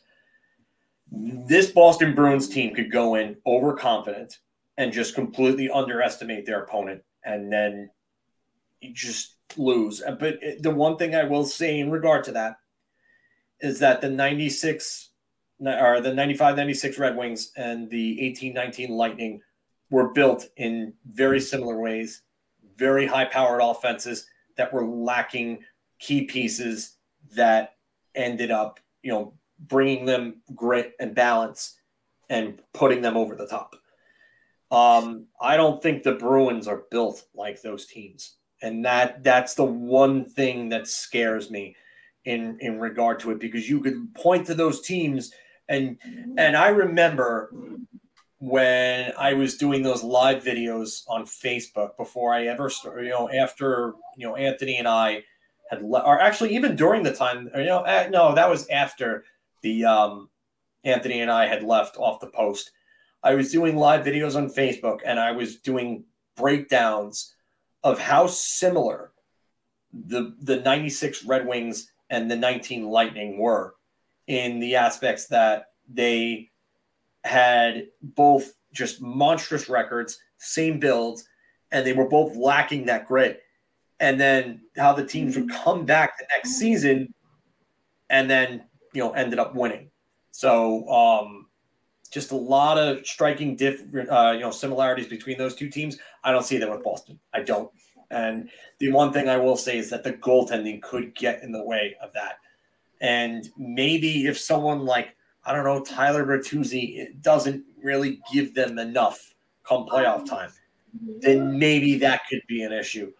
This Boston Bruins team could go in overconfident and just completely underestimate their opponent and then just lose. But the one thing I will say in regard to that is that the 95-96 Red Wings and the 18-19 Lightning were built in very similar ways, very high-powered offenses that were lacking key pieces that ended up, you know, bringing them grit and balance and putting them over the top. I don't think the Bruins are built like those teams. And that's the one thing that scares me in regard to it, because you could point to those teams. And I remember when I was doing those live videos on Facebook before I ever started, after Anthony and I had left, or actually even during the time, that was after the Anthony and I had left off the post. I was doing live videos on Facebook, and I was doing breakdowns of how similar the 96 Red Wings and the 19 Lightning were in the aspects that they had both just monstrous records, same builds, and they were both lacking that grit. And then how the teams would come back the next season and then, ended up winning. So just a lot of striking different, similarities between those two teams. I don't see that with Boston. I don't. And the one thing I will say is that the goaltending could get in the way of that. And maybe if someone like, Tyler Bertuzzi doesn't really give them enough come playoff time, then maybe that could be an issue.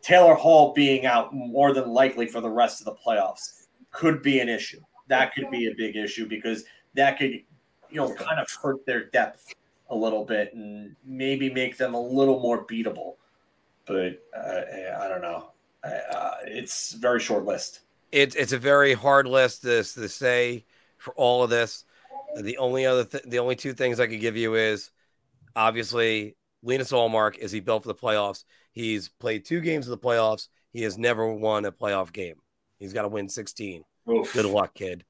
Taylor Hall being out more than likely for the rest of the playoffs could be an issue. That could be a big issue because that could, kind of hurt their depth a little bit and maybe make them a little more beatable. But I don't know. It's a very short list. It's a very hard list to say for all of this. The only two things I could give you is obviously Linus Ullmark. Is he built for the playoffs? He's played 2 games of the playoffs. He has never won a playoff game. He's got to win 16. Oof. Good luck, kid.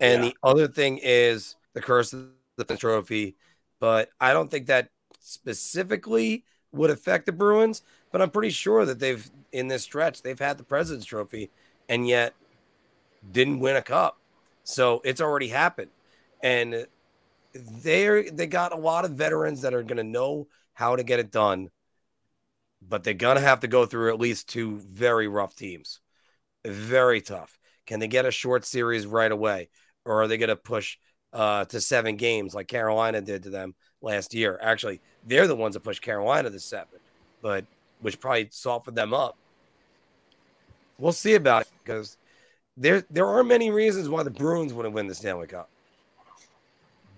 And the other thing is the curse of the trophy, but I don't think that specifically would affect the Bruins, but I'm pretty sure that they've, in this stretch, they've had the President's Trophy and yet didn't win a cup. So it's already happened. And they got a lot of veterans that are going to know how to get it done, but they're going to have to go through at least 2 very rough teams. Very tough. Can they get a short series right away? Or are they going to push to 7 games like Carolina did to them last year? Actually, they're the ones that pushed Carolina to 7, but which probably softened them up. We'll see about it, because there are many reasons why the Bruins wouldn't win the Stanley Cup.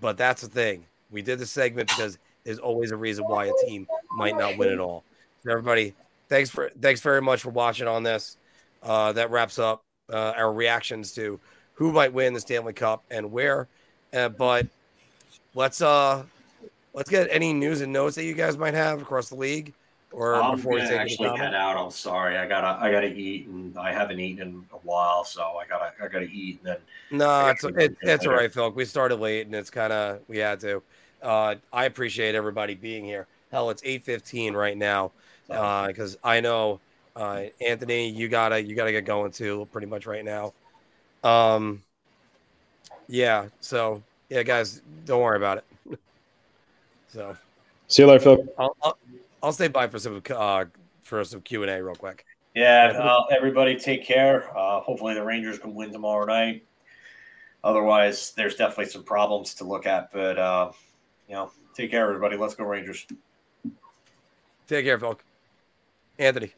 But that's the thing. We did the segment because there's always a reason why a team might not win at all. So everybody, thanks very much for watching on this. That wraps up our reactions to who might win the Stanley Cup and where. But let's get any news and notes that you guys might have across the league. Or I'm before we actually head out, I'm sorry. I gotta eat, and I haven't eaten in a while, so I gotta eat. And then it's all right, Phil. We started late, and it's kind of we had to. I appreciate everybody being here. Hell, it's 8:15 right now, because I know Anthony, you gotta get going too, pretty much right now. Yeah. So yeah, guys, don't worry about it. So see you later, Phil. I'll stay by for some Q&A real quick. Yeah, everybody take care. Hopefully the Rangers can win tomorrow night. Otherwise, there's definitely some problems to look at. But, take care, everybody. Let's go, Rangers. Take care, Phil. Anthony.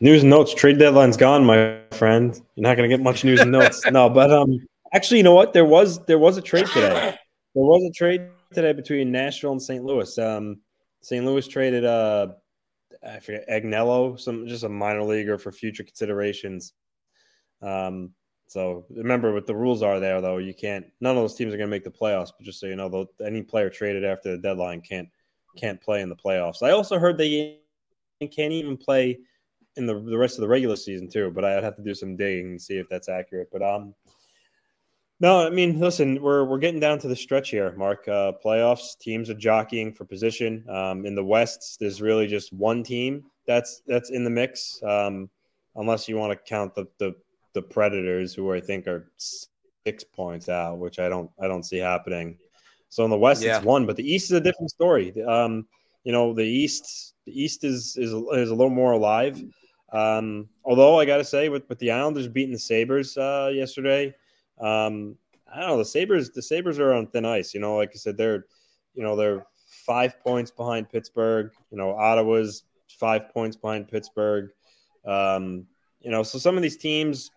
News and notes. Trade deadline's gone, my friend. You're not going to get much news and notes. No, but actually, you know what? There was a trade today. Between Nashville and St. Louis. St. Louis traded I forget Agnello, just a minor leaguer for future considerations. So remember what the rules are there, though. You can't. None of those teams are going to make the playoffs. But just so you know, any player traded after the deadline can't play in the playoffs. I also heard they can't even play in the rest of the regular season too. But I'd have to do some digging and see if that's accurate. But no, I mean, listen, we're getting down to the stretch here, Mark. Playoffs, teams are jockeying for position. In the West, there's really just one team that's in the mix, unless you want to count the Predators, who I think are 6 points out, which I don't see happening. So in the West, it's one, but the East is a different story. You know, the East is a little more alive. Although I got to say, with the Islanders beating the Sabres yesterday, I don't know, the Sabres are on thin ice. You know, like I said, they're 5 points behind Pittsburgh. You know, Ottawa's 5 points behind Pittsburgh. You know, so some of these teams,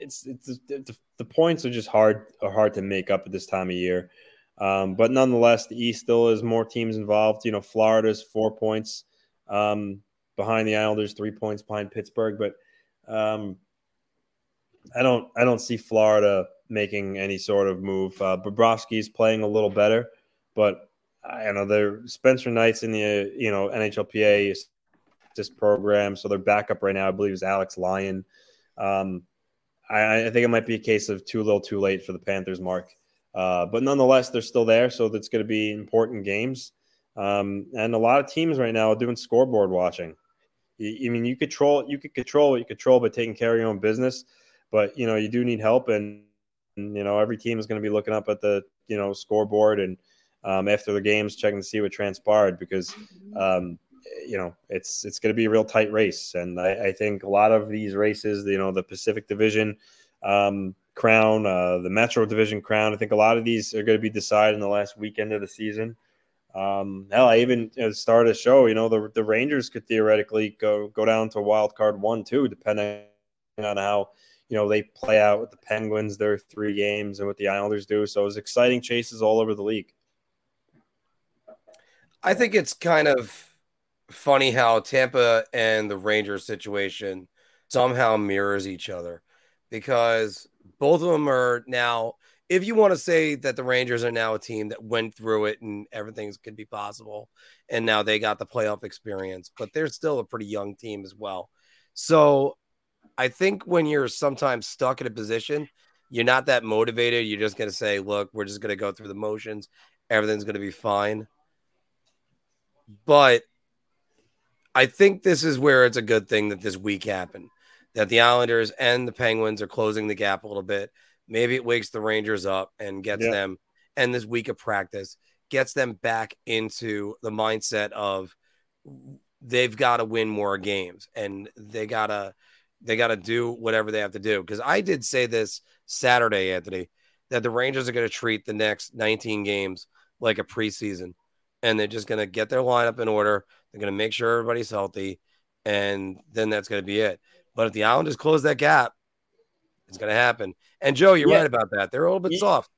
the points are just hard to make up at this time of year. But nonetheless, the East still is more teams involved. You know, Florida's 4 points behind the Islanders, 3 points behind Pittsburgh. But I don't see Florida making any sort of move. Bobrovsky's playing a little better, but I don't know. They're Spencer Knight's in the NHLPA this program, so their backup right now, I believe, is Alex Lyon. I think it might be a case of too little, too late for the Panthers, Mark. But nonetheless, they're still there, so that's going to be important games. And a lot of teams right now are doing scoreboard watching. I mean, you could control what you control by taking care of your own business, but you know you do need help, and you know every team is going to be looking up at the scoreboard and after the games checking to see what transpired because you know it's going to be a real tight race, and I think a lot of these races, the Pacific Division. Crown, the Metro Division Crown. I think a lot of these are going to be decided in the last weekend of the season. Hell, I even started a show. The Rangers could theoretically go down to wild card 1, 2, depending on how they play out with the Penguins, their 3 games, and what the Islanders do. So it was exciting chases all over the league. I think it's kind of funny how Tampa and the Rangers situation somehow mirrors each other. Because both of them are now, if you want to say that the Rangers are now a team that went through it and everything could be possible, and now they got the playoff experience, but they're still a pretty young team as well. So I think when you're sometimes stuck in a position, you're not that motivated. You're just going to say, look, we're just going to go through the motions. Everything's going to be fine. But I think this is where it's a good thing that this week happened. That the Islanders and the Penguins are closing the gap a little bit. Maybe it wakes the Rangers up and gets them, and this week of practice gets them back into the mindset of they've got to win more games and they gotta do whatever they have to do. Because I did say this Saturday, Anthony, that the Rangers are going to treat the next 19 games like a preseason, and they're just going to get their lineup in order. They're going to make sure everybody's healthy, and then that's going to be it. But if the Islanders close that gap, it's going to happen. And, Joe, you're right about that. They're a little bit soft.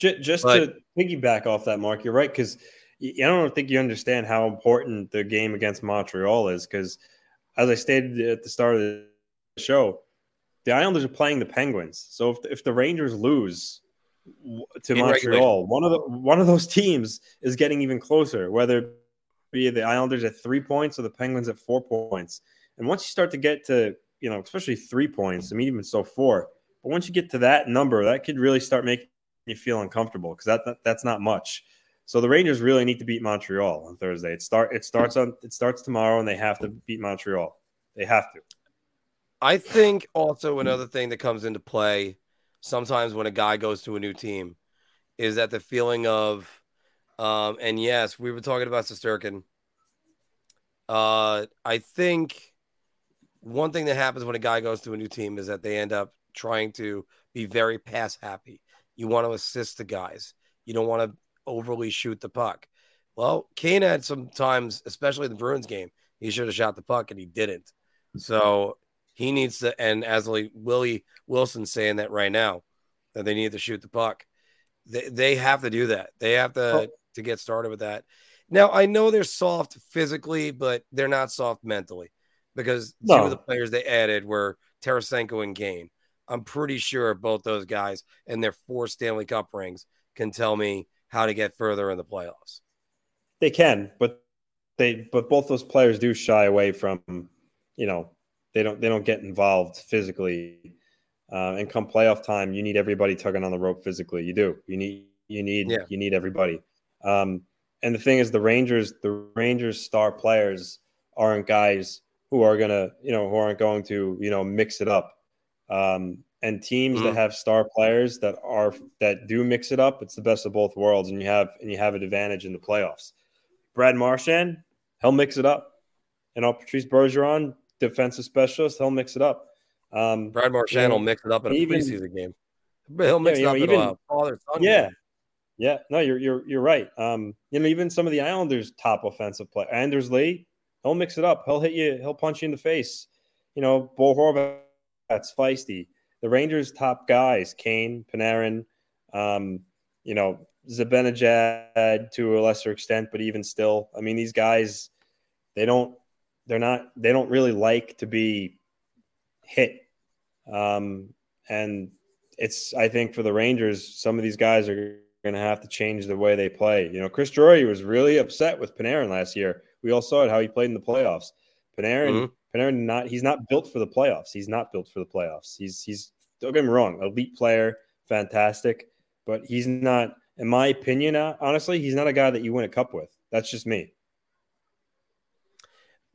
Just to piggyback off that, Mark, you're right, because I don't think you understand how important the game against Montreal is because, as I stated at the start of the show, the Islanders are playing the Penguins. So if the Rangers lose to Montreal, one of those teams is getting even closer, whether it be the Islanders at 3 points or the Penguins at 4 points. And once you start to get to – especially 3 points, I mean, even so 4. But once you get to that number, that could really start making you feel uncomfortable because that's not much. So the Rangers really need to beat Montreal on Thursday. It starts tomorrow, and they have to beat Montreal. They have to. I think also another thing that comes into play sometimes when a guy goes to a new team is that the feeling of and yes, we were talking about Shesterkin. I think one thing that happens when a guy goes to a new team is that they end up trying to be very pass happy. You want to assist the guys. You don't want to overly shoot the puck. Well, Kane had some times, especially in the Bruins game, he should have shot the puck and he didn't. So he needs to, and as Willie Wilson's saying that right now, that they need to shoot the puck. They have to do that. They have to get started with that. Now, I know they're soft physically, but they're not soft mentally. Because two of the players they added were Tarasenko and Kane. I'm pretty sure both those guys and their 4 Stanley Cup rings can tell me how to get further in the playoffs. They can, but both those players do shy away from, they don't get involved physically. And come playoff time, you need everybody tugging on the rope physically. You do. You need everybody. And the thing is, the Rangers star players aren't guys who aren't going to mix it up. and teams that have star players that do mix it up, it's the best of both worlds, and you have an advantage in the playoffs. Brad Marchand, he'll mix it up. And Patrice Bergeron, defensive specialist, he'll mix it up. Brad Marchand will mix it up in a preseason game. He'll mix it up in a father-son game. Yeah, no, you're right. Even some of the Islanders' top offensive player, Anders Lee, he'll mix it up. He'll hit you. He'll punch you in the face. Bo Horvat, that's feisty. The Rangers' top guys, Kane, Panarin, Zibanejad to a lesser extent, but even still, these guys, they don't really like to be hit. And it's, I think for the Rangers, some of these guys are going to have to change the way they play. Chris Drury was really upset with Panarin last year. We all saw it, how he played in the playoffs. Panarin, he's not built for the playoffs. He's, don't get me wrong, elite player, fantastic, but he's not, in my opinion, honestly, he's not a guy that you win a cup with. That's just me.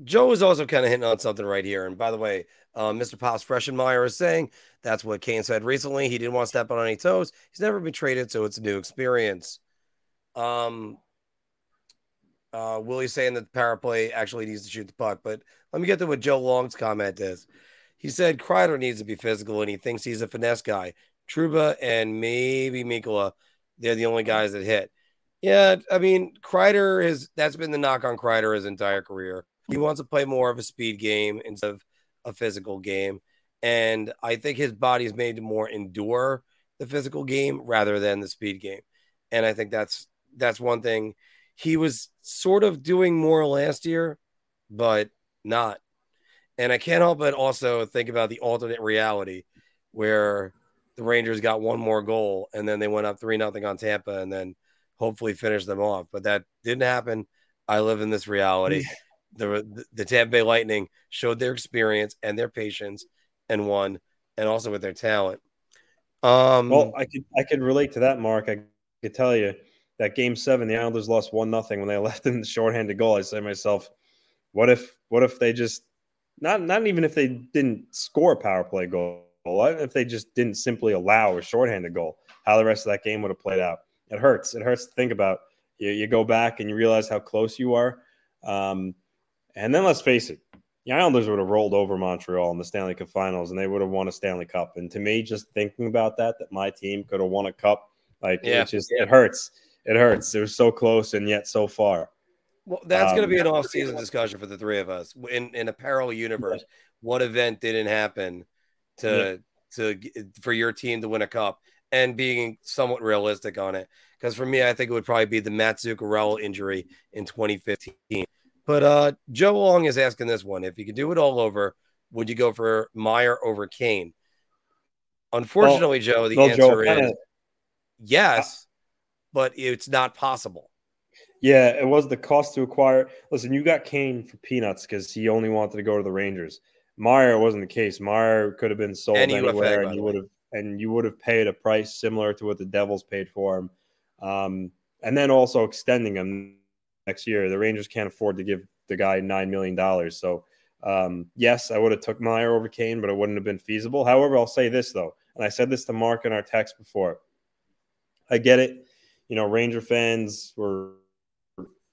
Joe is also kind of hitting on something right here. And by the way, Mr. Pops Freshenmeyer is saying that's what Kane said recently. He didn't want to step on any toes. He's never been traded, so it's a new experience. Willie's saying that the power play actually needs to shoot the puck. But let me get to what Joe Long's comment is. He said Kreider needs to be physical, and he thinks he's a finesse guy. Truba and maybe Mikula, they're the only guys that hit. Yeah, Kreider that's been the knock on Kreider his entire career. He wants to play more of a speed game instead of a physical game. And I think his body is made to more endure the physical game rather than the speed game. And I think that's one thing he was sort of doing more last year, but not. And I can't help but also think about the alternate reality where the Rangers got one more goal and then they went up 3-0 on Tampa and then hopefully finished them off. But that didn't happen. I live in this reality. The Tampa Bay Lightning showed their experience and their patience and won, and also with their talent. I could relate to that, Mark. I could tell you that Game 7, the Islanders lost 1-0 when they left in the shorthanded goal. I say to myself, what if they just not even if they didn't score a power play goal, if they just didn't simply allow a shorthanded goal, how the rest of that game would have played out. It hurts. It hurts to think about. You go back and you realize how close you are. And then let's face it, the Islanders would have rolled over Montreal in the Stanley Cup Finals, and they would have won a Stanley Cup. And to me, just thinking about that my team could have won a cup, it hurts. It hurts. It was so close and yet so far. Well, that's going to be an off-season discussion for the three of us. In a parallel universe, What event didn't happen for your team to win a cup? And being somewhat realistic on it, because for me, I think it would probably be the Matt Zuccarello injury in 2015. But Joe Long is asking this one. If you could do it all over, would you go for Meier over Kane? Unfortunately, Joe, the answer is yes, but it's not possible. Yeah, it was the cost to acquire. Listen, you got Kane for peanuts because he only wanted to go to the Rangers. Meier wasn't the case. Meier could have been sold anywhere, and you would have paid a price similar to what the Devils paid for him. And then also extending him. Next year, the Rangers can't afford to give the guy $9 million. So, yes, I would have took Meier over Kane, but it wouldn't have been feasible. However, I'll say this, though, and I said this to Mark in our text before. I get it. Ranger fans were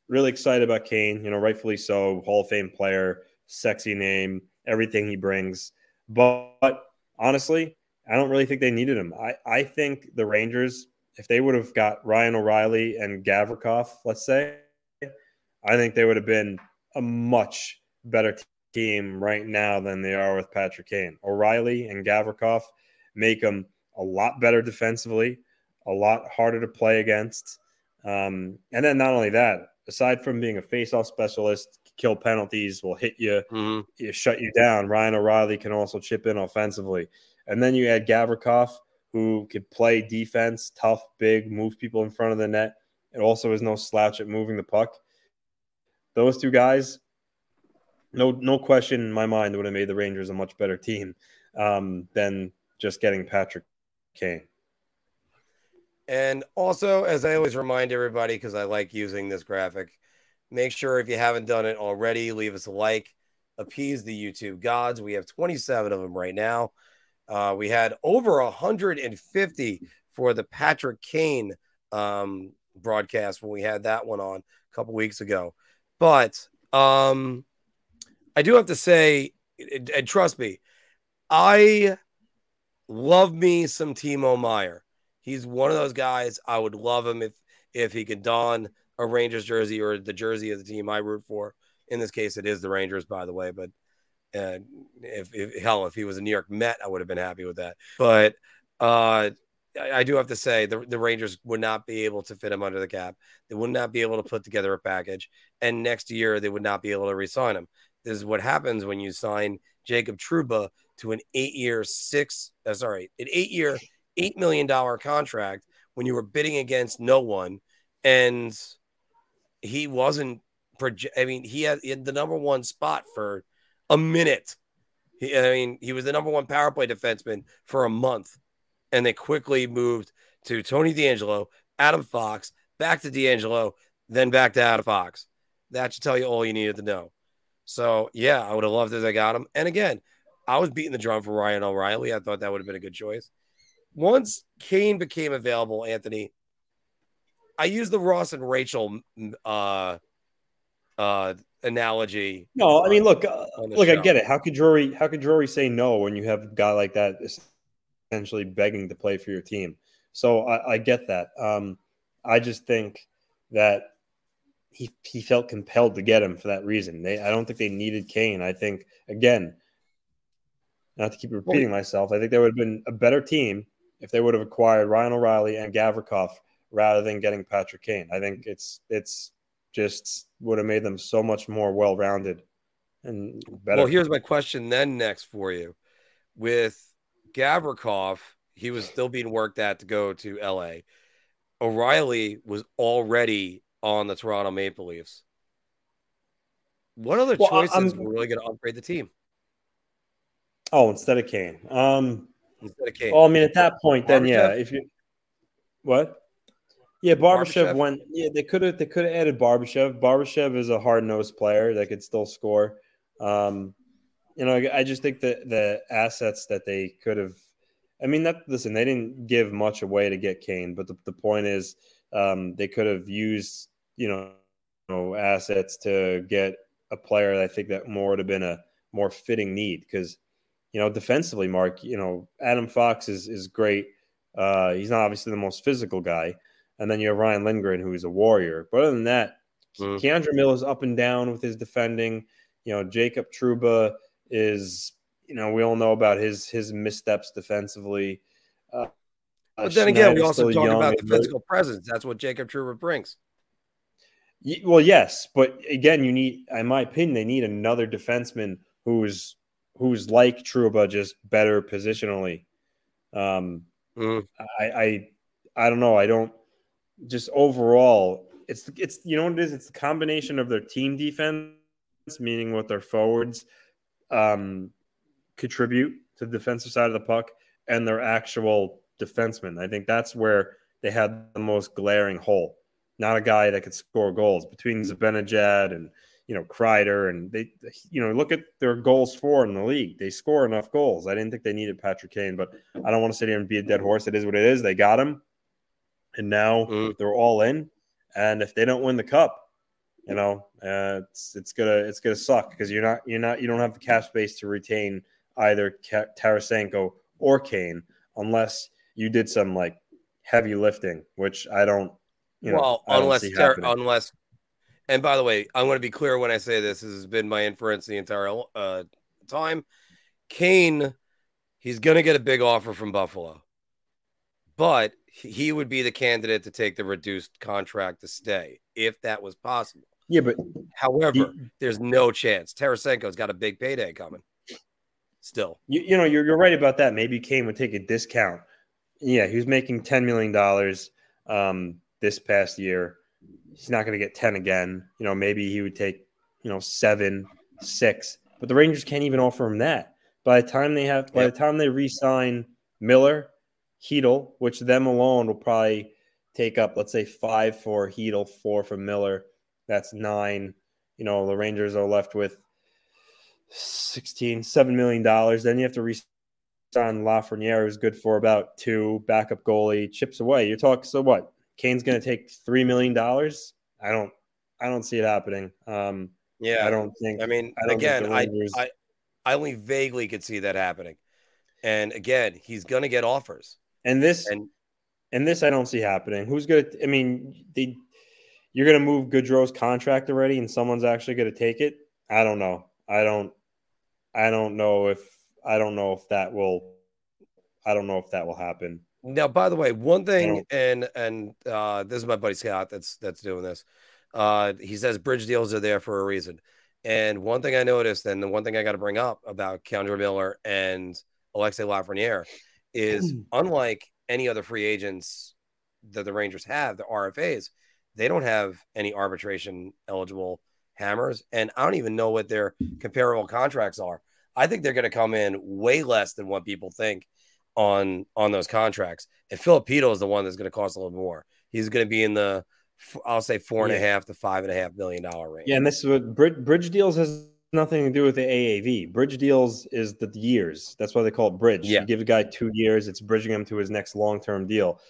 really excited about Kane, rightfully so, Hall of Fame player, sexy name, everything he brings. But honestly, I don't really think they needed him. I think the Rangers, if they would have got Ryan O'Reilly and Gavrikov, let's say, I think they would have been a much better team right now than they are with Patrick Kane. O'Reilly and Gavrikov make them a lot better defensively, a lot harder to play against. And then not only that, aside from being a face-off specialist, kill penalties, will hit you, shut you down. Ryan O'Reilly can also chip in offensively. And then you add Gavrikov, who could play defense, tough, big, move people in front of the net. It also is no slouch at moving the puck. Those two guys, no question in my mind, would have made the Rangers a much better team than just getting Patrick Kane. And also, as I always remind everybody, because I like using this graphic, make sure if you haven't done it already, leave us a like, appease the YouTube gods. We have 27 of them right now. We had over 150 for the Patrick Kane broadcast when we had that one on a couple weeks ago. But I do have to say, and trust me, I love me some Timo Meier. He's one of those guys. I would love him if he could don a Rangers jersey or the jersey of the team I root for. In this case, it is the Rangers, by the way. But if he was a New York Met, I would have been happy with that. But I do have to say the Rangers would not be able to fit him under the cap. They would not be able to put together a package. And next year, they would not be able to re-sign him. This is what happens when you sign Jacob Trouba to an eight-year, $8 million contract when you were bidding against no one. And he wasn't – I mean, he had the number one spot for a minute. He was the number one power play defenseman for a month. And they quickly moved to Tony DeAngelo, Adam Fox, back to DeAngelo, then back to Adam Fox. That should tell you all you needed to know. So, yeah, I would have loved it if I got him. And, again, I was beating the drum for Ryan O'Reilly. I thought that would have been a good choice. Once Kane became available, Anthony, I used the Ross and Rachel analogy. No, I mean, look, show. I get it. How could Drury say no when you have a guy like that essentially begging to play for your team? So I get that. I just think that he felt compelled to get him for that reason. I don't think they needed Kane. I think, again, not to keep repeating myself, I think there would have been a better team if they would have acquired Ryan O'Reilly and Gavrikov rather than getting Patrick Kane. I think it's just would have made them so much more well-rounded and better. Well, here's my question then next for you. With Gavrikov, he was still being worked at to go to L.A. O'Reilly was already on the Toronto Maple Leafs. What other choices were really going to upgrade the team? Oh, instead of Kane. Oh, I mean, at that point, then yeah. If you what? Yeah, Barbashev went. Yeah, they could have added Barbashev. Barbashev is a hard-nosed player that could still score. I just think that the assets that they could have. I mean, they didn't give much away to get Kane, but the point is, they could have used assets to get a player that I think that more would have been a more fitting need because. Defensively, Mark, Adam Fox is great. He's not obviously the most physical guy. And then you have Ryan Lindgren, who is a warrior. But other than that, Keandre Miller's up and down with his defending. Jacob Trouba is, we all know about his missteps defensively. But then again, we also talk about the physical presence. That's what Jacob Trouba brings. Well, yes. But again, you need, in my opinion, they need another defenseman who's like Trouba, just better positionally. I don't know. I don't just overall. It's what it is. It's the combination of their team defense, meaning what their forwards contribute to the defensive side of the puck, and their actual defensemen. I think that's where they had the most glaring hole. Not a guy that could score goals between Zibanejad and. Kreider, and they, look at their goals for in the league. They score enough goals. I didn't think they needed Patrick Kane, but I don't want to sit here and be a dead horse. It is what it is. They got him, and now they're all in. And if they don't win the cup, it's gonna suck because you don't have the cap space to retain either Tarasenko or Kane unless you did some heavy lifting, which I don't. Unless. And by the way, I'm going to be clear when I say this has been my inference the entire time. Kane, he's going to get a big offer from Buffalo, but he would be the candidate to take the reduced contract to stay if that was possible. Yeah, but however, there's no chance. Tarasenko's got a big payday coming. Still, you're right about that. Maybe Kane would take a discount. Yeah, he was making $10 million this past year. He's not going to get 10 again. Maybe he would take, 7, 6, but the Rangers can't even offer him that. By the time they re-sign Miller, Hedl, which them alone will probably take up, let's say 5 for Hedl, 4 for Miller. That's 9. The Rangers are left with $7 million. Then you have to re-sign on Lafreniere, who's good for about two, backup goalie, chips away. You're talking, so what? Kane's going to take $3 million? I don't see it happening. I only vaguely could see that happening. And again, he's going to get offers. And this I don't see happening. Who's going to – I mean, you're going to move Gaudreau's contract already and someone's actually going to take it? I don't know. I don't know if that will happen. Now, by the way, one thing, and this is my buddy Scott that's doing this. He says bridge deals are there for a reason. And one thing I noticed, and the one thing I got to bring up about Keandre Miller and Alexei Lafreniere is unlike any other free agents that the Rangers have, the RFAs, they don't have any arbitration eligible hammers. And I don't even know what their comparable contracts are. I think they're going to come in way less than what people think on those contracts. And Filipino is the one that's going to cost a little more. He's going to be in the, I'll say $4.5 to $5.5 million range. Yeah. And this is what bridge deals has nothing to do with the AAV. Bridge deals is the years. That's why they call it bridge. Yeah. You give a guy 2 years, it's bridging him to his next long-term deal.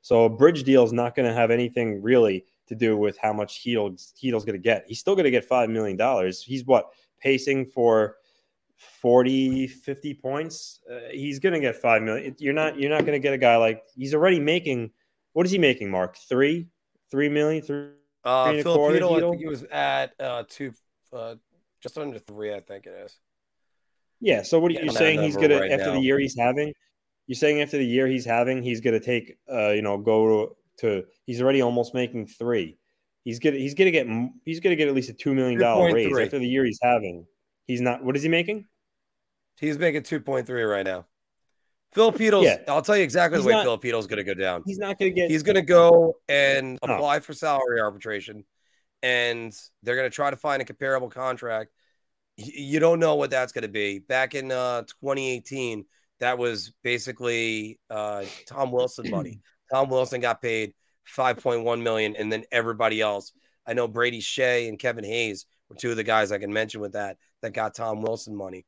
So a bridge deal is not going to have anything really to do with how much Heedle's going to get. He's still going to get $5 million. He's pacing for 40, 50 points. He's going to get $5 million. You're not going to get a guy like he's already making. What is he making, Mark? $3 million. Filipino, I think he was at two, just under $3. I think it is. Yeah. So what are you saying? He's going to after the year he's having. You're saying after the year he's having, he's going to take. He's already almost making $3. He's going to get at least a $2 million raise after the year he's having. He's not. What is he mamaking? He's making 2.3 right now. Filipinos. Yeah. I'll tell you exactly the way Filipinos going to go down. He's not going to get. He's going to go and apply for salary arbitration, and they're going to try to find a comparable contract. You don't know what that's going to be. Back in 2018, that was basically Tom Wilson money. Tom Wilson got paid $5.1 million, and then everybody else. I know Brady Shea and Kevin Hayes were two of the guys I can mention with that got Tom Wilson money.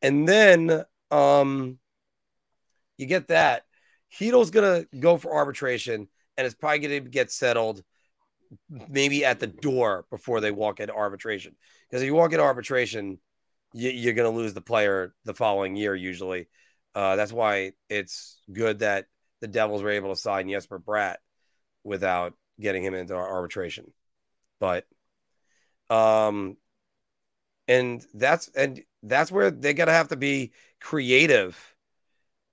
And then you get that. Heedle's going to go for arbitration, and it's probably going to get settled maybe at the door before they walk into arbitration. Because if you walk into arbitration, you're going to lose the player the following year usually. That's why it's good that the Devils were able to sign Jesper Bratt without getting him into arbitration. But And that's where they gotta have to be creative.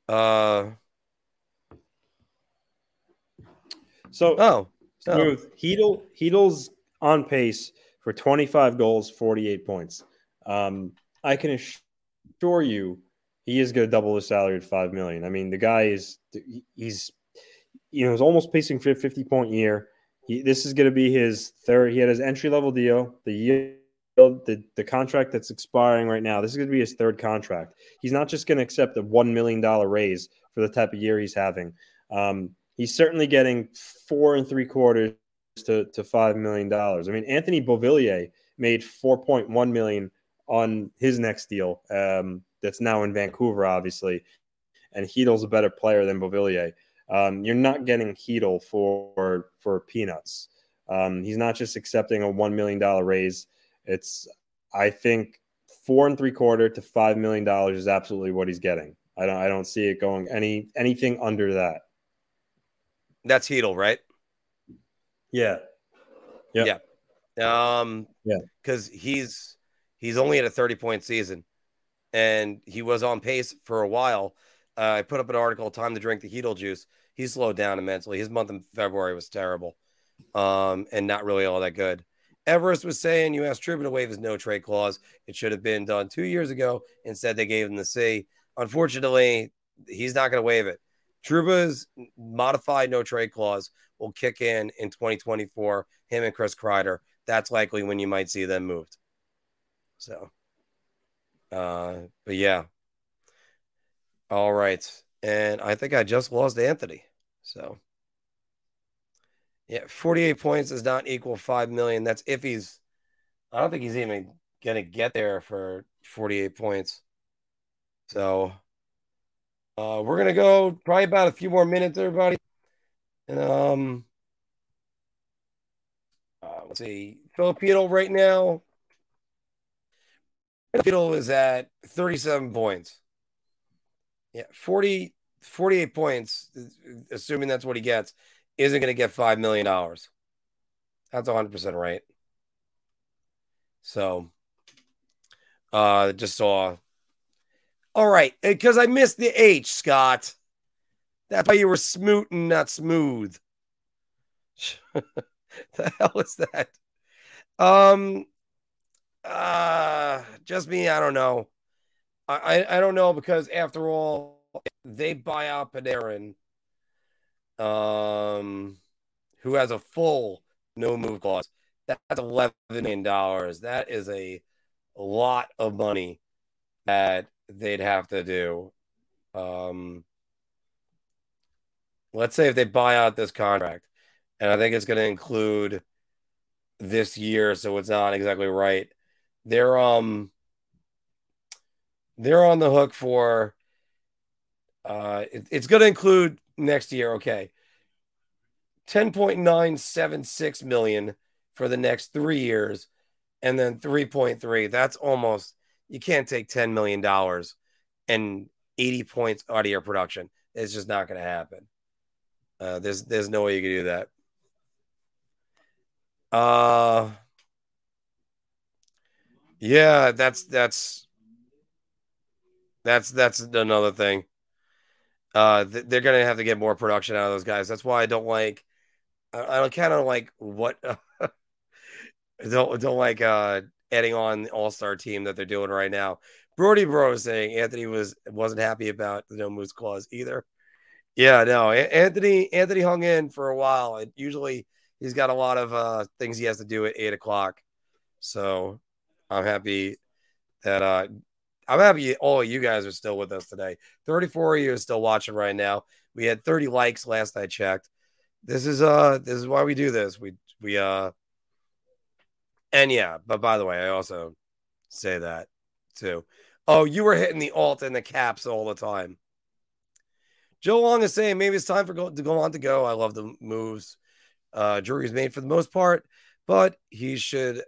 Heedle's on pace for 25 goals, 48 points. I can assure you, he is gonna double his salary at $5 million. I mean, the guy is almost pacing for a 50-point year. This is going to be his third. He had his entry-level deal, the contract that's expiring right now. This is going to be his third contract. He's not just going to accept a $1 million raise for the type of year he's having. He's certainly getting $4.75 to $5 million. I mean, Anthony Beauvillier made $4.1 million on his next deal that's now in Vancouver, obviously, and Heedle's a better player than Beauvillier. You're not getting Hedl for peanuts. He's not just accepting a $1 million raise. It's, I think, $4.75 to $5 million is absolutely what he's getting. I don't see it going anything under that. That's Hedl, right? Yeah. Yep. Yeah. Because he's only at a 30-point season, and he was on pace for a while. I put up an article, Time to Drink the Hedl Juice. He slowed down immensely. His month in February was terrible and not really all that good. Everest was saying, you asked Trubin to waive his no-trade clause. It should have been done 2 years ago. Instead, they gave him the C. Unfortunately, he's not going to waive it. Truba's modified no-trade clause will kick in 2024, him and Chris Kreider. That's likely when you might see them moved. So, but yeah. All right. And I think I just lost Anthony. So, yeah, 48 points does not equal $5 million. That's if he's – I don't think he's even going to get there for 48 points. So, We're going to go probably about a few more minutes, everybody. And let's see. Filipino right now. Filipino is at 37 points. Yeah, 48 points, assuming that's what he gets, isn't going to get $5 million. That's 100% right. So, just saw. All right, because I missed the H, Scott. That's why you were smootin', not smooth. The hell is that? Just me, I don't know. I don't know because, after all, they buy out Panarin, who has a full no-move clause. That's $11 million. That is a lot of money that they'd have to do. Let's say if they buy out this contract, and I think it's going to include this year, so it's not exactly right. They're on the hook for it's going to include next year. Okay. $10.976 million for the next 3 years, and then 3.3. That's almost, you can't take $10 million and 80 points out of your production. It's just not going to happen. There's no way you can do that. Yeah, that's another thing. They're going to have to get more production out of those guys. That's why I don't like, I kind of like what, don't like adding on the all-star team that they're doing right now. Brody Bro is saying Anthony wasn't happy about the no moves clause either. Yeah, no, Anthony hung in for a while, and usually he's got a lot of things he has to do at 8 o'clock. So I'm happy that I'm happy all of you guys are still with us today. 34 of you are still watching right now. We had 30 likes last I checked. This is why we do this. We and yeah, but by the way, I also say that too. Oh, you were hitting the alt and the caps all the time. Joe Long is saying maybe it's time for go on to go. I love the moves Drury's made for the most part, but he should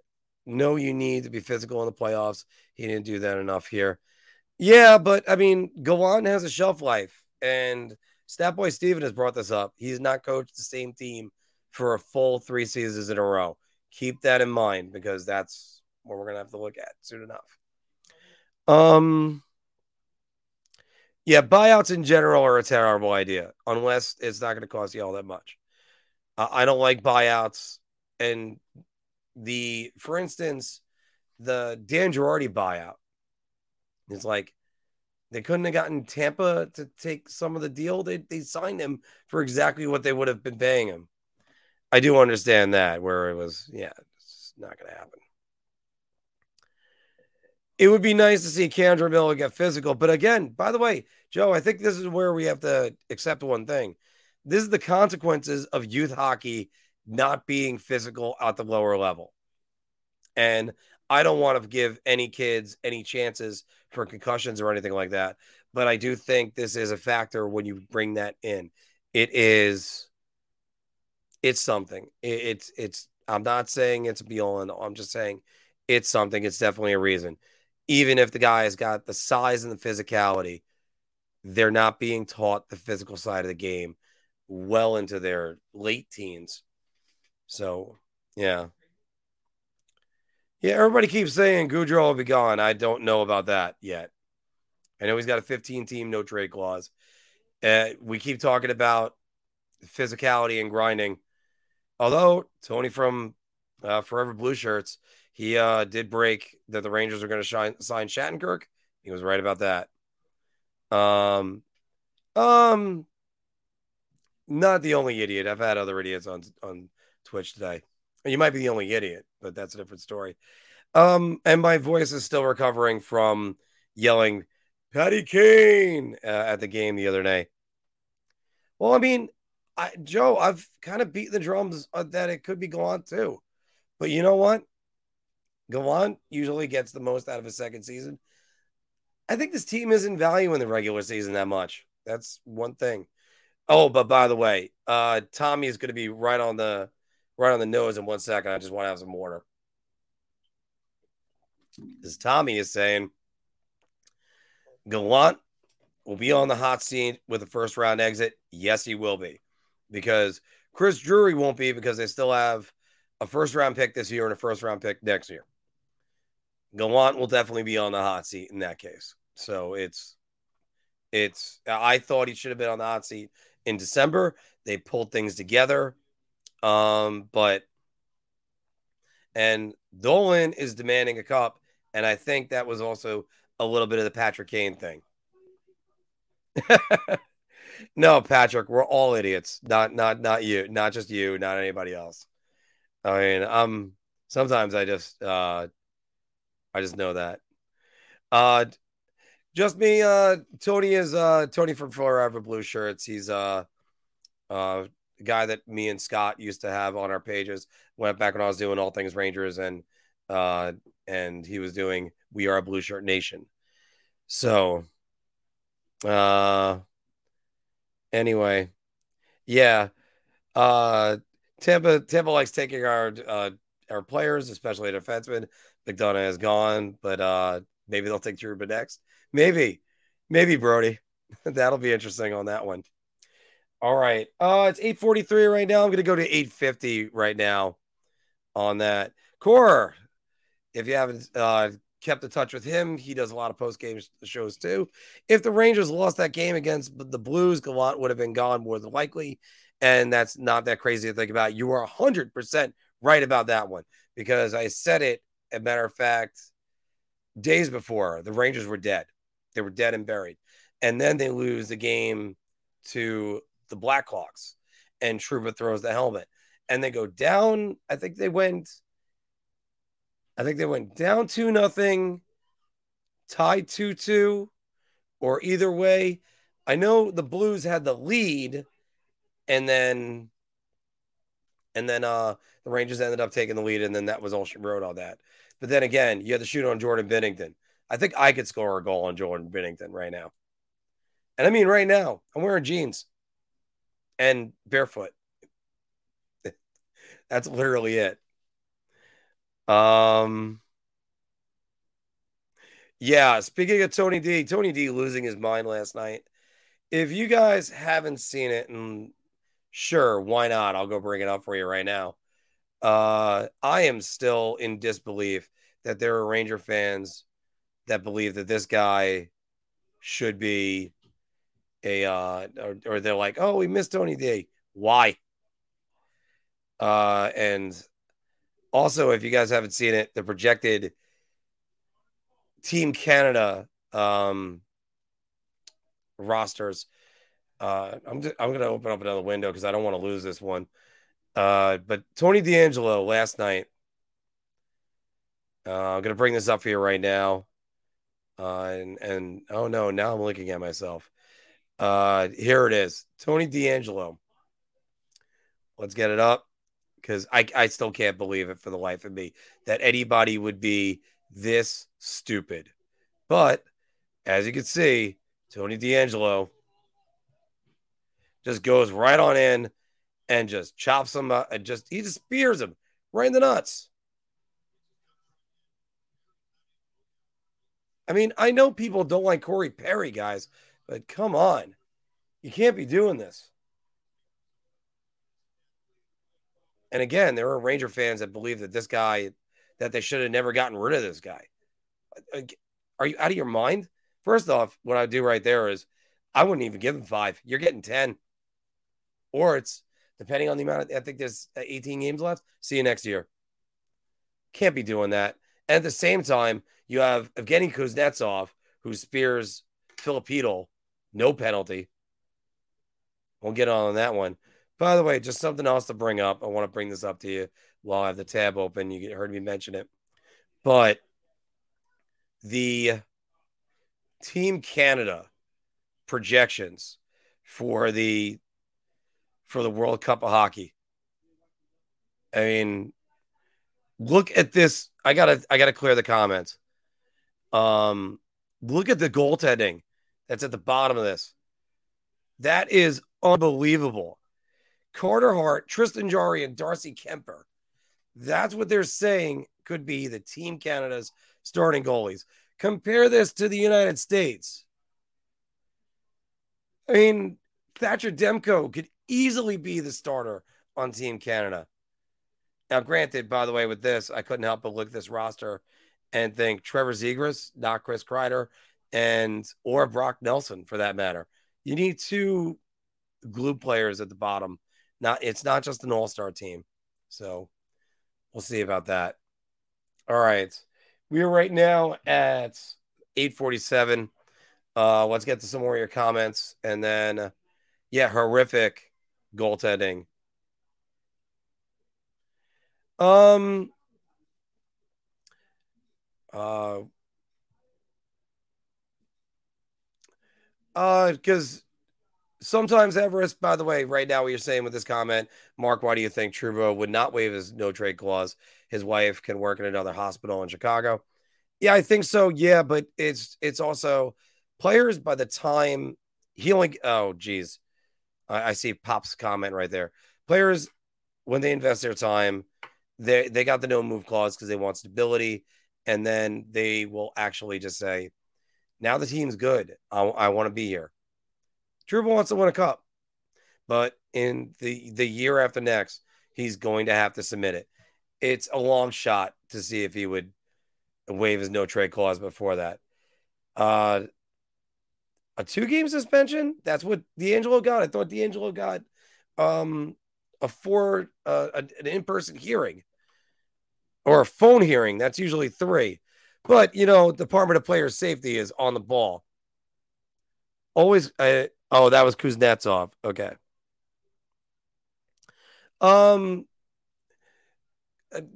know you need to be physical in the playoffs. He didn't do that enough here. Yeah, but I mean, Gallant has a shelf life, and Stat Boy Steven has brought this up. He's not coached the same team for a full 3 seasons in a row. Keep that in mind, because that's what we're going to have to look at soon enough. Yeah, buyouts in general are a terrible idea, unless it's not going to cost you all that much. I don't like buyouts. And for instance, the Dan Girardi buyout. It's like they couldn't have gotten Tampa to take some of the deal. They signed him for exactly what they would have been paying him. I do understand that, where it was, yeah, it's not going to happen. It would be nice to see Kendra Miller get physical. But again, by the way, Joe, I think this is where we have to accept one thing. This is the consequences of youth hockey not being physical at the lower level. And I don't want to give any kids any chances for concussions or anything like that. But I do think this is a factor when you bring that in. It's something. I'm not saying it's beyond. I'm just saying it's something. It's definitely a reason. Even if the guy has got the size and the physicality, they're not being taught the physical side of the game well into their late teens. So, yeah. Yeah, everybody keeps saying Goudreau will be gone. I don't know about that yet. I know he's got a 15-team no-trade clause. We keep talking about physicality and grinding. Although, Tony from Forever Blue Shirts, he did break that the Rangers are going to sign Shattenkirk. He was right about that. Not the only idiot. I've had other idiots on Twitch today. You might be the only idiot, but that's a different story. And my voice is still recovering from yelling Patty Kane at the game the other day. Well, I mean, Joe, I've kind of beat the drums that it could be Gallant too. But you know what? Gallant usually gets the most out of his second season. I think this team isn't valuing the regular season that much. That's one thing. Oh, but by the way, Tommy is going to be right on the nose in 1 second. I just want to have some water. As Tommy is saying, Gallant will be on the hot seat with a first-round exit. Yes, he will be. Because Chris Drury won't be, because they still have a first-round pick this year and a first-round pick next year. Gallant will definitely be on the hot seat in that case. So it's. I thought he should have been on the hot seat in December. They pulled things together. And Dolan is demanding a cup, and I think that was also a little bit of the Patrick Kane thing. No, Patrick, we're all idiots. Not you, not just you, not anybody else. I mean, sometimes I just know that. Just me. Tony is Tony from Forever Blue Shirts. He's a guy that me and Scott used to have on our pages. Went back when I was doing All Things Rangers, and he was doing We Are a Blue Shirt Nation. So, anyway, yeah. Tampa likes taking our players, especially defensemen. McDonough is gone, but maybe they'll take Trouba next. Maybe Brody. That'll be interesting on that one. All right. It's 8:43 right now. I'm going to go to 8:50 right now on that. Core, if you haven't kept in touch with him, he does a lot of post-game shows too. If the Rangers lost that game against the Blues, Gallant would have been gone more than likely, and that's not that crazy to think about. You are 100% right about that one, because I said it, as a matter of fact, days before, the Rangers were dead. They were dead and buried. And then they lose the game to the Blackhawks, and Trouba throws the helmet, and they go down. I think they went down 2-0, tied 2-2, or either way. I know the Blues had the lead, and then the Rangers ended up taking the lead, and then that was all she wrote on that. But then again, you had to shoot on Jordan Binnington. I think I could score a goal on Jordan Binnington right now. And I mean right now. I'm wearing jeans and barefoot. That's literally it. Yeah, speaking of Tony D losing his mind last night. If you guys haven't seen it, and sure, why not? I'll go bring it up for you right now. I am still in disbelief that there are Ranger fans that believe that this guy should be or they're like, oh, we missed Tony D. Why? And also, if you guys haven't seen it, the projected Team Canada rosters. I'm going to open up another window because I don't want to lose this one. But Tony DeAngelo last night. I'm going to bring this up for you right now. And oh no, now I'm looking at myself. Here it is. Tony DeAngelo. Let's get it up, because I still can't believe it for the life of me that anybody would be this stupid. But as you can see, Tony DeAngelo just goes right on in and just chops him up, and he just spears him right in the nuts. I mean, I know people don't like Corey Perry, guys, but come on. You can't be doing this. And again, there are Ranger fans that believe that this guy, that they should have never gotten rid of this guy. Are you out of your mind? First off, what I do right there is I wouldn't even give him 5. You're getting 10. Or it's, depending on the amount, I think there's 18 games left. See you next year. Can't be doing that. And at the same time, you have Evgeny Kuznetsov, who spears Phillip Danault, no penalty. We'll get on that one. By the way, just something else to bring up. I want to bring this up to you while I have the tab open. You heard me mention it. But the Team Canada projections for the World Cup of Hockey. I mean, look at this. I gotta clear the comments. Look at the goaltending that's at the bottom of this. That is unbelievable. Carter Hart, Tristan Jarry, and Darcy Kemper. That's what they're saying could be the Team Canada's starting goalies. Compare this to the United States. I mean, Thatcher Demko could easily be the starter on Team Canada. Now, granted, by the way, with this, I couldn't help but look at this roster and think Trevor Zegras, not Chris Kreider, and or Brock Nelson, for that matter. You need two glue players at the bottom. It's not just an all-star team. So we'll see about that. All right. We are right now at 8:47. Let's get to some more of your comments. And then, horrific goaltending. Because sometimes Everest, by the way, right now what you're saying with this comment, Mark, why do you think Trubo would not waive his no-trade clause? His wife can work in another hospital in Chicago. Yeah, I think so. Yeah, but it's also players by the time healing. Oh, geez. I see Pop's comment right there. Players, when they invest their time, they got the no-move clause because they want stability, and then they will actually just say, now the team's good. I want to be here. Trouba wants to win a cup, but in the year after next, he's going to have to submit it. It's a long shot to see if he would waive his no-trade clause before that. A 2-game suspension? That's what D'Angelo got. I thought D'Angelo got an in-person hearing or a phone hearing. That's usually 3. But, Department of Player Safety is on the ball. Always. That was Kuznetsov. Okay.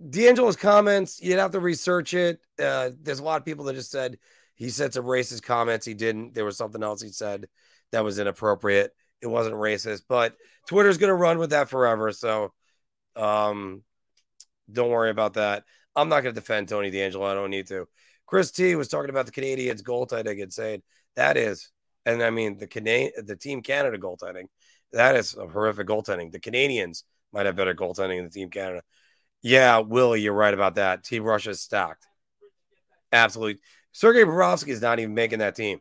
D'Angelo's comments, you'd have to research it. There's a lot of people that just said he said some racist comments. He didn't. There was something else he said that was inappropriate. It wasn't racist, but Twitter's going to run with that forever. So don't worry about that. I'm not going to defend Tony D'Angelo. I don't need to. Chris T was talking about the Canadiens goaltending and saying that is, and I mean the Team Canada goaltending. That is a horrific goaltending. The Canadiens might have better goaltending than Team Canada. Yeah, Willie, you're right about that. Team Russia is stacked. Absolutely. Sergei Bobrovsky is not even making that team.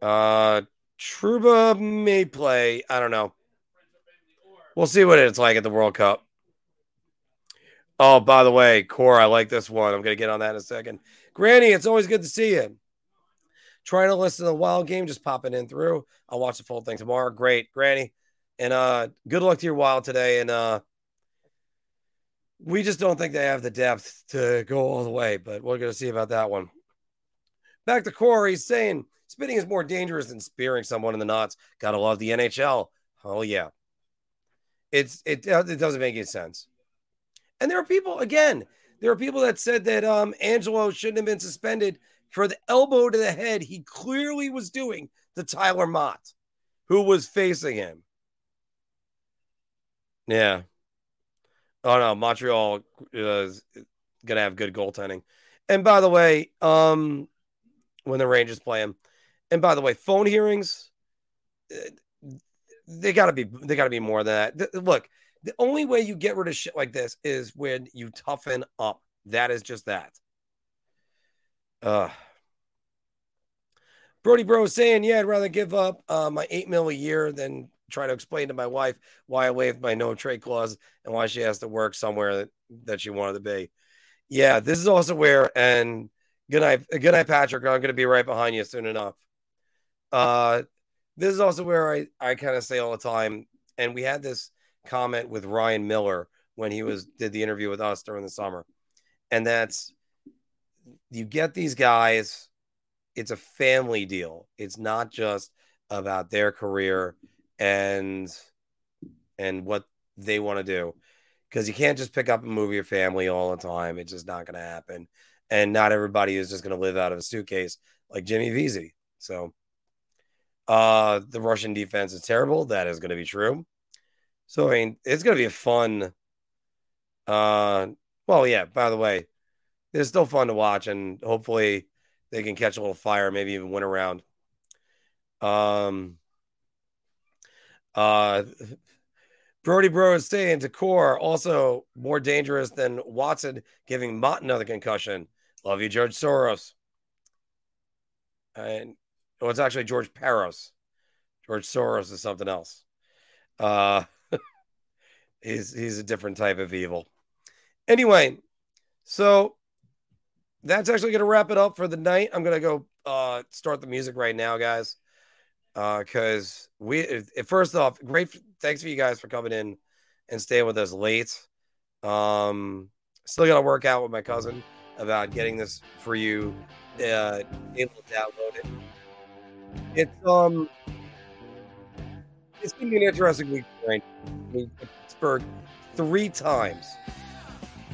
Trouba may play. I don't know. We'll see what it's like at the World Cup. Oh, by the way, Cora, I like this one. I'm going to get on that in a second. Granny, it's always good to see you. Trying to listen to the Wild game, just popping in through. I'll watch the full thing tomorrow. Great, Granny. And good luck to your Wild today. And we just don't think they have the depth to go all the way, but we're going to see about that one. Back to Cora, he's saying spitting is more dangerous than spearing someone in the knots. Got to love the NHL. Oh, yeah. It doesn't make any sense. And there are people that said that Angelo shouldn't have been suspended for the elbow to the head he clearly was doing to Tyler Mott, who was facing him. Yeah. Oh, no, Montreal is going to have good goaltending. And by the way, when the Rangers play him, and by the way, phone hearings, They gotta be more than that. Look, the only way you get rid of shit like this is when you toughen up. That is just that. Brody Bro saying, yeah, I'd rather give up my $8 million a year than try to explain to my wife why I waived my no trade clause and why she has to work somewhere that she wanted to be. Yeah, this is also where. And good night, Patrick. I'm gonna be right behind you soon enough. This is also where I kind of say all the time, and we had this comment with Ryan Miller when he did the interview with us during the summer, and that's you get these guys, it's a family deal. It's not just about their career and what they want to do, because you can't just pick up and move your family all the time. It's just not going to happen, and not everybody is just going to live out of a suitcase like Jimmy Vesey, so... the Russian defense is terrible. That is going to be true. So, I mean, it's going to be a fun... by the way, it's still fun to watch, and hopefully they can catch a little fire, maybe even win around. Brody Bro is saying Decor also more dangerous than Watson, giving Mott another concussion. Love you, George Soros. And well, it's actually George Peros. George Soros is something else. He's a different type of evil. Anyway, so that's actually going to wrap it up for the night. I'm going to go start the music right now, guys. Because first off, great. Thanks for you guys for coming in and staying with us late. Still got to work out with my cousin about getting this for you able to download it. It's gonna be an interesting week for Rangers. We put Pittsburgh 3 times.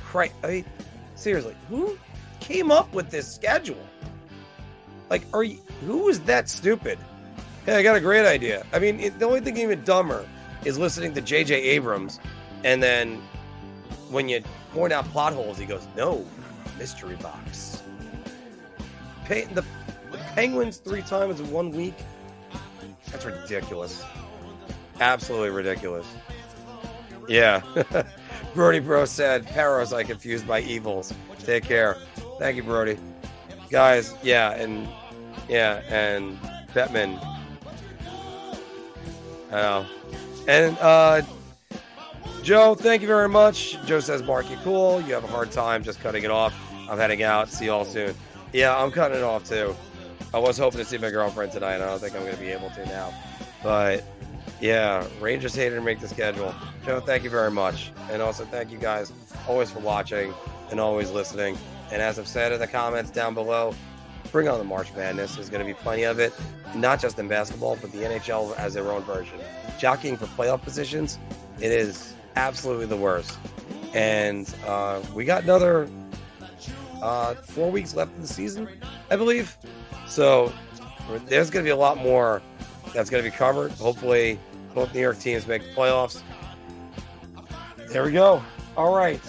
Christ, I mean, seriously, who came up with this schedule? Like, who is that stupid? Hey, I got a great idea. I mean, the only thing even dumber is listening to J.J. Abrams, and then when you point out plot holes, he goes, no, mystery box. The Penguins 3 times in 1 week? That's ridiculous. Absolutely ridiculous. Yeah. Brody Bro said, Peros I confused by evils. Take care. Thank you, Brody. Guys, and Bettman. Oh. And Joe, thank you very much. Joe says, Mark, you're cool. You have a hard time just cutting it off. I'm heading out. See you all soon. Yeah, I'm cutting it off too. I was hoping to see my girlfriend tonight, and I don't think I'm going to be able to now. But yeah, Rangers hated to make the schedule. Joe, thank you very much. And also thank you guys always for watching and always listening. And as I've said in the comments down below, bring on the March Madness. There's going to be plenty of it, not just in basketball, but the NHL has their own version. Jockeying for playoff positions, it is absolutely the worst. And we got another 4 weeks left in the season, I believe. So there's going to be a lot more that's going to be covered. Hopefully, both New York teams make the playoffs. There we go. All right.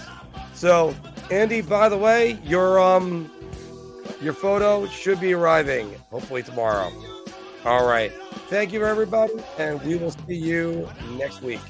So, Andy, by the way, your photo should be arriving hopefully tomorrow. All right. Thank you, everybody, and we will see you next week.